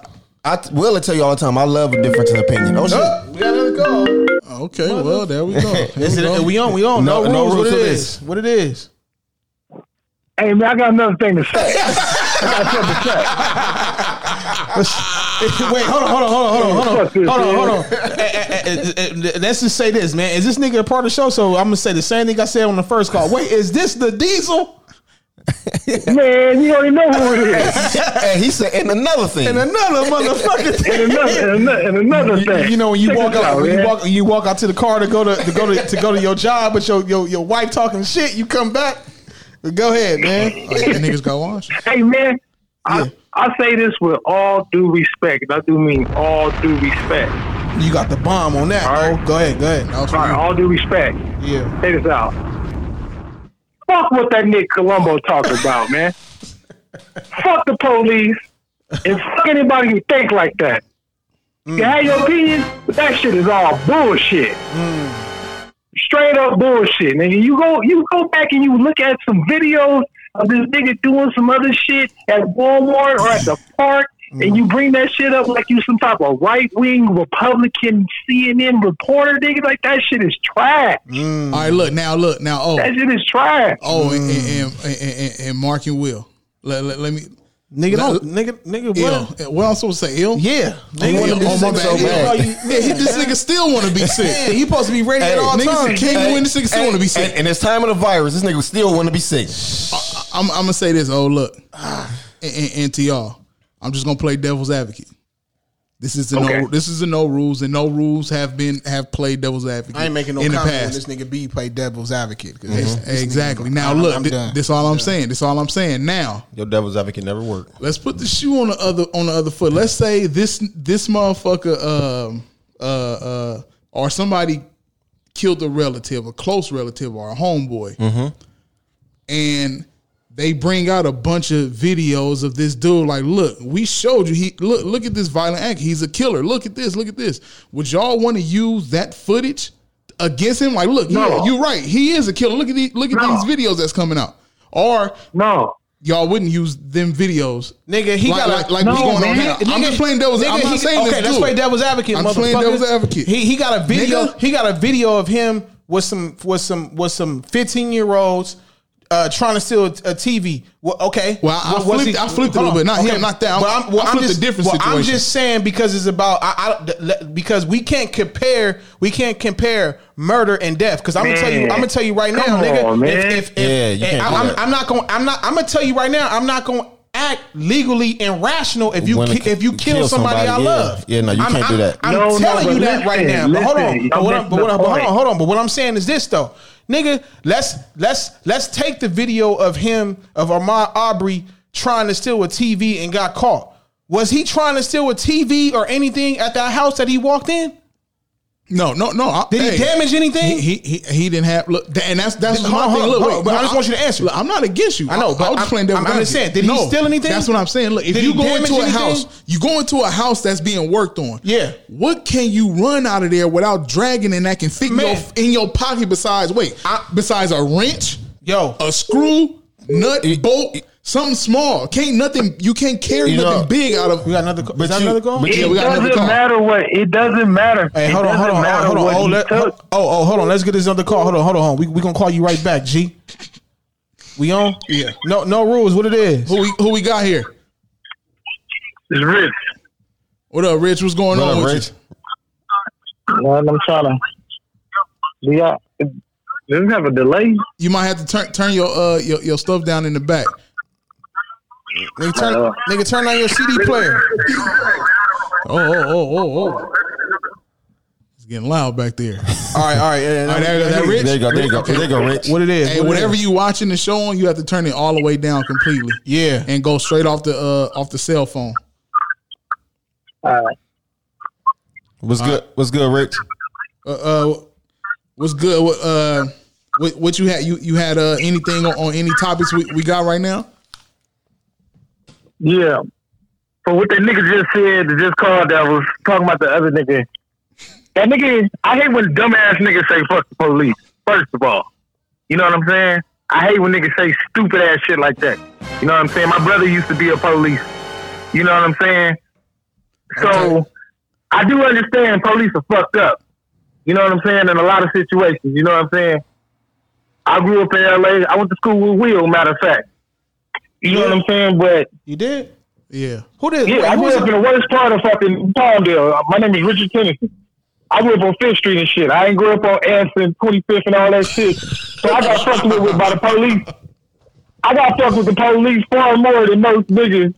I will tell you all the time. I love a difference in opinion. Oh, oh we got another call. Okay, what well is? There we go. Is we, it, go. We on? We on? No, no rules. No rules what it is? What it is? Hey man, I got another thing to say. Wait, hold on, hold on, hold on, hold on, hold on, hold on, hold on. Hey, let's just say this, man. Is this nigga a part of the show? So I'm gonna say the same thing I said on the first call. Wait, is this the Diesel? Man, you already know who it is. And he said, and another thing, and another motherfucking thing, and another, and another, and another you, thing. You know, when you Check walk out, out when you walk, you walk out to the car to go to, to go to, to go to your job, but your your your wife talking shit. You come back. Go ahead, man. Oh, yeah, niggas got washed. Hey, man. Yeah. I, I say this with all due respect. I do mean all due respect. You got the bomb on that. All right. Bro. Go ahead, go ahead. All right, all due respect. Yeah. Take this out. Fuck what that nigga Columbo talking about, man. Fuck the police and fuck anybody who think like that. Mm. You have your opinion, but that shit is all bullshit. Mm. Straight up bullshit, nigga. You go, you go back and you look at some videos of this nigga doing some other shit at Walmart or at the park, and you bring that shit up like you some type of right wing Republican C N N reporter, nigga. Like that shit is trash. Mm. All right, look now, look now. Oh, that shit is trash. Oh, and and and, and, and, and Mark and Will, let, let, let me. Nigga, no, nigga, nigga, what? Ill. What I'm supposed to say? Ill? Yeah. Nigga, oh, this, oh, nigga so bad. Bad. Yeah, he, this nigga still want to be sick. Yeah, he supposed to be ready hey, at all times. King hey, win, this nigga still hey, want to be sick. And, and it's time of the virus. This nigga still want to be sick. I, I'm, I'm going to say this. Oh, look. and, and, and to y'all, I'm just going to play devil's advocate. This is the okay. no. This is the no rules, and no rules have been have played devil's advocate. I ain't making no in the comment past. When this nigga B played devil's advocate. Mm-hmm. This, this exactly. Nigga, now I'm, look, I'm th- this all I'm, I'm saying. This all I'm saying. Now your devil's advocate never worked. Let's put the shoe on the other on the other foot. Let's say this this motherfucker um, uh uh or somebody killed a relative, a close relative, or a homeboy, mm-hmm. and they bring out a bunch of videos of this dude. Like, look, we showed you. He look, look at this violent act. He's a killer. Look at this. Look at this. Would y'all want to use that footage against him? Like, look, no. yeah, you're right. He is a killer. Look at the, look at no. these videos that's coming out. Or no, y'all wouldn't use them videos. Nigga, he like, got like, like no, what's going man. on here? Nigga, I'm just playing devil's nigga, I'm not he, saying okay, this let's dude. play devil's advocate. I'm playing devil's advocate. He he got a video. Nigga? He got a video of him with some with some with some fifteen year olds uh, trying to steal a, a T V. Well, okay. Well, I, I flipped. He, I flipped it a little bit. Not okay. him. Not that. I'm, well, I'm, well, I flipped I'm just, a different well, situation. I'm just saying because it's about I, I, because we can't compare. We can't compare murder and death. Because I'm gonna tell you. I'm gonna tell you right now, Come nigga. On, man. If, if, if, yeah, if I'm, I'm not gonna. I'm not. I'm gonna tell you right now. I'm not gonna act legally and rational if you ki- if you kill, kill somebody, somebody I yeah. love. Yeah, no, you I'm, can't I'm, do that. I'm no, telling no, you listen, that right now. But hold on. But what I'm, but what I'm, hold on. Hold on. But what I'm saying is this though. Nigga, let's let's let's take the video of him of Ahmaud Arbery trying to steal a T V and got caught. Was he trying to steal a T V or anything at that house that he walked in? No, no, no. I, Did hey, he damage anything? He, he he didn't have look, and that's that's hold, my hold, thing. Look, hold, wait, but I just I, want you to answer. Look, I'm not against you. I know, but I, I was I'm, playing devil's advocate. I'm understand. Did no, he steal anything? That's what I'm saying. Look, if Did you go into a anything? house, you go into a house that's being worked on. Yeah. What can you run out of there without dragging and that can fit your, in your pocket? Besides, wait, I, besides a wrench, yo, a screw, nut, it, bolt. It, Something small. Can't nothing. You can't carry you nothing know, big out of. We got another. But is that you, another call? It yeah, we got doesn't call. matter what. It doesn't matter. Hey, hold on, hold on, hold on, hold on. Oh, let, oh, oh, hold on. Let's get this other call. Hold on, hold on, hold on. We we gonna call you right back. G. We on? Yeah. No, no rules. What it is? Who we who we got here? It's Rich. What up, Rich? What's going what on, up, with Rich? You? Man, I'm trying to. We got. Doesn't have a delay. You might have to turn turn your uh your, your stuff down in the back. Nigga turn, uh, nigga, turn on your C D player. Oh, oh, oh, oh, oh. It's getting loud back there. All right, all right. Yeah, all right there, there, Rich. there you go, there you go. There you go, Rich. What it is. Hey, what whatever is. you watching the show on, you have to turn it all the way down completely. Yeah. And go straight off the uh, off the cell phone. All right. What's all good? Right. What's good, Rich? Uh, uh what's good? What uh what, what you had you, you had uh anything on, on any topics we, we got right now? Yeah, but what that nigga just said, just called that was talking about the other nigga. That nigga, I hate when dumbass niggas say fuck the police. First of all, you know what I'm saying? I hate when niggas say stupid ass shit like that. You know what I'm saying? My brother used to be a police. You know what I'm saying? So okay. I do understand police are fucked up. You know what I'm saying? In a lot of situations, you know what I'm saying? I grew up in L A. I went to school with Will, matter of fact. You know what I'm saying? But you did? Yeah. Who did? Yeah, I grew up in the worst part of fucking Palmdale. My name is Richard Tennessee. I grew up on fifth street and shit. I ain't grew up on Anson, twenty-fifth and all that shit. So I got fucked with, with by the police. I got fucked with the police far more than most niggas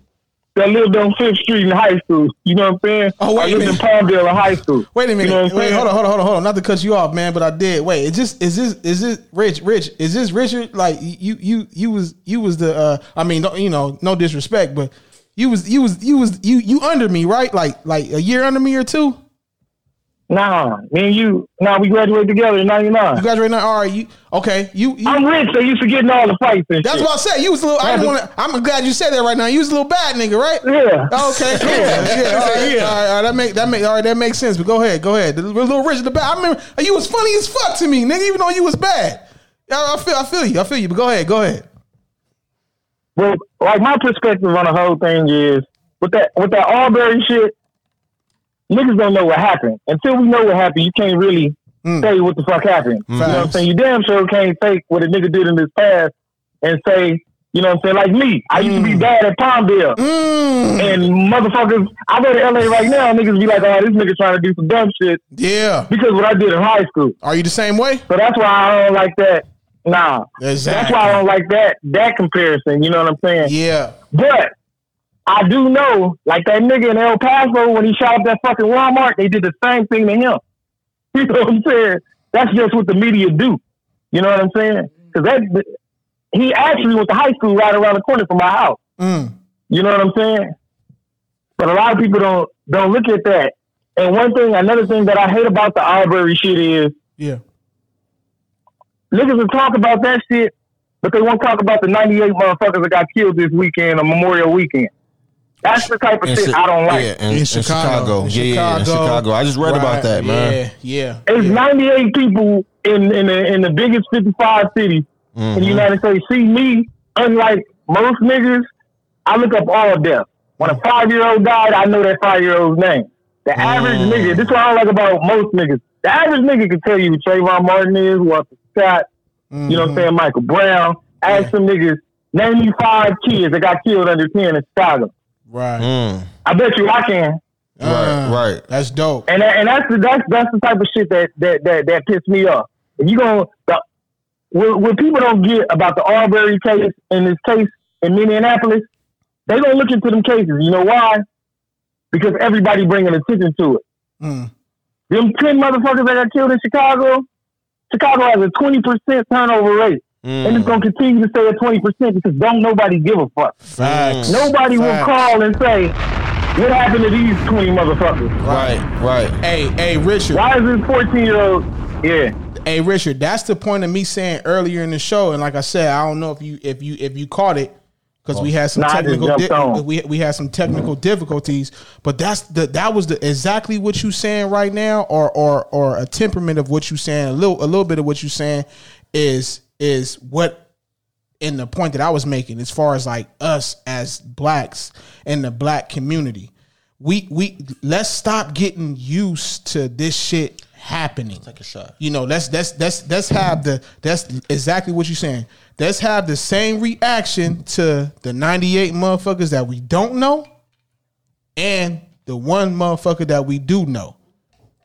that lived on fifth street in high school. You know what I'm saying? Oh, wait I lived in Palmdale in high school. Wait a minute. You know what I'm wait, saying? Hold on, hold on, hold on, hold on. Not to cut you off, man, but I did. Wait, is this is this is this Rich, Rich, is this Richard? Like you you you was you was the uh I mean you know, no disrespect, but you was you was you was you you under me, right? Like like a year under me or two? Nah, me and you nah, we graduated together in ninety-nine. You graduated in all right, you okay. You, you I'm rich, so you forgetting all the fights and that's shit. That's what I said. You was a little I didn't wanna I'm glad you said that right now. You was a little bad nigga, right? Yeah. Okay. Yeah. Yeah. All right. Yeah. All right, all right. That make that make all right, that makes sense. But go ahead, go ahead. The little Rich in the back. I remember you was funny as fuck to me, nigga, even though you was bad. I, I feel I feel you, I feel you, but go ahead, go ahead. Well, like my perspective on the whole thing is with that with that Arbery shit. Niggas don't know what happened. Until we know what happened, you can't really mm. say what the fuck happened. Mm. You know what I'm saying? You damn sure can't take what a nigga did in his past and say, you know what I'm saying? Like me, I used mm. to be bad at Palmdale. Mm. And motherfuckers, I go to L A right now, niggas be like, oh, this nigga trying to do some dumb shit. Yeah. Because what I did in high school. Are you the same way? So that's why I don't like that. Nah. Exactly. That's why I don't like that, that comparison. You know what I'm saying? Yeah. But I do know, like that nigga in El Paso, when he shot up that fucking Walmart, they did the same thing to him. You know what I'm saying? That's just what the media do. You know what I'm saying? Because that he actually went to high school right around the corner from my house. Mm. You know what I'm saying? But a lot of people don't don't look at that. And one thing, another thing that I hate about the Arbery shit is, yeah, niggas will talk about that shit, but they won't talk about the ninety-eight motherfuckers that got killed this weekend, on Memorial Weekend. That's the type of in shit I don't like. Yeah, in, in, in Chicago. Chicago. In yeah, Chicago. yeah, in Chicago. I just read right. about that, man. Yeah, yeah. It's yeah. ninety-eight people in in the, in the biggest fifty-five cities mm-hmm. in the United States. See me, unlike most niggas, I look up all death. When a five-year-old died, I know that five-year-old's name. The mm. average nigga, this is what I like about most niggas. The average nigga can tell you who Trayvon Martin is, Walter Scott, mm. you know what I'm saying, Michael Brown. Ask yeah. some niggas, name you five kids that got killed under ten in Chicago. Right. Mm. I bet you I can. Uh, right, right. That's dope. And that, and that's the that's that's the type of shit that that that, that pissed me off. If you gonna the, what, what people don't get about the Arbery case and this case in Minneapolis, they don't look into them cases. You know why? Because everybody bringing attention to it. Mm. Them ten motherfuckers that got killed in Chicago, Chicago has a twenty percent turnover rate. Mm. And it's gonna continue to stay at twenty percent because don't nobody give a fuck. Facts. Nobody Facts. will call and say, what happened to these twenty motherfuckers? Right, right. Hey, hey, Richard. Why is this fourteen-year-old? Yeah. Hey, Richard. That's the point of me saying earlier in the show, and like I said, I don't know if you if you if you caught it because oh. we had some nah, technical di- we we had some technical difficulties. But that's the that was the exactly what you saying right now, or or or a temperament of what you saying, a little a little bit of what you saying is is what. In the point that I was making, as far as like us as blacks in the black community, we we let's stop getting used to this shit happening. Take a shot. You know, let's that's that's let's have the that's exactly what you're saying. Let's have the same reaction to the ninety-eight motherfuckers that we don't know, and the one motherfucker that we do know.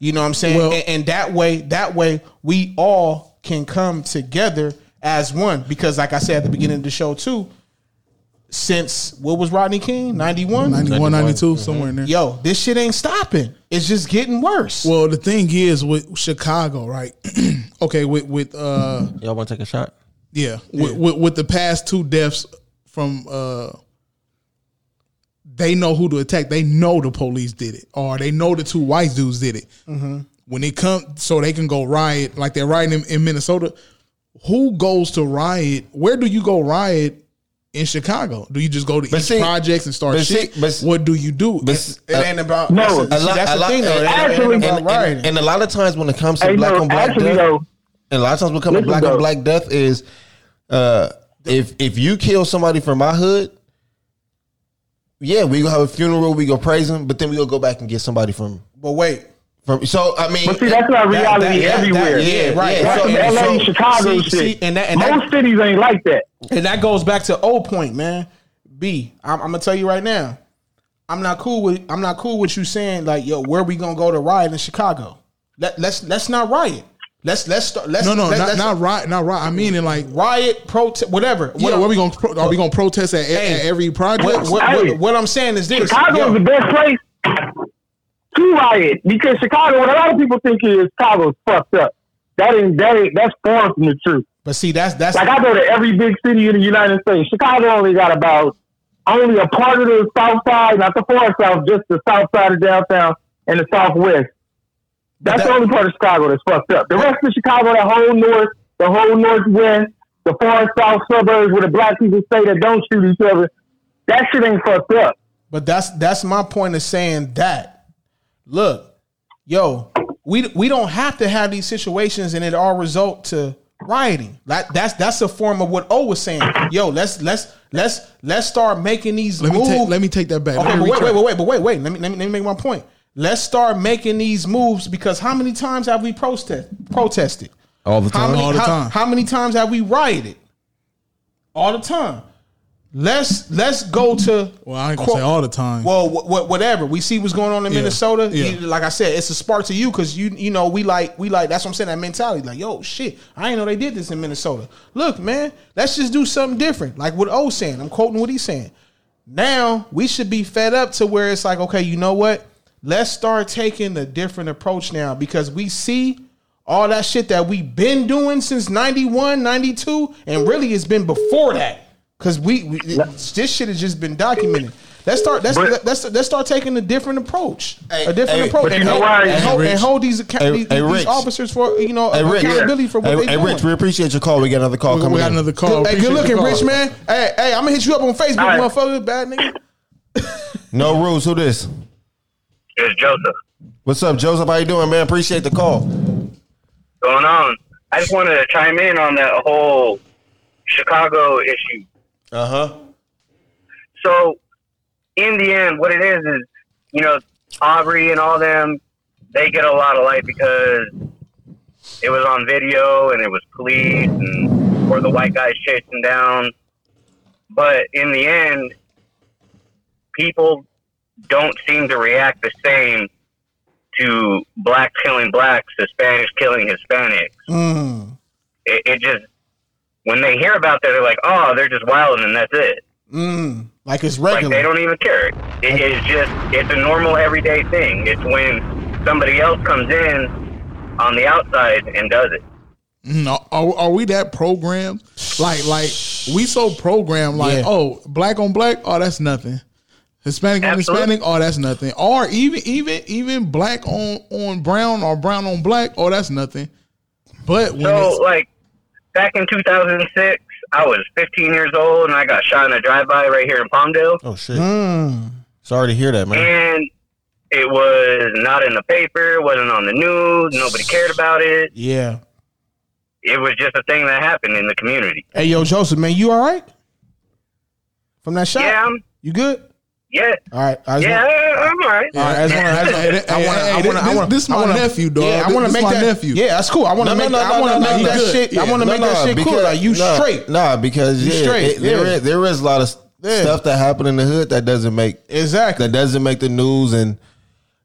You know what I'm saying? Well, and, and that way, that way, we all can come together as one, because like I said at the beginning of the show too, since what was Rodney King? ninety-one ninety-one, ninety-two, mm-hmm. somewhere in there. Yo, this shit ain't stopping. It's just getting worse. Well, the thing is with Chicago, right? okay, with with uh, y'all want to take a shot? Yeah, yeah. With, with with the past two deaths from uh, they know who to attack. They know the police did it, or they know the two white dudes did it. Mm-hmm. When they come, so they can go riot like they're rioting in, in Minnesota. Who goes to riot? Where do you go riot in Chicago? Do you just go to but each see, projects and start shit? See, but, what do you do? But, it's, it uh, ain't about no. That's, a, lot, that's the lot, thing, though. Actually, ain't, ain't about rioting. And, and, and a lot of times when it comes to hey, black no, on black actually, death, no. and a lot of times when it comes Listen to black on black death is, uh, if if you kill somebody from my hood, yeah, we gonna have a funeral, we gonna praise them, but then we gonna go back and get somebody from. But wait. From, so I mean, but see, that's not reality that, that, everywhere. That, yeah, right. That's yeah, so, L A, so, Chicago, see, shit. See, and that, and most that, cities ain't like that. And that goes back to old point, man. B, I'm, I'm gonna tell you right now, I'm not cool with. I'm not cool with you saying like, yo, where we gonna go to riot in Chicago? Let, let's let's not riot. Let's let's start. Let's, no, no, let, not, let's, not riot, not riot. I mean, in like riot, protest, whatever. Yeah, what, what are we gonna? Pro- are we gonna protest at, hey, at every project? What, what, hey, what, what I'm saying is this: Chicago's the best place to riot, because Chicago, what a lot of people think is, Chicago's fucked up. That ain't, that ain't, that's far from the truth. But see, that's, that's. Like, I go to every big city in the United States. Chicago only got about, only a part of the south side, not the far south, just the south side of downtown and the southwest. That's that, the only part of Chicago that's fucked up. The rest of Chicago, the whole north, the whole northwest, the far south suburbs where the black people stay that don't shoot each other, that shit ain't fucked up. But that's, that's my point of saying that. Look, yo, we we don't have to have these situations and it all result to rioting. Like that's that's a form of what O was saying. Yo, let's let's let's let's start making these let moves. Me take, let me take that back. Okay, but wait, wait, wait, wait, but wait, wait. Let me, let me let me make my point. Let's start making these moves, because how many times have we protest protested? All the time. How many, all the time. How, how many times have we rioted? All the time. Let's let's go to well. I ain't gonna quote, say all the time. Well, w- w- whatever we see what's going on in yeah. Minnesota. Yeah. You, like I said, it's a spark to you because you you know we like we like that's what I'm saying, that mentality. Like, yo, shit, I ain't know they did this in Minnesota. Look, man, let's just do something different. Like what O's saying, I'm quoting what he's saying. Now we should be fed up to where it's like, okay, you know what? Let's start taking a different approach now, because we see all that shit that we've been doing since ninety-one, ninety-two, and really it's been before that. Cause we, we this shit has just been documented. Let's start. Let's but, let's let's start taking a different approach. Hey, a different hey, approach, and, know, and, hey, hold, and hold these account, hey, these, hey, these officers for you know hey, Rich, accountability yeah. for what hey, they hey, doing. Hey Rich, we appreciate your call. We got another call we, coming. We got in. another call. Hey, good looking, Rich man. Hey, hey, I'm gonna hit you up on Facebook, right. motherfucker. Bad nigga. No rules. Who this? It's Joseph. What's up, Joseph? How you doing, man? Appreciate the call. What's going on? I just wanted to chime in on that whole Chicago issue. Uh huh. So in the end, what it is is, you know, Aubrey and all them, they get a lot of light because it was on video and it was police and or the white guys chasing down. But in the end, people don't seem to react the same to blacks killing blacks, Hispanics killing Hispanics. Mm. It, it just, when they hear about that, they're like, oh, they're just wilding and that's it. Mm. Like it's regular. Like they don't even care. It, it's just, it's a normal everyday thing. It's when somebody else comes in on the outside and does it. No, are, are we that programmed? Like, like we so programmed. Like, yeah. oh, black on black, oh, that's nothing. Hispanic on Hispanic, oh, that's nothing. Or even, even, even black on on brown or brown on black, oh, that's nothing. But when so, like, back in two thousand six, I was fifteen years old and I got shot in a drive-by right here in Palmdale. Oh shit! Mm. Sorry to hear that, man. And it was not in the paper. It wasn't on the news. Nobody cared about it. Yeah. It was just a thing that happened in the community. Hey, yo, Joseph, man, you all right? From that shot? Yeah. I'm, you good? Yeah. All right. I yeah, wanna, I'm all right. All right. I want to. I want to. This is my wanna, nephew, dog. Yeah, I want to make that nephew. Yeah, that's cool. I want to no, make. No, no, I want to no, make no, that good. shit. Yeah. I want to no, make no, that shit because, cool. Like you no, straight. Nah, because you yeah, straight. It, yeah. there, is, there is a lot of yeah. stuff that happened in the hood that doesn't make exactly that doesn't make the news, and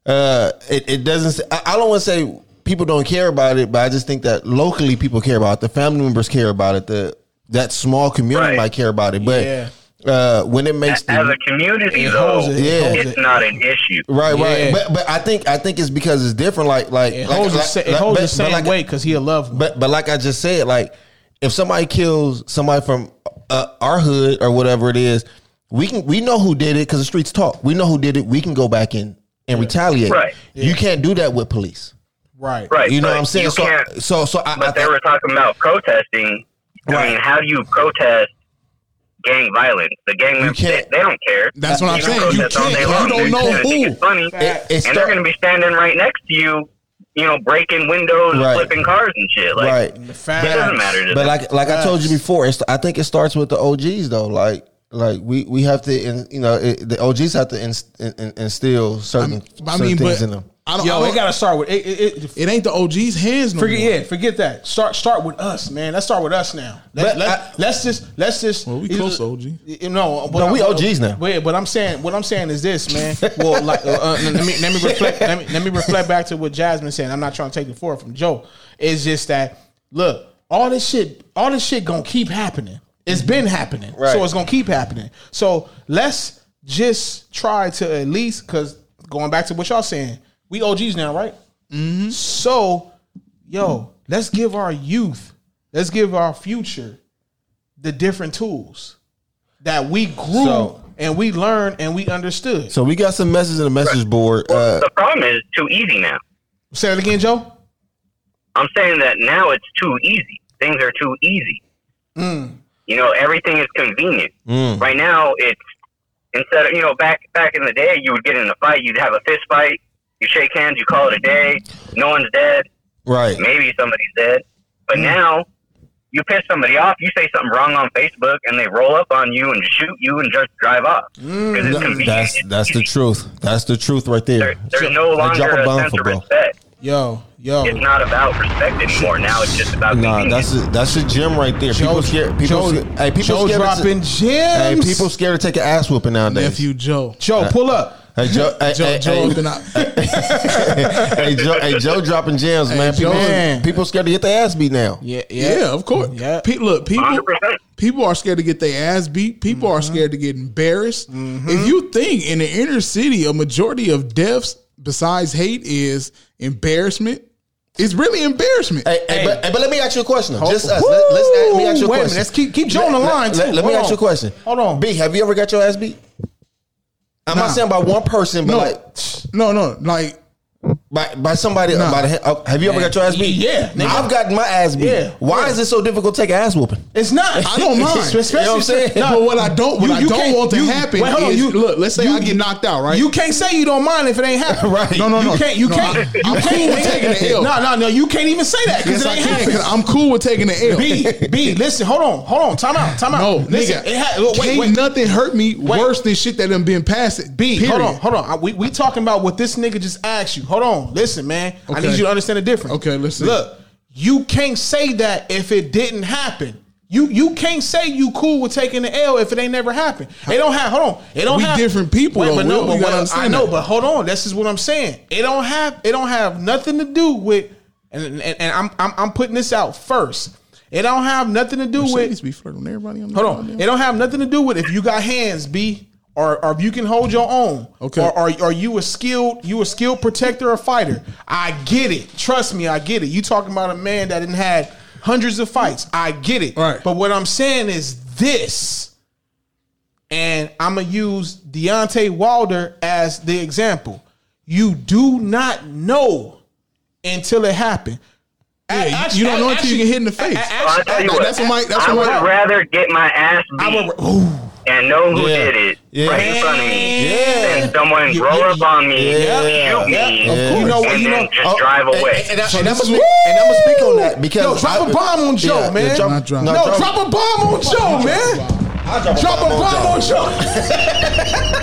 uh, it it doesn't. I, I don't want to say people don't care about it, but I just think that locally people care about it. The family members care about it. The that small community right. might care about it, but. Yeah. Uh, when it makes as the, a community it though, it, it it's it. not an issue, right? Right. Yeah. But but I think I think it's because it's different. Like like it holds like, the, it like, holds but, the same like, weight because he a loved one. But but like I just said, like if somebody kills somebody from uh, our hood or whatever it is, we can we know who did it because the streets talk. We know who did it. We can go back in and yeah. retaliate. Right. Yeah. You can't do that with police. Right. Right. You know what I'm saying? So, so so I, but I, they were talking about protesting. Right. I mean, how do you protest? Gang violence. The gang members, they, they don't care. That's what I'm saying. You can't. You don't know who. It's funny. It, it's and they're going to be standing right next to you, you know, breaking windows, right. flipping cars and shit. Like, right. It doesn't matter to But them. like like I told you before, it's, I think it starts with the O Gs, though. Like, like we, we have to, you know, it, the O Gs have to inst, instill certain, I mean, certain I mean, things but, in them. I don't, Yo, I don't, it gotta start with it. It, it, it ain't the O G's hands. No forget, more. yeah, forget that. Start, start with us, man. Let's start with us now. Let, let, I, let's just, let's just. Well, we close, O G. You know, but no, we O Gs now. But, but I'm saying, what I'm saying is this, man. Well, like, uh, uh, let me let me reflect. Let me, let me reflect back to what Jasmine said. I'm not trying to take it forward from Joe. It's just that look, all this shit, all this shit gonna keep happening. It's been happening, right. So it's gonna keep happening. So let's just try to at least, because going back to what y'all saying. We O Gs now, right? Mm-hmm. So, yo, let's give our youth, let's give our future the different tools that we grew so, and we learned and we understood. So we got some messages in the message board. Well, uh, the problem is too easy now. Say it again, Joe. I'm saying that now it's too easy. Things are too easy. Mm. You know, everything is convenient. Mm. Right now, it's instead of, you know, back back in the day, you would get in a fight, you'd have a fist fight. You shake hands, you call it a day. No one's dead. Right. Maybe somebody's dead. But mm. now, you piss somebody off, you say something wrong on Facebook, and they roll up on you and shoot you and just drive off. Mm. It's convenient. That's, that's the truth. That's the truth right there. there there's no longer a, a sense of respect. Yo, yo. It's not about respect anymore. Now it's just about nah, that's a, that's a gem right there. People Joe, scared. People, Joe, hey, people Joe scared dropping to, gems. Hey, people scared to take an ass whooping nowadays. Nephew Joe. Joe, uh, pull up. Hey Joe, hey, Joe, hey, Joe, hey, hey, Joe, hey, Joe, dropping gems, man. Hey, people, man. People scared to get their ass beat now. Yeah, yeah, yeah of course. Yeah. Pe- look, people, one hundred percent people are scared to get their ass beat. People mm-hmm. are scared to get embarrassed. Mm-hmm. If you think in the inner city, a majority of deaths besides hate is embarrassment. It's really embarrassment. Hey, hey, hey. But, hey, but let me ask you a question. Though. Just us. Woo! Let, let's ask, let me ask you a Wait question. Let's keep keep Joe on the line. Let, let, let me on. ask you a question. Hold on, B. Have you ever got your ass beat? I'm nah. not saying by one person, but no. like, no, no, like, by, By by somebody nah. by the, uh, have you ever got your ass beat? Yeah, nigga. I've gotten my ass beat. Yeah. Why yeah. is it so difficult to take an ass whooping? It's not. I don't mind. Especially, you know what I'm saying? Nah. But what I don't, what you, you I don't want to you, happen wait, hold on, is you, look. Let's say you, I get knocked out, right? You can't say you don't mind if it ain't happen, right? No, no, no. You can't. You no, can't. I, you I'm can't cool with taking the L. No, no, no. You can't even say that because yes, it ain't happening. I'm cool with taking the L. B B. Listen, hold on, hold on. Time out. Time out. No, listen, nigga. Can't nothing hurt me worse than shit that done been passed. B. Hold on, hold on. We we talking about what this nigga just asked you. Hold on. Listen, man. Okay. I need you to understand the difference. Okay, listen. Look, you can't say that if it didn't happen. You you can't say you cool with taking the L if it ain't never happened. It don't have. Hold on. It don't we have different people. Wait, but no, but what I know. That. But hold on. This is what I'm saying. It don't have. It don't have nothing to do with. And and, and I'm, I'm I'm putting this out first. It don't have nothing to do Mercedes with. Be flirting with everybody. I'm hold on. It don't have nothing to do with if you got hands, B. Or, or if you can hold your own, okay. Or are are you a skilled you a skilled protector or fighter? I get it. Trust me, I get it. You talking about a man that didn't had hundreds of fights. I get it. Right. But what I'm saying is this, and I'm gonna use Deontay Wilder as the example. You do not know until it happened. Yeah, actually, you don't know actually, until you get hit in the face. Actually, I, what, that's what my, that's I what would my, rather get my ass beat. I would, ooh. And know who yeah. did it yeah. right in front of me. Yeah. And someone you, roll you, up on me, yeah. shoot yeah. me, yeah. you know what, and you then know, just uh, drive away. And, and, and, and, so and I'm going to speak on that. Because no, drop I, a bomb on Joe, yeah, man. Yeah, drop, drop, no, drop, drop a bomb on Joe, man. I'll drop, drop a bomb on Joe.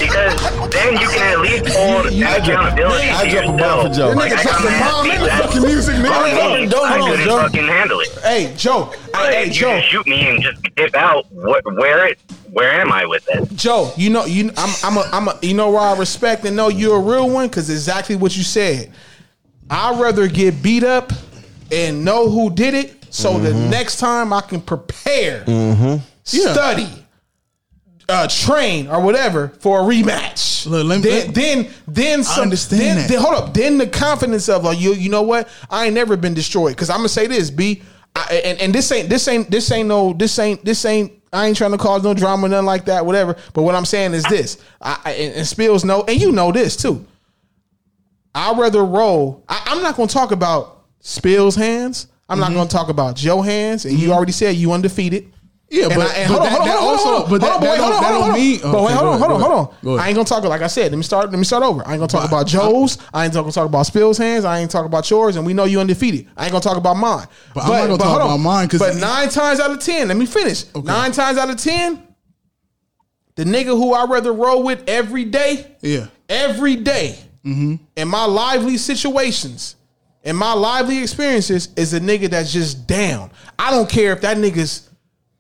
Because then you can at least hold accountability. I drop a bomb for Joe. That nigga dropped a bomb in the fucking music, nigga. I couldn't fucking handle it. Hey, Joe. Hey, Joe. You shoot me and just dip out, wear it. Where am I with that, Joe? You know, you I'm I'm a, I'm a, you know why I respect and know you're a real one because exactly what you said. I'd rather get beat up and know who did it, so mm-hmm. the next time I can prepare, mm-hmm. study, yeah. uh, train, or whatever for a rematch. Look, let me, then, let, then, then, some, I understand then, that. Then, hold up. Then the confidence of like you, you know what? I ain't never been destroyed because I'm gonna say this, B. I, and and this ain't this ain't this ain't no this ain't this ain't. I ain't trying to cause no drama, nothing like that, whatever. But what I'm saying is this, I, I, and, and Spills know, and you know this too. I'd rather roll. I, I'm not going to talk about Spills' hands. I'm mm-hmm. not going to talk about Joe hands. And mm-hmm. you already said you undefeated. Yeah, but hold on, hold on, hold on, but that don't mean. But wait, hold on, hold on, hold on. I ain't gonna talk. Like I said, let me start. Let me start over. I ain't gonna talk about Joe's. I ain't gonna talk about Spill's hands. I ain't talk about yours. And we know you undefeated. I ain't gonna talk about mine. But I'm not gonna talk about mine because. But nine times out of ten, let me finish. Nine times out of ten, the nigga who I rather roll with every day, yeah, every day, in my lively situations, in my lively experiences, is a nigga that's just down. I don't care if that nigga's.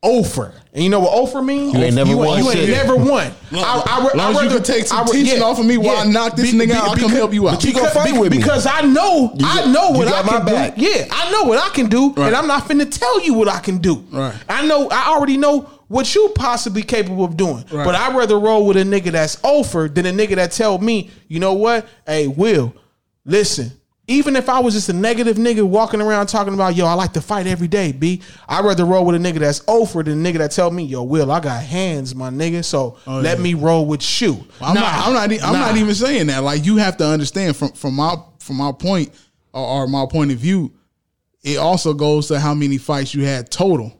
Ofer. And you know what Ofer means? You ain't never you, won. You ain't shit. never won. I, I, I, I rather, you can take some I, teaching yeah, off of me while yeah, I knock this be, nigga be, out, I can help you out. But you because, gonna fight be, with me. Because I know, you I know what I can back. do. Yeah, I know what I can do, right. And I'm not finna tell you what I can do. Right. I know, I already know what you possibly capable of doing. Right. But I'd rather roll with a nigga that's Ofer than a nigga that tell me, you know what? Hey, Will, listen. Even if I was just a negative nigga walking around talking about, yo, I like to fight every day, B. I'd rather roll with a nigga that's over than a nigga that tell me, yo, Will, I got hands, my nigga, so oh, let yeah. me roll with you. Well, I'm, nah, not, I'm, not, I'm nah. not even saying that. Like, you have to understand from, from, my, from my point or, or my point of view, it also goes to how many fights you had total.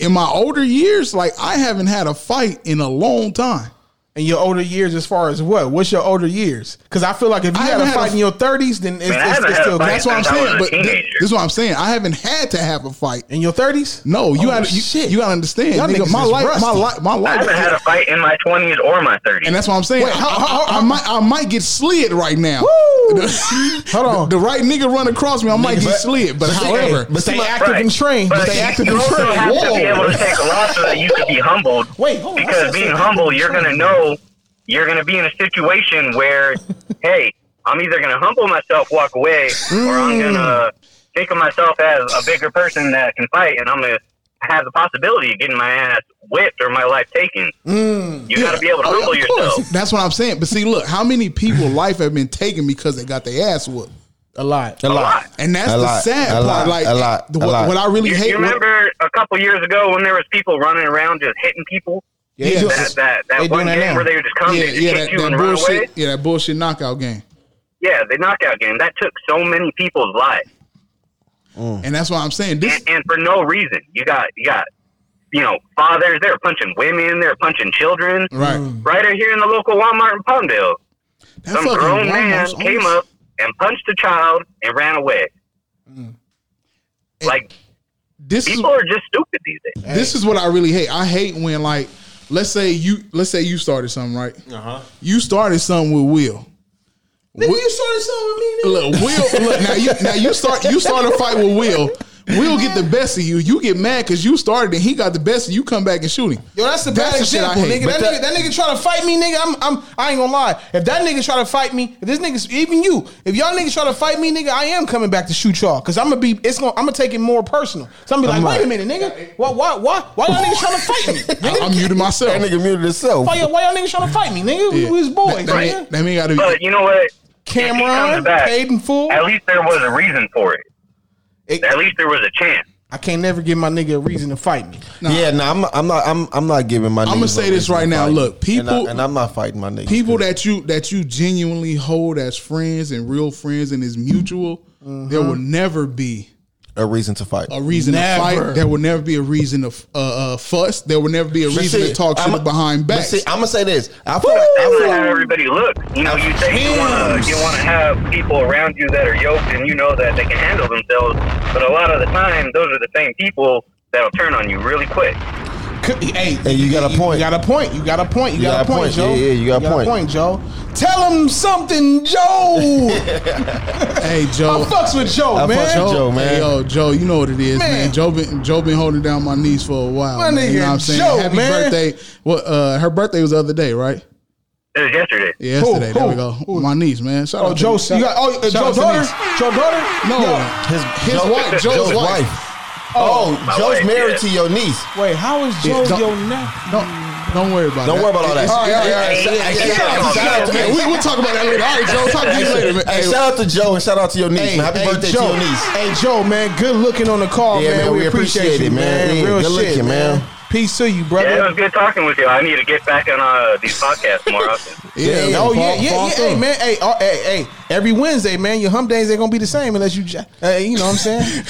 In my older years, like, I haven't had a fight in a long time. And your older years as far as what? What's your older years? Because I feel like if you I had a fight had a, in your thirties, then it's, man, it's, it's still... That's what I'm saying. But this, this is what I'm saying. I haven't had to have a fight. In your thirties? No. You got to understand. Nigga, my, life, my, life, my life... I haven't had a fight in my twenties or my thirties. And that's what I'm saying. Wait, how, how, how, I, might, I might get slid right now. The, Hold on. The, the right nigga run across me, I might nigga, get but, slid. But however... But stay active and trained. But stay active and trained. You have to be able to take a loss so that you can be humbled. Wait, hold on. Because being humble, you're going to know... You're going to be in a situation where, hey, I'm either going to humble myself, walk away, mm. or I'm going to think of myself as a bigger person that can fight, and I'm going to have the possibility of getting my ass whipped or my life taken. Mm. You yeah. got to be able to humble oh, yeah, yourself. That's what I'm saying. But see, look, how many people's life have been taken because they got their ass whooped? A lot. A, a lot. lot. And that's a the lot. sad a part. Lot. Like, a lot. The, a what, lot. What I really you, hate. You remember what, a couple years ago when there was people running around just hitting people? Yeah, yeah, that that, that one game that where they would just come yeah, and yeah, hit that, you that and bullshit, run away. Yeah, that bullshit knockout game. Yeah, the knockout game. That took so many people's lives. Mm. And that's why I'm saying this. And, and for no reason. You got, you got, you know, fathers, they're punching women, they're punching children. Right. Right here in the local Walmart in Palmdale. That some grown man came almost... up and punched a child and ran away. Mm. Like, this people is, are just stupid these days. This is what I really hate. I hate when, like, let's say you, let's say you started something, right? Uh-huh. You started something with Will. Nigga, you started something with me. Nigga. Look, Will. Look, now you now you start you start a fight with Will. Will get the best of you. You get mad because you started and he got the best of you. Come back and shoot him. Yo, that's the bad example, nigga. That, that nigga. that nigga trying to fight me, nigga. I'm I'm I ain't gonna lie. If that nigga try to fight me, if this nigga, even you, if y'all niggas try to fight me, nigga, I am coming back to shoot y'all because I'm gonna be. It's gonna. I'm gonna take it more personal. So I'm gonna be like, I'm wait right. a minute, nigga. Why why why why y'all niggas trying to fight me? Nigga? I'm muted myself. That nigga muted himself. Why, why y'all niggas trying to fight me, nigga? Yeah. We was boys, right? That, that mean gotta be. But you know what, Cam'ron, Caden fool. At least there was a reason for it. It, At least there was a chance. I can't never give my nigga a reason to fight me. Nah. Yeah, no, nah, I'm, I'm not. I'm, I'm not giving my. I'm gonna say this right now. Look, people, and, I, and I'm not fighting my niggas. People that you that you genuinely hold as friends and real friends and is mutual. Mm-hmm. There will never be a reason to fight. A reason never. to fight. There will never be a reason to uh, uh, fuss. There will never be a reason see, to talk shit behind back. I'm gonna say this. I feel like that's not how everybody looks. You know, you say you want to you want to have people around you that are yoked and you know that they can handle themselves, but a lot of the time, those are the same people that'll turn on you really quick. Hey, hey, you got a point. You got a point. You got a point. You, you got, got a point, point, Joe. Yeah, yeah, you got, you got point. a point, Joe. Tell him something, Joe. Hey, Joe. I fucks with Joe, I man. I fucks with Joe, man. Hey, yo, Joe, you know what it is, man. man. Joe been Joe been holding down my knees for a while. My nigga, you know what I'm saying? Joe, Happy man. birthday. Well, uh, her birthday was the other day, right? It was yesterday. Yeah, yesterday. Who, there who, we go. Who? My niece, man. Shout oh, out Joe. You got oh, uh, Joe's daughter? Joe's daughter? No, no. his his Joe, wife. Joe's wife. Oh, oh Joe's wife, married yeah. to your niece. Wait, how is Joe yeah, your nephew? Don't, don't worry about don't that. Don't worry about all that. All right, all right, all right. We'll talk about that later. All right, Joe, talk to you later, man. Hey, hey, shout out to Joe and shout out to your niece, hey, man. Happy hey, birthday Joe. to your niece. Hey, Joe, man, good looking on the call, yeah, man. man. We, we appreciate, appreciate it, man. man. Yeah, Real good shit, looking, man. man. Peace to you, brother. Yeah, it was good talking with you. I need to get back on uh, these podcasts more often. yeah, yeah, oh yeah, yeah, yeah. Hey, man, hey, oh, hey, hey. Every Wednesday, man, your hump days ain't gonna be the same unless you, hey, you know what I'm saying?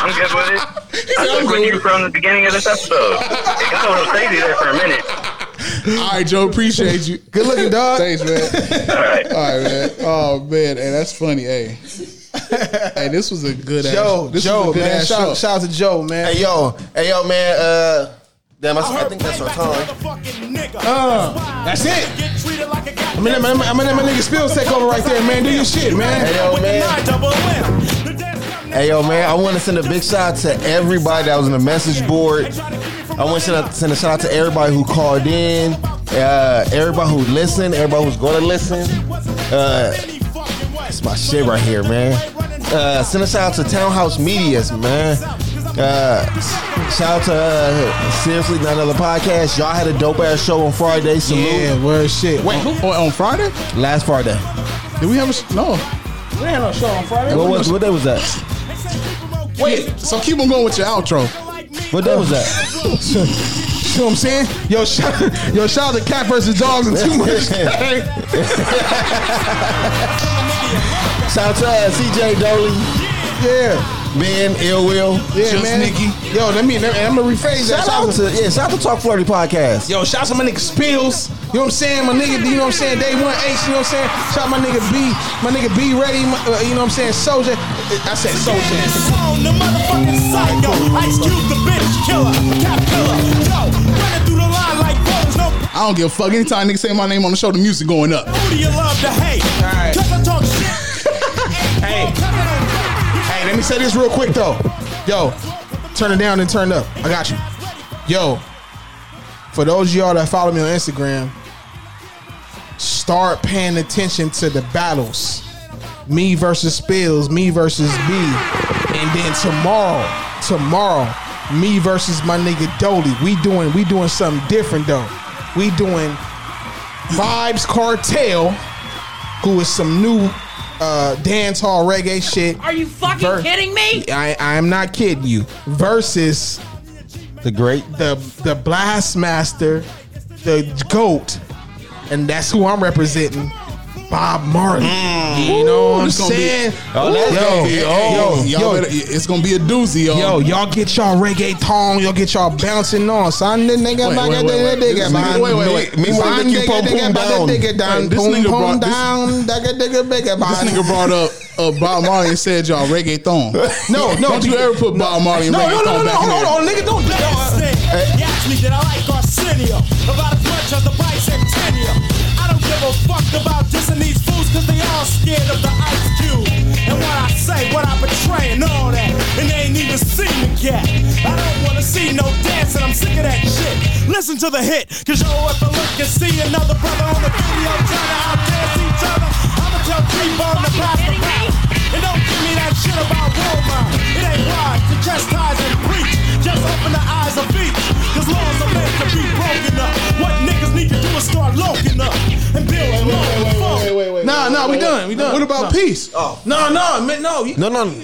I'm good with it. I was with you from the beginning of this episode. It got a little crazy there for a minute. All right, Joe, appreciate you. Good looking, dog. Thanks, man. All right, all right, man. Oh man, hey, that's funny, hey. Hey, this was a good Joe, ass. This Joe, was a good man, ass shout, show. Shout out to Joe, man. Hey yo, hey yo, man. Uh, damn, I, I, I think that's our time. Uh, that's it. I mean, I'm gonna let my nigga Spills take over right there, man. Do your shit, man. Hey yo, man. Hey yo, man. I want to send a big shout out to everybody that was in the message board. I want to send a shout out to everybody who called in, uh, everybody who listened, everybody who's going to listen. Uh, That's my shit right here, man. Uh, send us out to Townhouse Media, man. Uh, shout out to uh, Seriously Not Another Podcast. Y'all had a dope ass show on Friday. Salute. Yeah, word shit. Wait, on, who? on Friday? Last Friday. Did we have a no? We didn't have no show on Friday. What was? What day was that? Wait, so keep on going with your outro. What day was that? You know what I'm saying? Yo, shout, yo, shout out to Cat versus. Dogs and too much. Shout out to uh, C J Dooley. Yeah. Ben, Ill Will. Yeah, Just man. Sneaky. Yo, let me, I'm going to rephrase shout that. Shout out, out to, yeah, shout out to Talk Flirty Podcast. Yo, shout out to my nigga Spills. You know what I'm saying? My nigga, you know what I'm saying? Day one, H, you know what I'm saying? Shout out my nigga B. My nigga B ready. My, uh, you know what I'm saying? Soulja. I said Soulja. The motherfucking psycho. Ice Cube, the bitch killer. Cap killer. I don't give a fuck. Anytime niggas say my name on the show, the music going up. Who do you love to hate? All right. Hey, hey, let me say this real quick though. Yo, turn it down and turn it up. I got you. Yo, for those of y'all that follow me on Instagram, start paying attention to the battles. Me versus Spills, me versus B, and then tomorrow, tomorrow, me versus my nigga Dolly. We doing, we doing something different though. We doing Vibes Cartel, who is some new uh, dance hall reggae shit. Are you fucking Ver- kidding me? I, I am not kidding you. Versus the great, the the blast master, the goat, and that's who I'm representing. Bob Marley. Mm. You know what I'm saying? Be, oh, that's yo, gonna be, oh, yo, y'all yo, better, it's gonna be a doozy, y'all. Yo, y'all get y'all reggaeton, y'all get y'all bouncing on. Son, this nigga about that nigga man. Wait, wait, wait. Meanwhile, you pump him down. This nigga brought down. This nigga brought up uh, Bob Marley and said y'all reggaeton. No, no, don't you ever put Bob Marley in reggaeton? No, no, no, no, hold on, nigga, don't do that. He asked me that I like Arsenio about a punch of the bicentennial. I don't give a fuck about dissing these fools, cause they all scared of the ice cube. And what I say, what I betray and all that, and they ain't even seen me yet. I don't wanna see no dancing, I'm sick of that shit. Listen to the hit, cause yo, if I look and see another brother on the video trying to outdance each other, I'ma tell people to pass the pound. And don't give me that shit about Walmart. It ain't wise to chastise and preach, just open the eyes of each, cause laws are meant to be broken up. What niggas need to do is start locking up. And wait, wait, wait, wait, wait, wait, wait, nah, nah, wait, we done, we done. What about no. peace? Oh, no, no, man, no, no, no.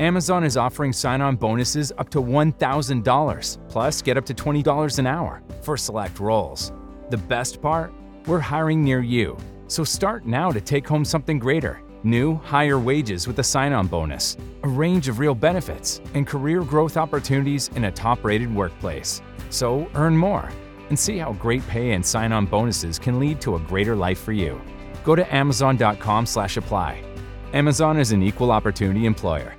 Amazon is offering sign-on bonuses up to one thousand dollars, plus get up to twenty dollars an hour for select roles. The best part? We're hiring near you, so start now to take home something greater. New, higher wages with a sign-on bonus, a range of real benefits, and career growth opportunities in a top-rated workplace. So earn more and see how great pay and sign-on bonuses can lead to a greater life for you. Go to amazon dot com slash apply. Amazon is an equal opportunity employer.